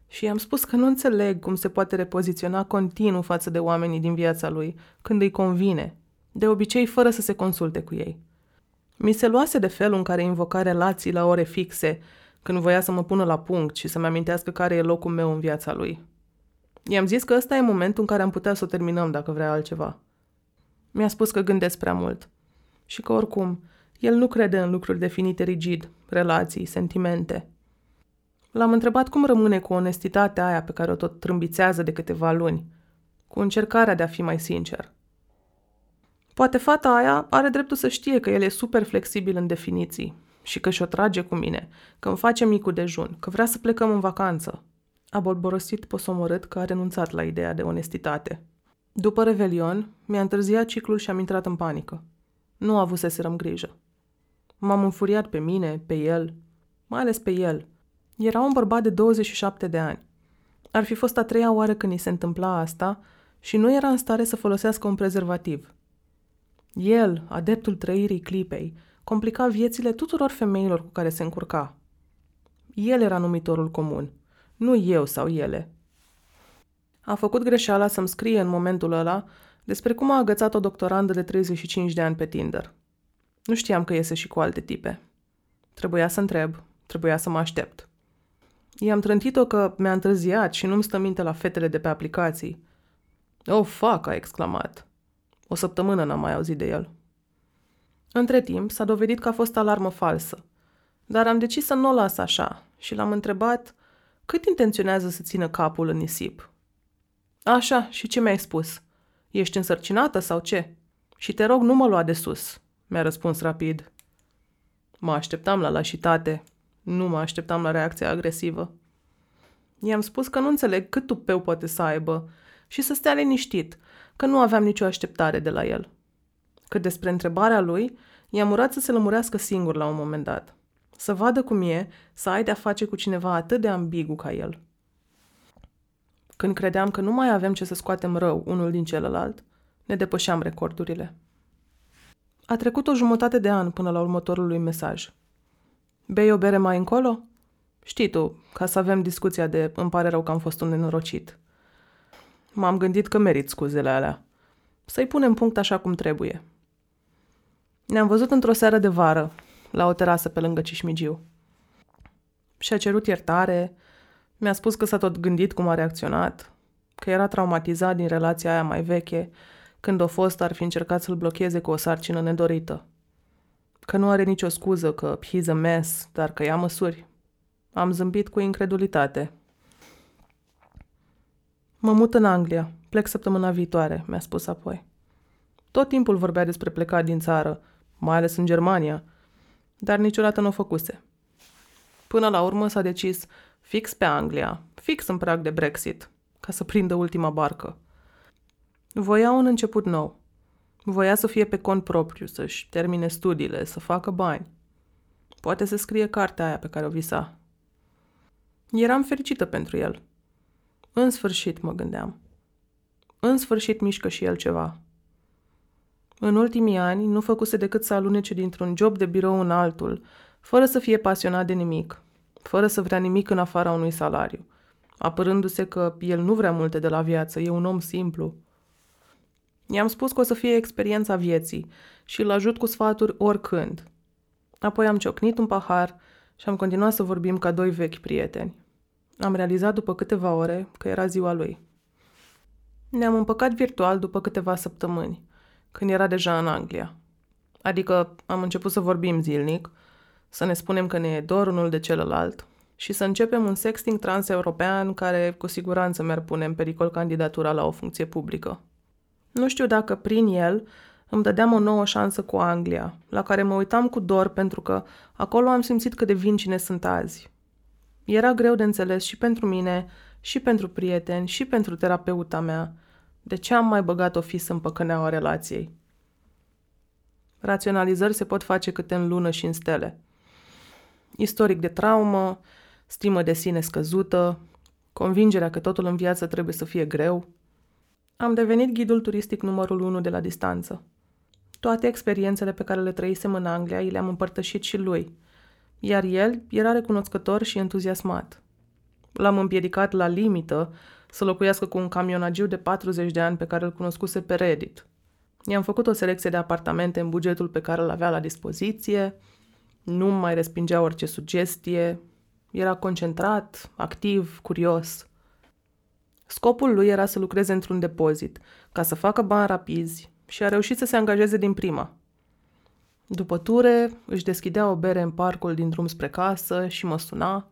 și i-am spus că nu înțeleg cum se poate repoziționa continuu față de oamenii din viața lui, când îi convine, de obicei fără să se consulte cu ei. Mi se luase de felul în care invoca relații la ore fixe, când voia să mă pună la punct și să-mi amintească care e locul meu în viața lui. I-am zis că ăsta e momentul în care am putea să o terminăm dacă vrea altceva. Mi-a spus că gândesc prea mult și că, oricum, el nu crede în lucruri definite rigid, relații, sentimente. L-am întrebat cum rămâne cu onestitatea aia pe care o tot trâmbițează de câteva luni, cu încercarea de a fi mai sincer. Poate fata aia are dreptul să știe că el e super flexibil în definiții și că și-o trage cu mine, că îmi face micul dejun, că vrea să plecăm în vacanță. A bolborosit posomorât că a renunțat la ideea de onestitate. După Revelion, mi-a întârziat ciclul și am intrat în panică. Nu avuseserăm grijă. M-am înfuriat pe mine, pe el, mai ales pe el. Era un bărbat de douăzeci și șapte de ani. Ar fi fost a treia oară când i se întâmpla asta și nu era în stare să folosească un prezervativ. El, adeptul trăirii clipei, complica viețile tuturor femeilor cu care se încurca. El era numitorul comun, nu eu sau ele. A făcut greșeala să-mi scrie în momentul ăla despre cum a agățat o doctorandă de treizeci și cinci de ani pe Tinder. Nu știam că iese și cu alte tipe. Trebuia să întreb, trebuia să mă aștept. I-am trântit-o că mi-a întârziat și nu-mi stă minte la fetele de pe aplicații. Oh, fuck, a exclamat. O săptămână n-am mai auzit de el. Între timp, s-a dovedit că a fost alarmă falsă, dar am decis să nu o las așa și l-am întrebat cât intenționează să țină capul în nisip. Așa, și ce mi-ai spus? Ești însărcinată sau ce? Și te rog, nu mă lua de sus, mi-a răspuns rapid. Mă așteptam la lașitate, nu mă așteptam la reacția agresivă. I-am spus că nu înțeleg cât tupeu poate să aibă și să stea liniștit, că nu aveam nicio așteptare de la el. Că despre întrebarea lui, i-am urat să se lămurească singur la un moment dat. Să vadă cum e să ai de-a face cu cineva atât de ambigu ca el. Când credeam că nu mai avem ce să scoatem rău unul din celălalt, ne depășeam recordurile. A trecut o jumătate de an până la următorul lui mesaj. Bei o bere mai încolo? Știi tu, ca să avem discuția de îmi pare rău că am fost un nenorocit. M-am gândit că merit scuzele alea. Să-i punem punct așa cum trebuie. Ne-am văzut într-o seară de vară, la o terasă pe lângă Cișmigiu. Și-a cerut iertare, mi-a spus că s-a tot gândit cum a reacționat, că era traumatizat din relația aia mai veche, când o fost ar fi încercat să-l blocheze cu o sarcină nedorită. Că nu are nicio scuză, că he's a mess, dar că ia măsuri. Am zâmbit cu incredulitate. Mă mut în Anglia, plec săptămâna viitoare, mi-a spus apoi. Tot timpul vorbea despre plecat din țară, mai ales în Germania, dar niciodată n-o făcuse. Până la urmă s-a decis fix pe Anglia, fix în prag de Brexit, ca să prindă ultima barcă. Voia un început nou. Voia să fie pe cont propriu, să-și termine studiile, să facă bani. Poate să scrie cartea aia pe care o visa. Eram fericită pentru el. În sfârșit, mă gândeam. În sfârșit mișcă și el ceva. În ultimii ani nu făcuse decât să alunece dintr-un job de birou în altul, fără să fie pasionat de nimic, fără să vrea nimic în afara unui salariu, apărându-se că el nu vrea multe de la viață, e un om simplu. I-am spus că o să fie experiența vieții și îl ajut cu sfaturi oricând. Apoi am ciocnit un pahar și am continuat să vorbim ca doi vechi prieteni. Am realizat după câteva ore că era ziua lui. Ne-am împăcat virtual după câteva săptămâni, când era deja în Anglia. Adică am început să vorbim zilnic, să ne spunem că ne e dor unul de celălalt și să începem un sexting transeuropean care cu siguranță mi-ar pune în pericol candidatura la o funcție publică. Nu știu dacă prin el îmi dădeam o nouă șansă cu Anglia, la care mă uitam cu dor pentru că acolo am simțit cât de vincine sunt azi. Era greu de înțeles și pentru mine, și pentru prieteni, și pentru terapeuta mea. De ce am mai băgat-o fi să-mi păcăneaua relației? Raționalizări se pot face câte în lună și în stele. Istoric de traumă, stimă de sine scăzută, convingerea că totul în viață trebuie să fie greu. Am devenit ghidul turistic numărul unu de la distanță. Toate experiențele pe care le trăisem în Anglia îi le-am împărtășit și lui, iar el era recunoscător și entuziasmat. L-am împiedicat la limită să locuiască cu un camionagiu de patruzeci de ani pe care îl cunoscuse pe Reddit. I-am făcut o selecție de apartamente în bugetul pe care îl avea la dispoziție, nu mai respingea orice sugestie, era concentrat, activ, curios. Scopul lui era să lucreze într-un depozit, ca să facă bani rapizi și a reușit să se angajeze din prima. După ture, își deschidea o bere în parcul din drum spre casă și mă suna,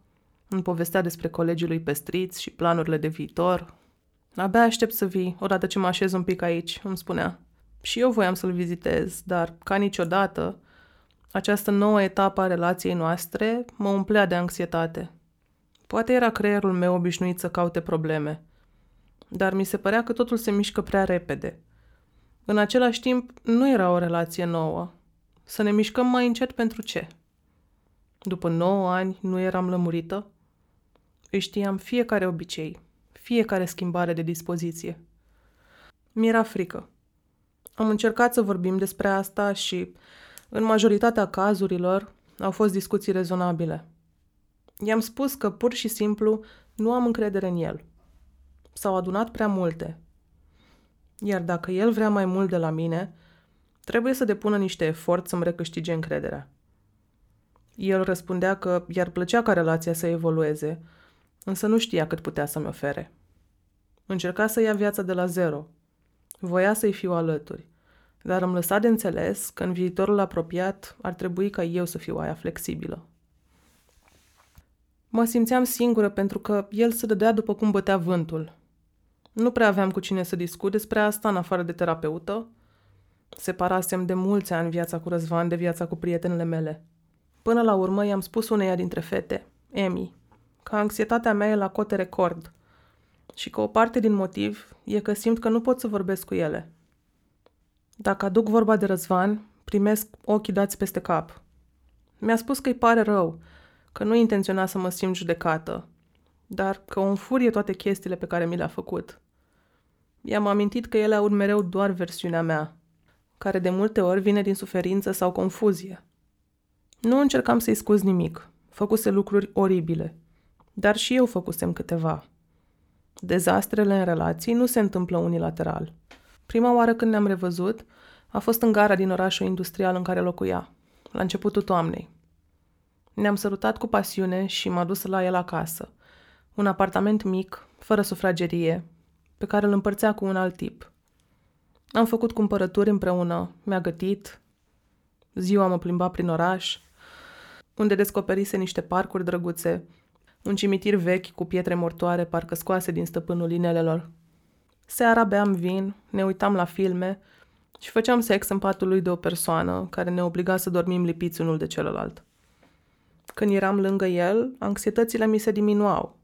îmi povestea despre colegii lui pestriți și planurile de viitor. Abia aștept să vii, odată ce mă așez un pic aici, îmi spunea. Și eu voiam să-l vizitez, dar, ca niciodată, această nouă etapă a relației noastre mă umplea de anxietate. Poate era creierul meu obișnuit să caute probleme, dar mi se părea că totul se mișcă prea repede. În același timp, nu era o relație nouă. Să ne mișcăm mai încet pentru ce? După nouă ani nu eram lămurită? Îi știam fiecare obicei, fiecare schimbare de dispoziție. Mi-era frică. Am încercat să vorbim despre asta și, în majoritatea cazurilor, au fost discuții rezonabile. I-am spus că, pur și simplu, nu am încredere în el. S-au adunat prea multe. Iar dacă el vrea mai mult de la mine, trebuie să depună niște efort să-mi recâștige încrederea. El răspundea că i-ar plăcea ca relația să evolueze, însă nu știa cât putea să-mi ofere. Încerca să ia viața de la zero, Voia să-i fiu alături, dar am lăsat de înțeles că în viitorul apropiat ar trebui ca eu să fiu aia flexibilă. Mă simțeam singură pentru că el se dădea după cum bătea vântul. Nu prea aveam cu cine să discut despre asta în afară de terapeută. Separasem de mulți ani viața cu Răzvan de viața cu prietenele mele. Până la urmă i-am spus uneia dintre fete, Emi, că anxietatea mea e la cote record și că o parte din motiv e că simt că nu pot să vorbesc cu ele. Dacă aduc vorba de Răzvan, primesc ochii dați peste cap. Mi-a spus că îi pare rău, că nu intenționa să mă simt judecată, dar că o înfurie toate chestiile pe care mi le-a făcut. I-am amintit că ele aud mereu doar versiunea mea, care de multe ori vine din suferință sau confuzie. Nu încercam să-i scuz nimic, făcuse lucruri oribile, dar și eu făcusem câteva. Dezastrele în relații nu se întâmplă unilateral. Prima oară când ne-am revăzut a fost în gara din orașul industrial în care locuia, la începutul toamnei. Ne-am sărutat cu pasiune și m-a dus la el acasă, un apartament mic, fără sufragerie, pe care îl împărțea cu un alt tip. Am făcut cumpărături împreună, mi-a gătit, ziua mă plimba prin oraș, unde descoperise niște parcuri drăguțe, un cimitir vechi cu pietre mortoare parcă scoase din stăpânul inelelor. Seara beam vin, ne uitam la filme și făceam sex în patul lui de o persoană care ne obliga să dormim lipiți unul de celălalt. Când eram lângă el, anxietățile mi se diminuau.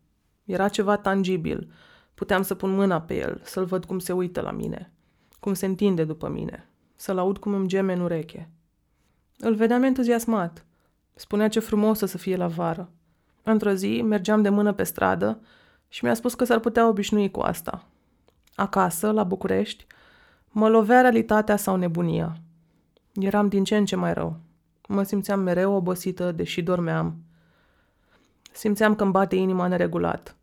Era ceva tangibil. Puteam să pun mâna pe el, să-l văd cum se uită la mine, cum se întinde după mine, să-l aud cum îmi geme în ureche. Îl vedeam entuziasmat. Spunea ce frumos o să fie la vară. Într-o zi, mergeam de mână pe stradă și mi-a spus că s-ar putea obișnui cu asta. Acasă, la București, mă lovea realitatea sau nebunia. Eram din ce în ce mai rău. Mă simțeam mereu obosită, deși dormeam. Simțeam că îmi bate inima neregulat.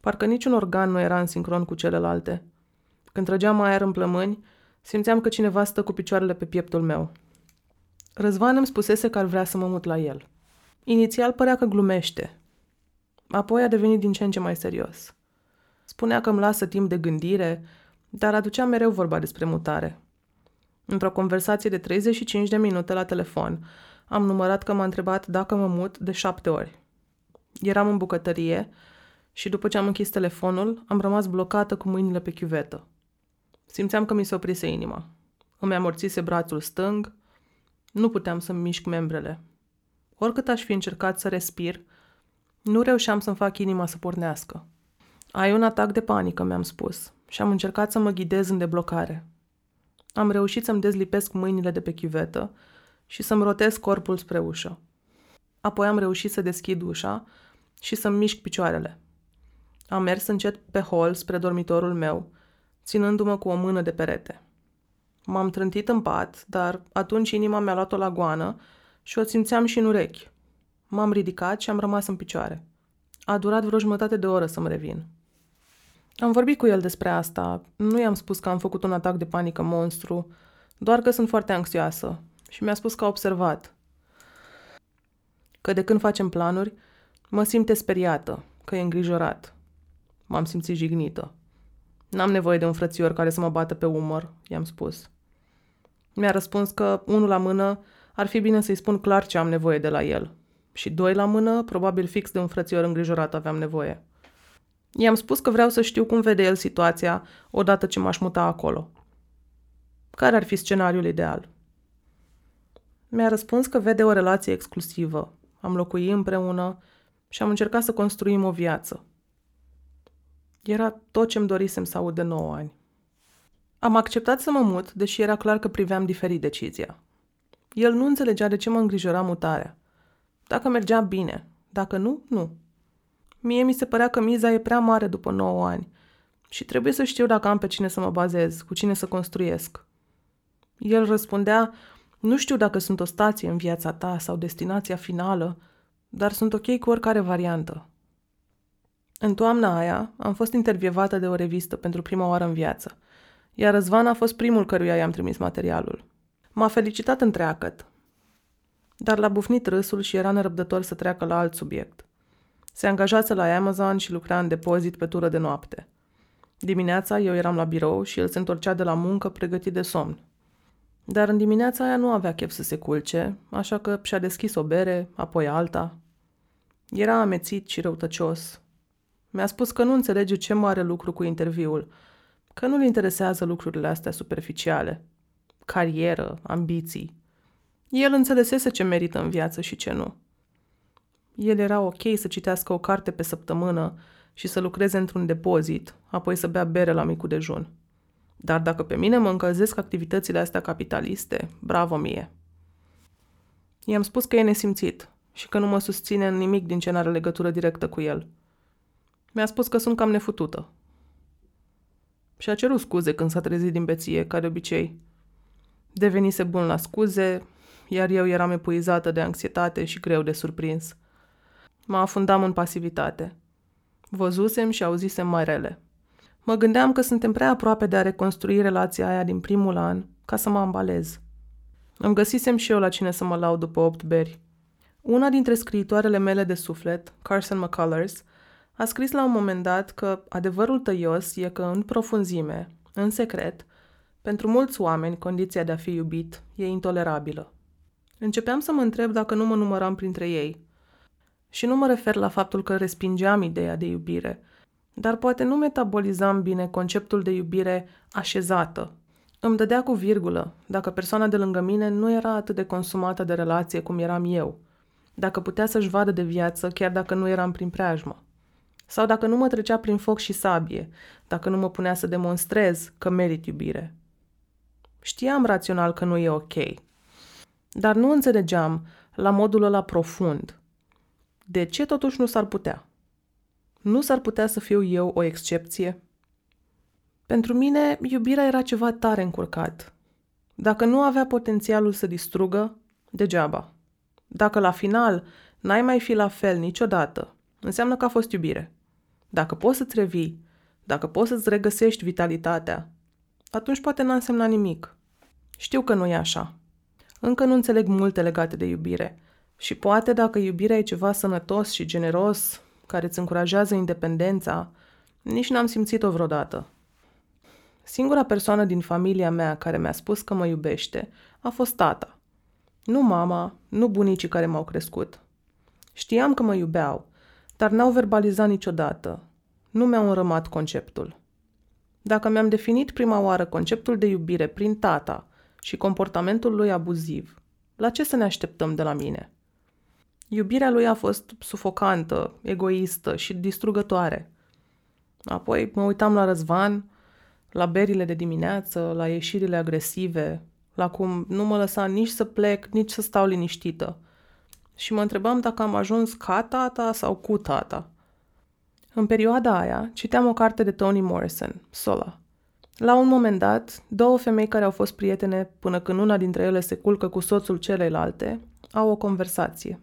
Parcă niciun organ nu era în sincron cu celelalte. Când trăgeam aer în plămâni, simțeam că cineva stă cu picioarele pe pieptul meu. Răzvan îmi spusese că ar vrea să mă mut la el. Inițial părea că glumește. Apoi a devenit din ce în ce mai serios. Spunea că îmi lasă timp de gândire, dar aducea mereu vorba despre mutare. Într-o conversație de treizeci și cinci de minute la telefon, am numărat că m-a întrebat dacă mă mut de șapte ori. Eram în bucătărie și după ce am închis telefonul, am rămas blocată cu mâinile pe chiuvetă. Simțeam că mi se oprise inima. Îmi amorțise brațul stâng, nu puteam să-mi mișc membrele. Oricât aș fi încercat să respir, nu reușeam să-mi fac inima să pornească. Ai un atac de panică, mi-am spus, și am încercat să mă ghidez în deblocare. Am reușit să-mi dezlipesc mâinile de pe chiuvetă și să-mi rotesc corpul spre ușă. Apoi am reușit să deschid ușa și să-mi mișc picioarele. Am mers încet pe hol spre dormitorul meu, ținându-mă cu o mână de perete. M-am trântit în pat, dar atunci inima mi-a luat-o la goană și o simțeam și în urechi. M-am ridicat și am rămas în picioare. A durat vreo jumătate de oră să-mi revin. Am vorbit cu el despre asta, nu i-am spus că am făcut un atac de panică monstru, doar că sunt foarte anxioasă și mi-a spus că a observat. Că de când facem planuri, mă simte speriată, că e îngrijorat. M-am simțit jignită. N-am nevoie de un frățior care să mă bată pe umăr, i-am spus. Mi-a răspuns că, unul la mână, ar fi bine să-i spun clar ce am nevoie de la el. Și doi la mână, probabil fix de un frățior îngrijorat aveam nevoie. I-am spus că vreau să știu cum vede el situația odată ce m-aș muta acolo. Care ar fi scenariul ideal? Mi-a răspuns că vede o relație exclusivă. Am locuit împreună și am încercat să construim o viață. Era tot ce-mi dorisem să aud de nouă ani. Am acceptat să mă mut, deși era clar că priveam diferit decizia. El nu înțelegea de ce mă îngrijora mutarea. Dacă mergea bine, dacă nu, nu. Mie mi se părea că miza e prea mare după nouă ani și trebuie să știu dacă am pe cine să mă bazez, cu cine să construiesc. El răspundea, nu știu dacă sunt o stație în viața ta sau destinația finală, dar sunt ok cu oricare variantă. În toamna aia am fost intervievată de o revistă pentru prima oară în viață, iar Răzvan a fost primul căruia i-am trimis materialul. M-a felicitat întreagăt, dar l-a bufnit râsul și era nerăbdător să treacă la alt subiect. Se angajase la Amazon și lucra în depozit pe tură de noapte. Dimineața eu eram la birou și el se întorcea de la muncă pregătit de somn. Dar în dimineața aia nu avea chef să se culce, așa că și-a deschis o bere, apoi alta. Era amețit și răutăcios. Mi-a spus că nu înțelege ce mare lucru cu interviul, că nu-l interesează lucrurile astea superficiale. Carieră, ambiții. El înțelesese ce merită în viață și ce nu. El era ok să citească o carte pe săptămână și să lucreze într-un depozit, apoi să bea bere la micul dejun. Dar dacă pe mine mă încălzesc activitățile astea capitaliste, bravo mie. I-am spus că e nesimțit și că nu mă susține în nimic din ce n-are legătură directă cu el. Mi-a spus că sunt cam nefutută. Și a cerut scuze când s-a trezit din beție, ca de obicei. Devenise bun la scuze, iar eu eram epuizată de anxietate și greu de surprins. Mă afundam în pasivitate. Văzusem și auzisem mai rele. Mă gândeam că suntem prea aproape de a reconstrui relația aia din primul an ca să mă ambalez. Îmi găsisem și eu la cine să mă laud după opt beri. Una dintre scriitoarele mele de suflet, Carson McCullers, a scris la un moment dat că adevărul tăios e că în profunzime, în secret, pentru mulți oameni condiția de a fi iubit e intolerabilă. Începeam să mă întreb dacă nu mă număram printre ei. Și nu mă refer la faptul că respingeam ideea de iubire, dar poate nu metabolizam bine conceptul de iubire așezată. Îmi dădea cu virgulă dacă persoana de lângă mine nu era atât de consumată de relație cum eram eu, dacă putea să-și vadă de viață chiar dacă nu eram prin preajmă, sau dacă nu mă trecea prin foc și sabie, dacă nu mă punea să demonstrez că merit iubire. Știam rațional că nu e ok, dar nu înțelegeam la modul ăla profund de ce totuși nu s-ar putea. Nu s-ar putea să fiu eu o excepție? Pentru mine, iubirea era ceva tare încurcat. Dacă nu avea potențialul să distrugă, degeaba. Dacă la final n-ai mai fi la fel niciodată, înseamnă că a fost iubire. Dacă poți să-ți revii, dacă poți să-ți regăsești vitalitatea, atunci poate n-a însemnat nimic. Știu că nu e așa. Încă nu înțeleg multe legate de iubire. Și poate dacă iubirea e ceva sănătos și generos, care îți încurajează independența, nici n-am simțit-o vreodată. Singura persoană din familia mea care mi-a spus că mă iubește a fost tata. Nu mama, nu bunicii care m-au crescut. Știam că mă iubeau, dar n-au verbalizat niciodată. Nu mi-au înrămat conceptul. Dacă mi-am definit prima oară conceptul de iubire prin tata și comportamentul lui abuziv, la ce să ne așteptăm de la mine? Iubirea lui a fost sufocantă, egoistă și distrugătoare. Apoi mă uitam la Răzvan, la berile de dimineață, la ieșirile agresive, la cum nu mă lăsa nici să plec, nici să stau liniștită. Și mă întrebam dacă am ajuns ca tata sau cu tata. În perioada aia, citeam o carte de Toni Morrison, Sola. La un moment dat, două femei care au fost prietene până când una dintre ele se culcă cu soțul celelalte, au o conversație.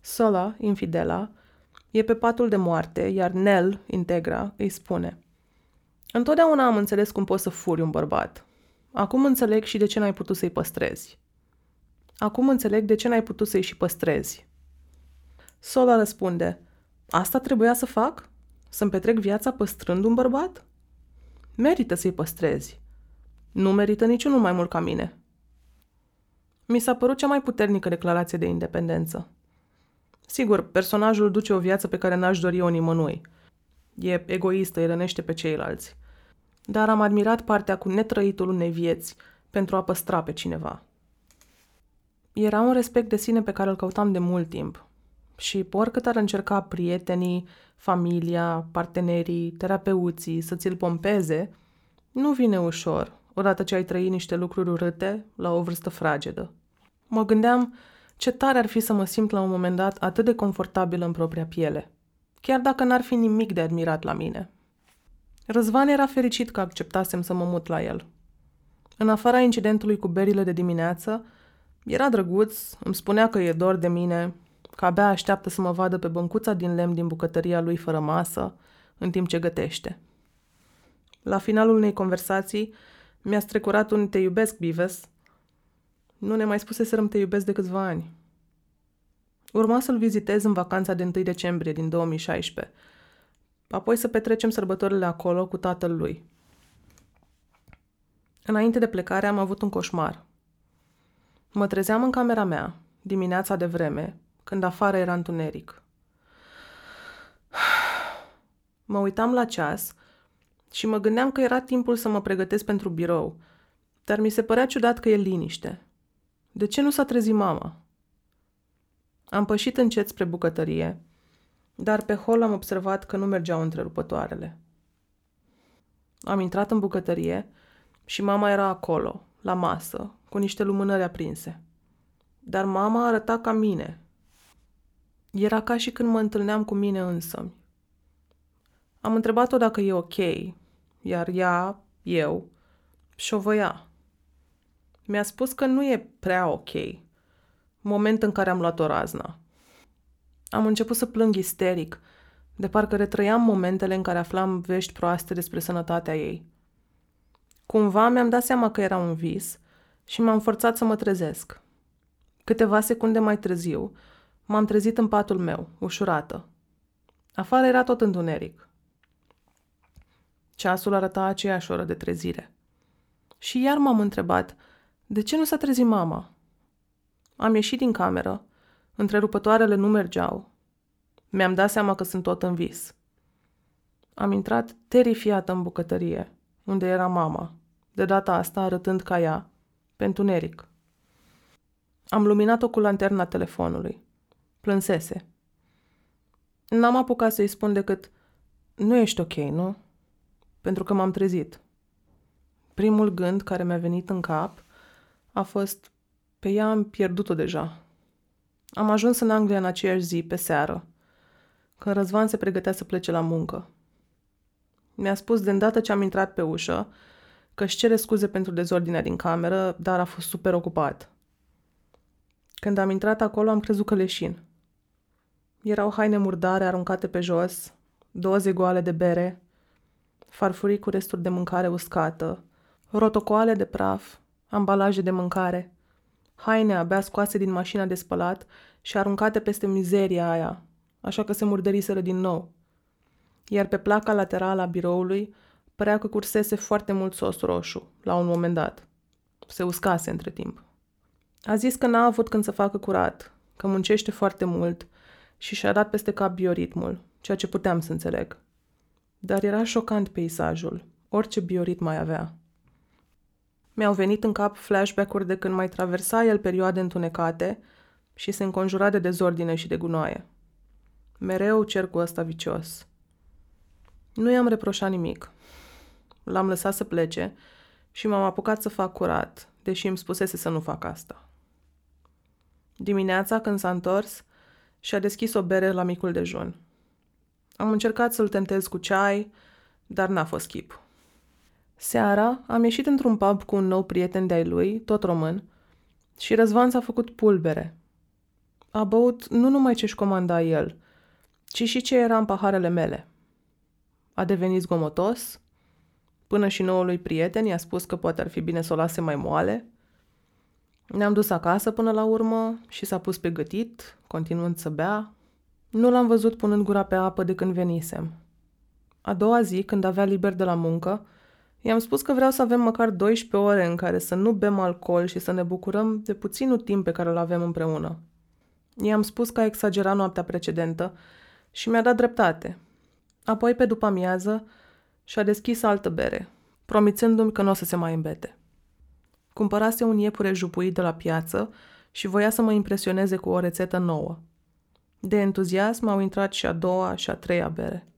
Sola, infidela, e pe patul de moarte, iar Nell, integra, îi spune: "Întotdeauna am înțeles cum poți să furi un bărbat. Acum înțeleg și de ce n-ai putut să-i păstrezi. Acum înțeleg de ce n-ai putut să-i și păstrezi." Sola răspunde: "Asta trebuia să fac? Să-mi petrec viața păstrând un bărbat? Merită să-i păstrezi. Nu merită niciunul mai mult ca mine." Mi s-a părut cea mai puternică declarație de independență. Sigur, personajul duce o viață pe care n-aș dori o nimănui. E egoistă, îi rănește pe ceilalți. Dar am admirat partea cu netrăitul unei vieți pentru a păstra pe cineva. Era un respect de sine pe care îl căutam de mult timp. Și oricât ar încerca prietenii, familia, partenerii, terapeuții să ți-l pompeze, nu vine ușor, odată ce ai trăit niște lucruri urâte la o vârstă fragedă. Mă gândeam ce tare ar fi să mă simt la un moment dat atât de confortabil în propria piele, chiar dacă n-ar fi nimic de admirat la mine. Răzvan era fericit că acceptasem să mă mut la el. În afara incidentului cu berile de dimineață, era drăguț, îmi spunea că e dor de mine, că abia așteaptă să mă vadă pe băncuța din lemn din bucătăria lui fără masă, în timp ce gătește. La finalul unei conversații, mi-a strecurat un "te iubesc, Bives". Nu ne mai spuseserăm "te iubesc" de câțiva ani. Urma să-l vizitez în vacanța de întâi decembrie din două mii șaisprezece. apoi să petrecem sărbătorile acolo cu tatăl lui. Înainte de plecare am avut un coșmar. Mă trezeam în camera mea, dimineața de vreme, când afară era întuneric. Mă uitam la ceas și mă gândeam că era timpul să mă pregătesc pentru birou, dar mi se părea ciudat că e liniște. De ce nu s-a trezit mama? Am pășit încet spre bucătărie, dar pe hol am observat că nu mergeau întrerupătoarele. Am intrat în bucătărie și mama era acolo, la masă, cu niște lumânări aprinse. Dar mama arăta ca mine. Era ca și când mă întâlneam cu mine însămi. Am întrebat-o dacă e ok, iar ea, eu, șovăia. Mi-a spus că nu e prea ok, moment în care am luat o razna. Am început să plâng isteric, de parcă retrăiam momentele în care aflam vești proaste despre sănătatea ei. Cumva mi-am dat seama că era un vis și m-am forțat să mă trezesc. Câteva secunde mai târziu, m-am trezit în patul meu, ușurată. Afară era tot întuneric. Ceasul arăta aceeași oră de trezire. Și iar m-am întrebat, de ce nu s-a trezit mama? Am ieșit din cameră, întrerupătoarele nu mergeau. Mi-am dat seama că sunt tot în vis. Am intrat terifiată în bucătărie, unde era mama, de data asta arătând ca ea, pe întuneric. Am luminat-o cu lanterna telefonului. Plânsese. N-am apucat să-i spun decât, nu ești ok, nu? Pentru că m-am trezit. Primul gând care mi-a venit în cap a fost, pe ea am pierdut-o deja. Am ajuns în Anglia în aceeași zi, pe seară, când Răzvan se pregătea să plece la muncă. Mi-a spus de îndată ce am intrat pe ușă că își cere scuze pentru dezordinea din cameră, dar a fost super ocupat. Când am intrat acolo, am crezut că leșin. Erau haine murdare aruncate pe jos, doze goale de bere, farfurii cu resturi de mâncare uscată, rotocoale de praf, ambalaje de mâncare, haine abia scoase din mașina de spălat și aruncate peste mizeria aia, așa că se murdăriseră din nou. Iar pe placa laterală a biroului părea că cursese foarte mult sos roșu, la un moment dat. Se uscase între timp. A zis că n-a avut când să facă curat, că muncește foarte mult și și-a dat peste cap bioritmul, ceea ce puteam să înțeleg. Dar era șocant peisajul, orice bioritm mai avea. Mi-au venit în cap flashback-uri de când mai traversa el perioade întunecate și se înconjura de dezordine și de gunoaie. Mereu cercul ăsta vicios. Nu i-am reproșat nimic. L-am lăsat să plece și m-am apucat să fac curat, deși îmi spusese să nu fac asta. Dimineața, când s-a întors, și-a deschis o bere la micul dejun. Am încercat să-l tentez cu ceai, dar n-a fost chip. Seara am ieșit într-un pub cu un nou prieten de-ai lui, tot român, și Răzvan s-a făcut pulbere. A băut nu numai ce-și comanda el, ci și ce era în paharele mele. A devenit zgomotos, până și noului prieten i-a spus că poate ar fi bine să o lase mai moale. Ne-am dus acasă până la urmă și s-a pus pe gătit, continuând să bea. Nu l-am văzut punând gura pe apă de când venisem. A doua zi, când avea liber de la muncă, i-am spus că vreau să avem măcar douăsprezece ore în care să nu bem alcool și să ne bucurăm de puținul timp pe care îl avem împreună. I-am spus că a exagerat noaptea precedentă și mi-a dat dreptate. Apoi, pe după amiază, și-a deschis altă bere, promițându-mi că nu o să se mai îmbete. Cumpărase un iepure jupuit de la piață și voia să mă impresioneze cu o rețetă nouă. De entuziasm au intrat și a doua și a treia bere.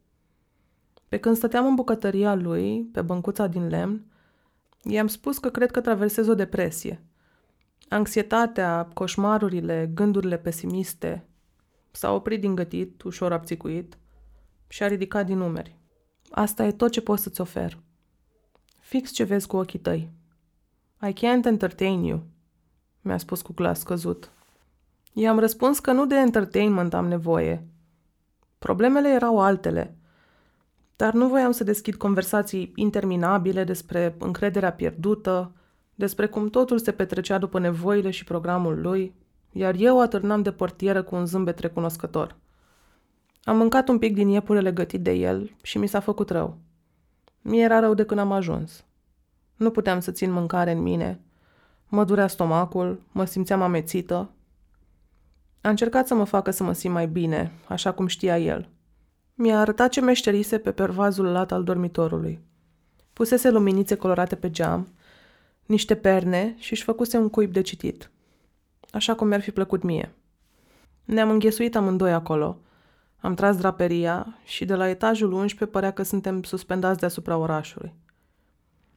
Pe când stăteam în bucătăria lui, pe băncuța din lemn, i-am spus că cred că traversez o depresie. Anxietatea, coșmarurile, gândurile pesimiste. S-a oprit din gătit, ușor abțicuit, și a ridicat din numeri. Asta e tot ce pot să-ți ofer. Fix ce vezi cu ochii tăi. I can't entertain you, mi-a spus cu glas căzut. I-am răspuns că nu de entertainment am nevoie. Problemele erau altele, dar nu voiam să deschid conversații interminabile despre încrederea pierdută, despre cum totul se petrecea după nevoile și programul lui, iar eu atârnam de portieră cu un zâmbet recunoscător. Am mâncat un pic din iepurele gătit de el și mi s-a făcut rău. Mi era rău de când am ajuns. Nu puteam să țin mâncare în mine. Mă durea stomacul, mă simțeam amețită. A încercat să mă facă să mă simt mai bine, așa cum știa el. Mi-a arătat ce meșterise pe pervazul lat al dormitorului. Pusese luminițe colorate pe geam, niște perne și își făcuse un cuib de citit. Așa cum mi-ar fi plăcut mie. Ne-am înghesuit amândoi acolo. Am tras draperia și de la etajul unsprezece părea că suntem suspendați deasupra orașului.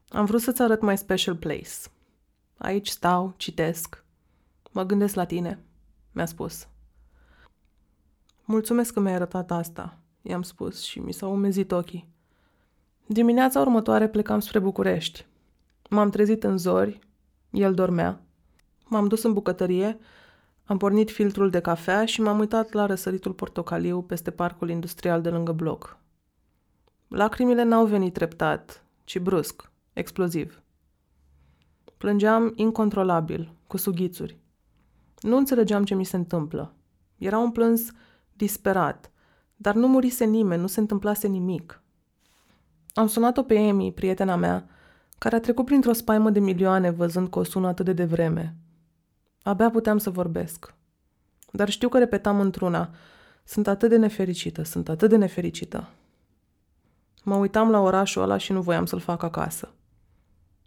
Am vrut să-ți arăt My Special Place. Aici stau, citesc. Mă gândesc la tine, mi-a spus. Mulțumesc că mi-ai arătat asta, i-am spus și mi s-au umezit ochii. Dimineața următoare plecam spre București. M-am trezit în zori, el dormea. M-am dus în bucătărie, am pornit filtrul de cafea și m-am uitat la răsăritul portocaliu peste parcul industrial de lângă bloc. Lacrimile n-au venit treptat, ci brusc, exploziv. Plângeam incontrolabil, cu sughițuri. Nu înțelegeam ce mi se întâmplă. Era un plâns disperat, dar nu murise nimeni, nu se întâmplase nimic. Am sunat-o pe Emi, prietena mea, care a trecut printr-o spaimă de milioane văzând că o sună atât de devreme. Abia puteam să vorbesc. Dar știu că repetam într-una, sunt atât de nefericită, sunt atât de nefericită. Mă uitam la orașul ăla și nu voiam să-l fac acasă.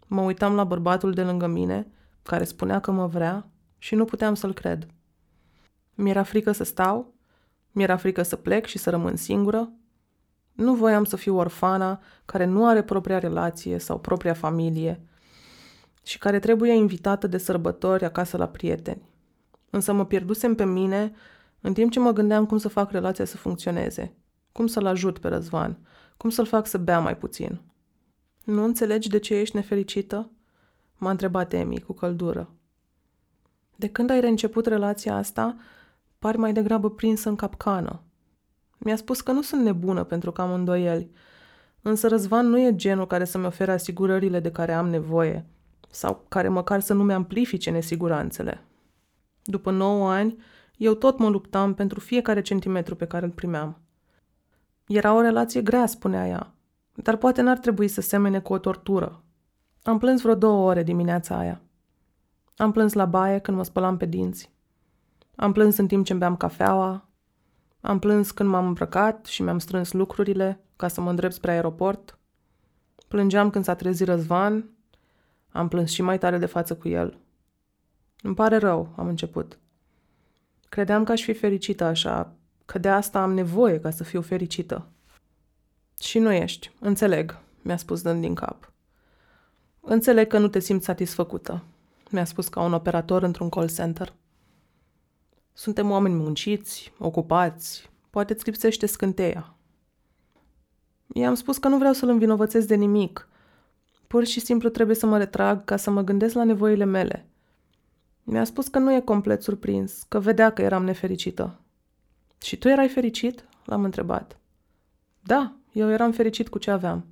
Mă uitam la bărbatul de lângă mine, care spunea că mă vrea și nu puteam să-l cred. Mi-era frică să stau, mi-era frică să plec și să rămân singură. Nu voiam să fiu orfana care nu are propria relație sau propria familie și care trebuie invitată de sărbători acasă la prieteni. Însă mă pierdusem pe mine în timp ce mă gândeam cum să fac relația să funcționeze, cum să-l ajut pe Răzvan, cum să-l fac să bea mai puțin. Nu înțelegi de ce ești nefericită? M-a întrebat Emi cu căldură. De când ai reînceput relația asta, pari mai degrabă prinsă în capcană. Mi-a spus că nu sunt nebună pentru că am îndoieli, însă Răzvan nu e genul care să-mi ofere asigurările de care am nevoie sau care măcar să nu-mi amplifice nesiguranțele. După nouă ani, eu tot mă luptam pentru fiecare centimetru pe care îl primeam. Era o relație grea, spunea ea, dar poate n-ar trebui să semene cu o tortură. Am plâns vreo două ore dimineața aia. Am plâns la baie când mă spălam pe dinți. Am plâns în timp ce beam cafeaua. Am plâns când m-am îmbrăcat și mi-am strâns lucrurile ca să mă îndrept spre aeroport. Plângeam când s-a trezit Răzvan. Am plâns și mai tare de față cu el. Îmi pare rău, am început. Credeam că aș fi fericită așa, că de asta am nevoie ca să fiu fericită. Și nu ești, înțeleg, mi-a spus dând din cap. Înțeleg că nu te simți satisfăcută, mi-a spus ca un operator într-un call center. Suntem oameni munciți, ocupați, poate îți lipsește scânteia. I-am spus că nu vreau să-l învinovățesc de nimic. Pur și simplu trebuie să mă retrag ca să mă gândesc la nevoile mele. Mi-a spus că nu e complet surprins, că vedea că eram nefericită. Și tu erai fericit? L-am întrebat. Da, eu eram fericit cu ce aveam.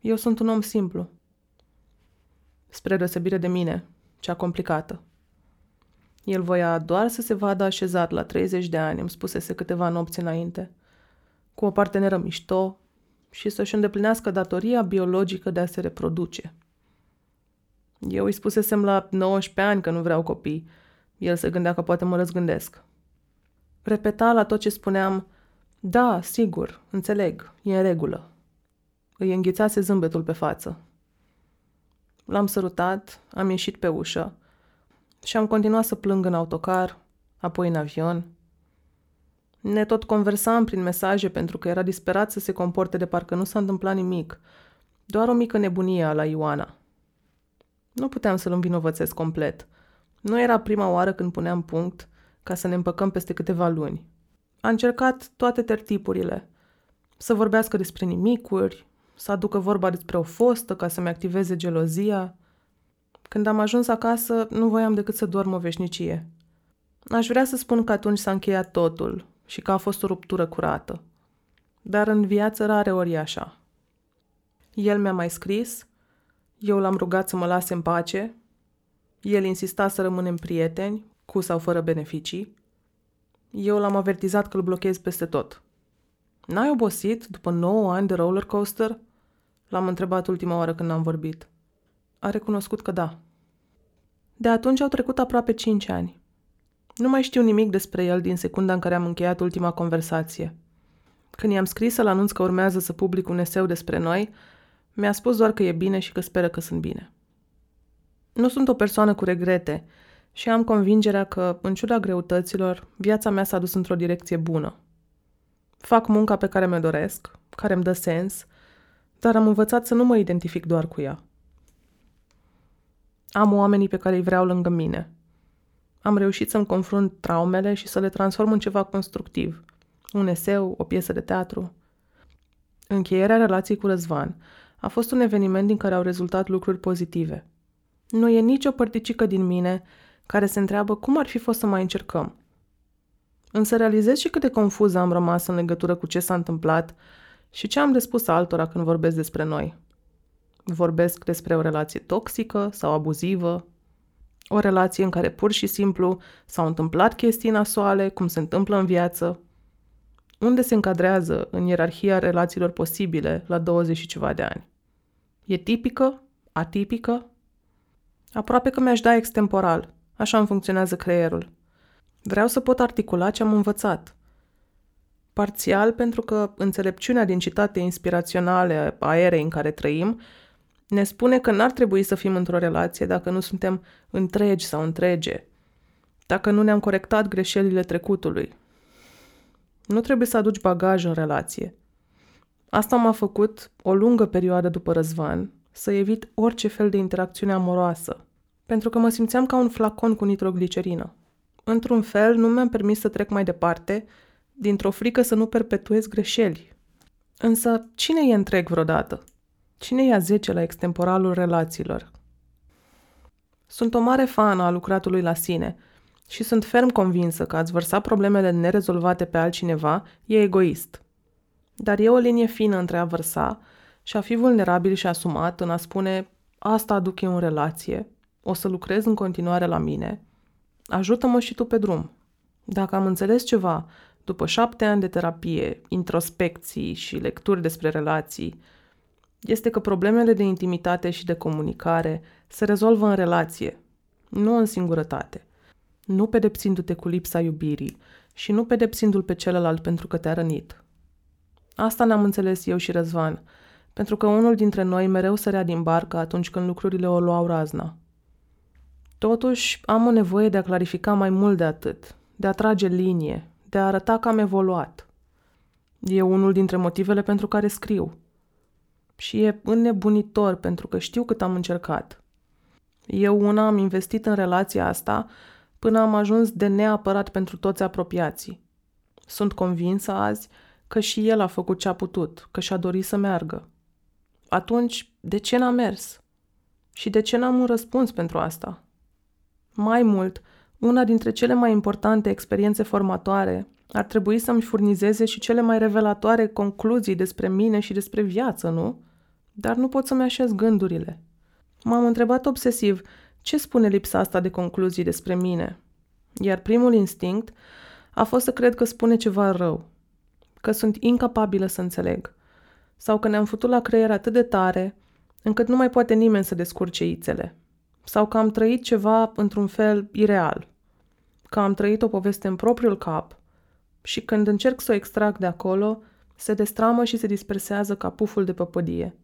Eu sunt un om simplu. Spre deosebire de mine, cea complicată. El voia doar să se vadă așezat la treizeci de ani, îmi spusese câteva nopți înainte, cu o parteneră mișto și să-și îndeplinească datoria biologică de a se reproduce. Eu îi spusesem la nouăsprezece ani că nu vreau copii. El se gândea că poate mă răzgândesc. Repeta la tot ce spuneam, da, sigur, înțeleg, e în regulă. Îi înghițase zâmbetul pe față. L-am sărutat, am ieșit pe ușă. Și am continuat să plâng în autocar, apoi în avion. Ne tot conversam prin mesaje pentru că era disperat să se comporte de parcă nu s-a întâmplat nimic, doar o mică nebunie a la Ioana. Nu puteam să-l învinovățesc complet. Nu era prima oară când puneam punct ca să ne împăcăm peste câteva luni. A încercat toate tertipurile. Să vorbească despre nimicuri, să aducă vorba despre o fostă ca să-mi activeze gelozia. Când am ajuns acasă, nu voiam decât să dorm o veșnicie. Aș vrea să spun că atunci s-a încheiat totul și că a fost o ruptură curată. Dar în viață rare ori e așa. El mi-a mai scris, eu l-am rugat să mă lase în pace, el insista să rămânem prieteni, cu sau fără beneficii. Eu l-am avertizat că îl blochez peste tot. N-ai obosit după nouă ani de roller coaster?" L-am întrebat ultima oară când am vorbit. A recunoscut că da. De atunci au trecut aproape cinci ani. Nu mai știu nimic despre el din secunda în care am încheiat ultima conversație. Când i-am scris să-l anunț că urmează să public un eseu despre noi, mi-a spus doar că e bine și că speră că sunt bine. Nu sunt o persoană cu regrete și am convingerea că, în ciuda greutăților, viața mea s-a dus într-o direcție bună. Fac munca pe care mi-o doresc, care îmi dă sens, dar am învățat să nu mă identific doar cu ea. Am oamenii pe care îi vreau lângă mine. Am reușit să-mi confrunt traumele și să le transform în ceva constructiv. Un eseu, o piesă de teatru. Încheierea relației cu Răzvan a fost un eveniment din care au rezultat lucruri pozitive. Nu e nicio părticică din mine care se întreabă cum ar fi fost să mai încercăm. Însă realizez și cât de confuză am rămas în legătură cu ce s-a întâmplat și ce am de spus altora când vorbesc despre noi. Vorbesc despre o relație toxică sau abuzivă, o relație în care pur și simplu s-au întâmplat chestii nasoale, cum se întâmplă în viață. Unde se încadrează în ierarhia relațiilor posibile la douăzeci și ceva de ani? E tipică? Atipică? Aproape că mi-aș da extemporal. Așa îmi funcționează creierul. Vreau să pot articula ce am învățat. Parțial pentru că înțelepciunea din citate inspiraționale a erei în care trăim ne spune că n-ar trebui să fim într-o relație dacă nu suntem întregi sau întrege, dacă nu ne-am corectat greșelile trecutului. Nu trebuie să aduci bagaj în relație. Asta m-a făcut, o lungă perioadă după Răzvan, să evit orice fel de interacțiune amoroasă, pentru că mă simțeam ca un flacon cu nitroglicerină. Într-un fel, nu mi-am permis să trec mai departe, dintr-o frică să nu perpetuez greșeli. Însă, cine e întreg vreodată? Cine ia zece la extemporalul relațiilor? Sunt o mare fană a lucratului la sine și sunt ferm convinsă că a-ți vărsa problemele nerezolvate pe altcineva e egoist. Dar e o linie fină între a vărsa și a fi vulnerabil și asumat în a spune asta aduc eu în relație, o să lucrez în continuare la mine, ajută-mă și tu pe drum. Dacă am înțeles ceva după șapte ani de terapie, introspecții și lecturi despre relații, este că problemele de intimitate și de comunicare se rezolvă în relație, nu în singurătate. Nu pedepsindu-te cu lipsa iubirii și nu pedepsindu-l pe celălalt pentru că te-a rănit. Asta n-am înțeles eu și Răzvan, pentru că unul dintre noi mereu sărea din barcă atunci când lucrurile o luau razna. Totuși, am o nevoie de a clarifica mai mult de atât, de a trage linie, de a arăta că am evoluat. E unul dintre motivele pentru care scriu. Și e înnebunitor pentru că știu cât am încercat. Eu una am investit în relația asta până am ajuns de neapărat pentru toți apropiații. Sunt convinsă azi că și el a făcut ce a putut, că și-a dorit să meargă. Atunci, de ce n-a mers? Și de ce n-am un răspuns pentru asta? Mai mult, una dintre cele mai importante experiențe formatoare ar trebui să-mi furnizeze și cele mai revelatoare concluzii despre mine și despre viață, nu? Dar nu pot să-mi așez gândurile. M-am întrebat obsesiv ce spune lipsa asta de concluzii despre mine, iar primul instinct a fost să cred că spune ceva rău, că sunt incapabilă să înțeleg, sau că ne-am făcut la creier atât de tare încât nu mai poate nimeni să descurce ițele, sau că am trăit ceva într-un fel ireal, că am trăit o poveste în propriul cap și când încerc să o extrag de acolo, se destramă și se dispersează ca puful de păpădie.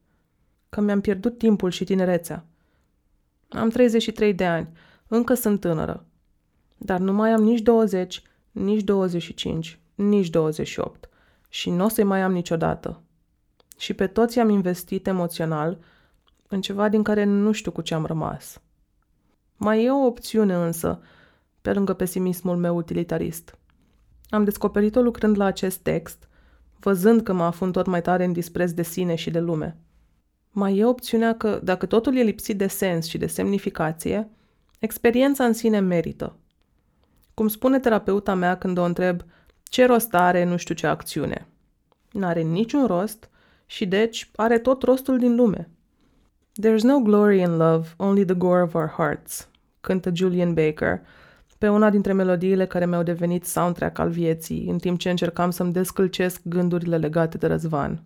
Că mi-am pierdut timpul și tinerețea. Am treizeci și trei de ani, încă sunt tânără, dar nu mai am nici douăzeci, nici douăzeci și cinci, nici douăzeci și opt și n-o să-i mai am niciodată. Și pe toți i-am investit emoțional în ceva din care nu știu cu ce am rămas. Mai e o opțiune însă, pe lângă pesimismul meu utilitarist. Am descoperit-o lucrând la acest text, văzând că mă afund tot mai tare în dispreț de sine și de lume. Mai e opțiunea că, dacă totul e lipsit de sens și de semnificație, experiența în sine merită. Cum spune terapeuta mea când o întreb, ce rost are nu știu ce acțiune? N-are niciun rost și deci are tot rostul din lume. There's no glory in love, only the gore of our hearts, cântă Julian Baker, pe una dintre melodiile care mi-au devenit soundtrack al vieții, în timp ce încercam să-mi descălcesc gândurile legate de Răzvan.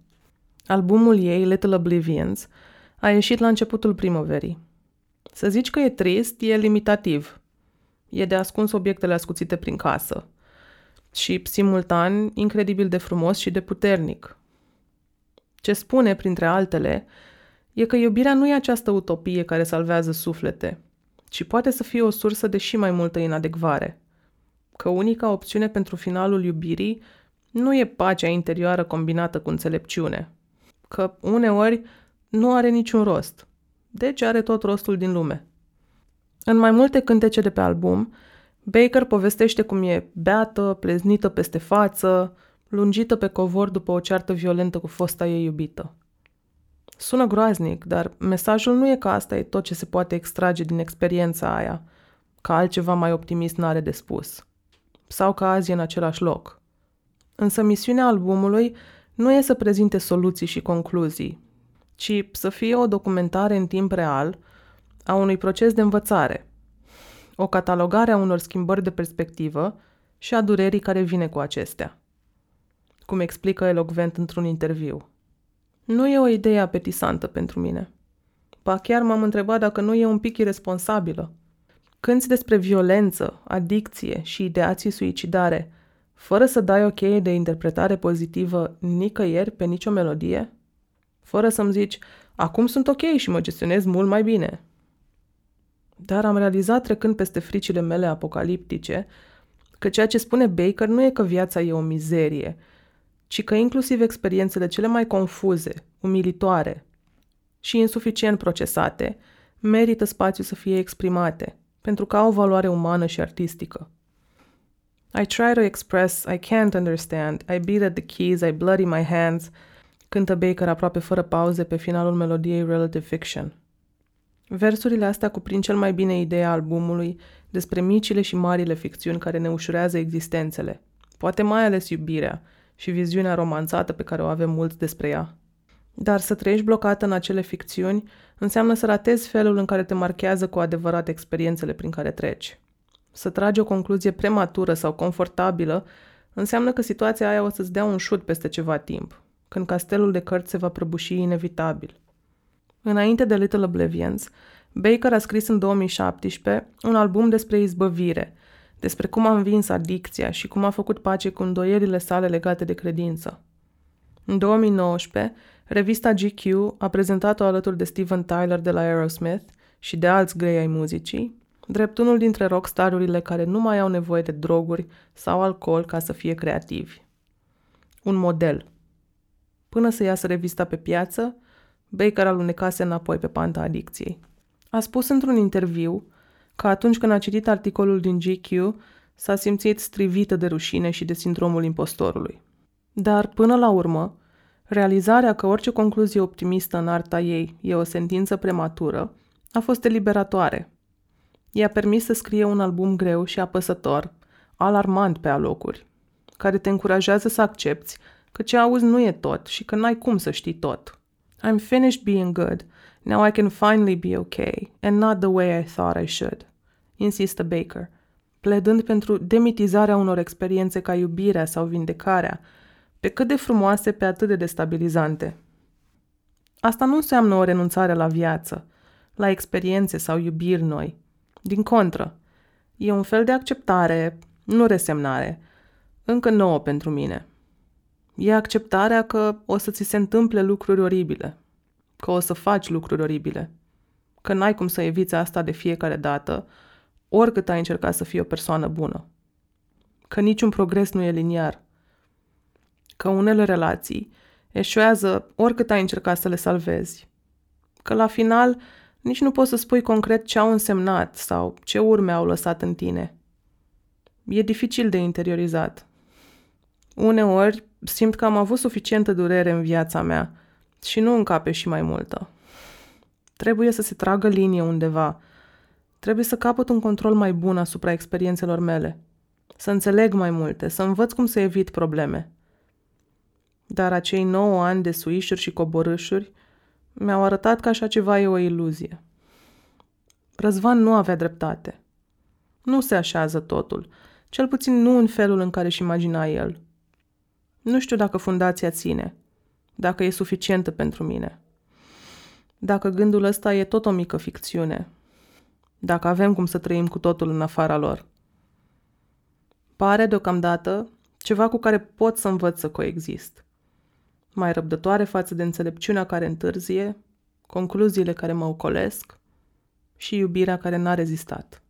Albumul ei, Little Oblivions, a ieșit la începutul primăverii. Să zici că e trist, e limitativ. E de ascuns obiectele ascuțite prin casă. Și, simultan, incredibil de frumos și de puternic. Ce spune, printre altele, e că iubirea nu e această utopie care salvează suflete, ci poate să fie o sursă de și mai multă inadecvare. Că unica opțiune pentru finalul iubirii nu e pacea interioară combinată cu înțelepciune. Că, uneori, nu are niciun rost. Deci are tot rostul din lume. În mai multe cântece de pe album, Baker povestește cum e beată, pleznită peste față, lungită pe covor după o ceartă violentă cu fosta ei iubită. Sună groaznic, dar mesajul nu e că asta e tot ce se poate extrage din experiența aia, că altceva mai optimist n-are de spus. Sau că azi e în același loc. Însă misiunea albumului nu e să prezinte soluții și concluzii, ci să fie o documentare în timp real a unui proces de învățare, o catalogare a unor schimbări de perspectivă și a durerii care vine cu acestea, cum explică elocvent într-un interviu. Nu e o idee apetisantă pentru mine. Ba chiar m-am întrebat dacă nu e un pic iresponsabilă. Cânți despre violență, adicție și ideații suicidare, fără să dai o cheie de interpretare pozitivă nicăieri pe nicio melodie? Fără să-mi zici, acum sunt ok și mă gestionez mult mai bine. Dar am realizat trecând peste fricile mele apocaliptice că ceea ce spune Baker nu e că viața e o mizerie, ci că inclusiv experiențele cele mai confuze, umilitoare și insuficient procesate merită spațiu să fie exprimate, pentru că au o valoare umană și artistică. I try to express, I can't understand, I beat at the keys, I bloody my hands, cântă Baker aproape fără pauze pe finalul melodiei Relative Fiction. Versurile astea cuprind cel mai bine ideea albumului despre micile și marile ficțiuni care ne ușurează existențele, poate mai ales iubirea și viziunea romanțată pe care o avem mulți despre ea. Dar să trăiești blocată în acele ficțiuni înseamnă să ratezi felul în care te marchează cu adevărat experiențele prin care treci. Să tragi o concluzie prematură sau confortabilă înseamnă că situația aia o să-ți dea un șut peste ceva timp, când castelul de cărți se va prăbuși inevitabil. Înainte de Little Oblivions, Baker a scris în două mii șaptesprezece un album despre izbăvire, despre cum a învins adicția și cum a făcut pace cu îndoierile sale legate de credință. În două mii nouăsprezece, revista G Q a prezentat-o alături de Steven Tyler de la Aerosmith și de alți grei ai muzicii, drept unul dintre rockstarurile care nu mai au nevoie de droguri sau alcool ca să fie creativi. Un model. Până să iasă revista pe piață, Baker alunecase înapoi pe panta adicției. A spus într-un interviu că atunci când a citit articolul din G Q, s-a simțit strivită de rușine și de sindromul impostorului. Dar, până la urmă, realizarea că orice concluzie optimistă în arta ei e o sentință prematură a fost eliberatoare. I-a permis să scrie un album greu și apăsător, alarmant pe alocuri, care te încurajează să accepti că ce auzi nu e tot și că n-ai cum să știi tot. I'm finished being good. Now I can finally be okay, and not the way I thought I should, insistă Baker, pledând pentru demitizarea unor experiențe ca iubirea sau vindecarea, pe cât de frumoase, pe atât de destabilizante. Asta nu înseamnă o renunțare la viață, la experiențe sau iubiri noi. Din contră, e un fel de acceptare, nu resemnare, încă nouă pentru mine. E acceptarea că o să ți se întâmple lucruri oribile, că o să faci lucruri oribile, că n-ai cum să eviți asta de fiecare dată, oricât ai încercat să fii o persoană bună, că niciun progres nu e liniar, că unele relații eșuează oricât ai încercat să le salvezi, că la final nici nu poți să spui concret ce au însemnat sau ce urme au lăsat în tine. E dificil de interiorizat. Uneori simt că am avut suficientă durere în viața mea și nu încape și mai multă. Trebuie să se tragă linie undeva. Trebuie să capăt un control mai bun asupra experiențelor mele. Să înțeleg mai multe, să învăț cum să evit probleme. Dar acei nouă ani de suișuri și coborâșuri mi-au arătat că așa ceva e o iluzie. Răzvan nu avea dreptate. Nu se așează totul, cel puțin nu în felul în care își imagina el. Nu știu dacă fundația ține, dacă e suficientă pentru mine, dacă gândul ăsta e tot o mică ficțiune, dacă avem cum să trăim cu totul în afara lor. Pare deocamdată ceva cu care pot să învăț să coexist. Mai răbdătoare față de înțelepciunea care întârzie, concluziile care mă ocolesc și iubirea care n-a rezistat.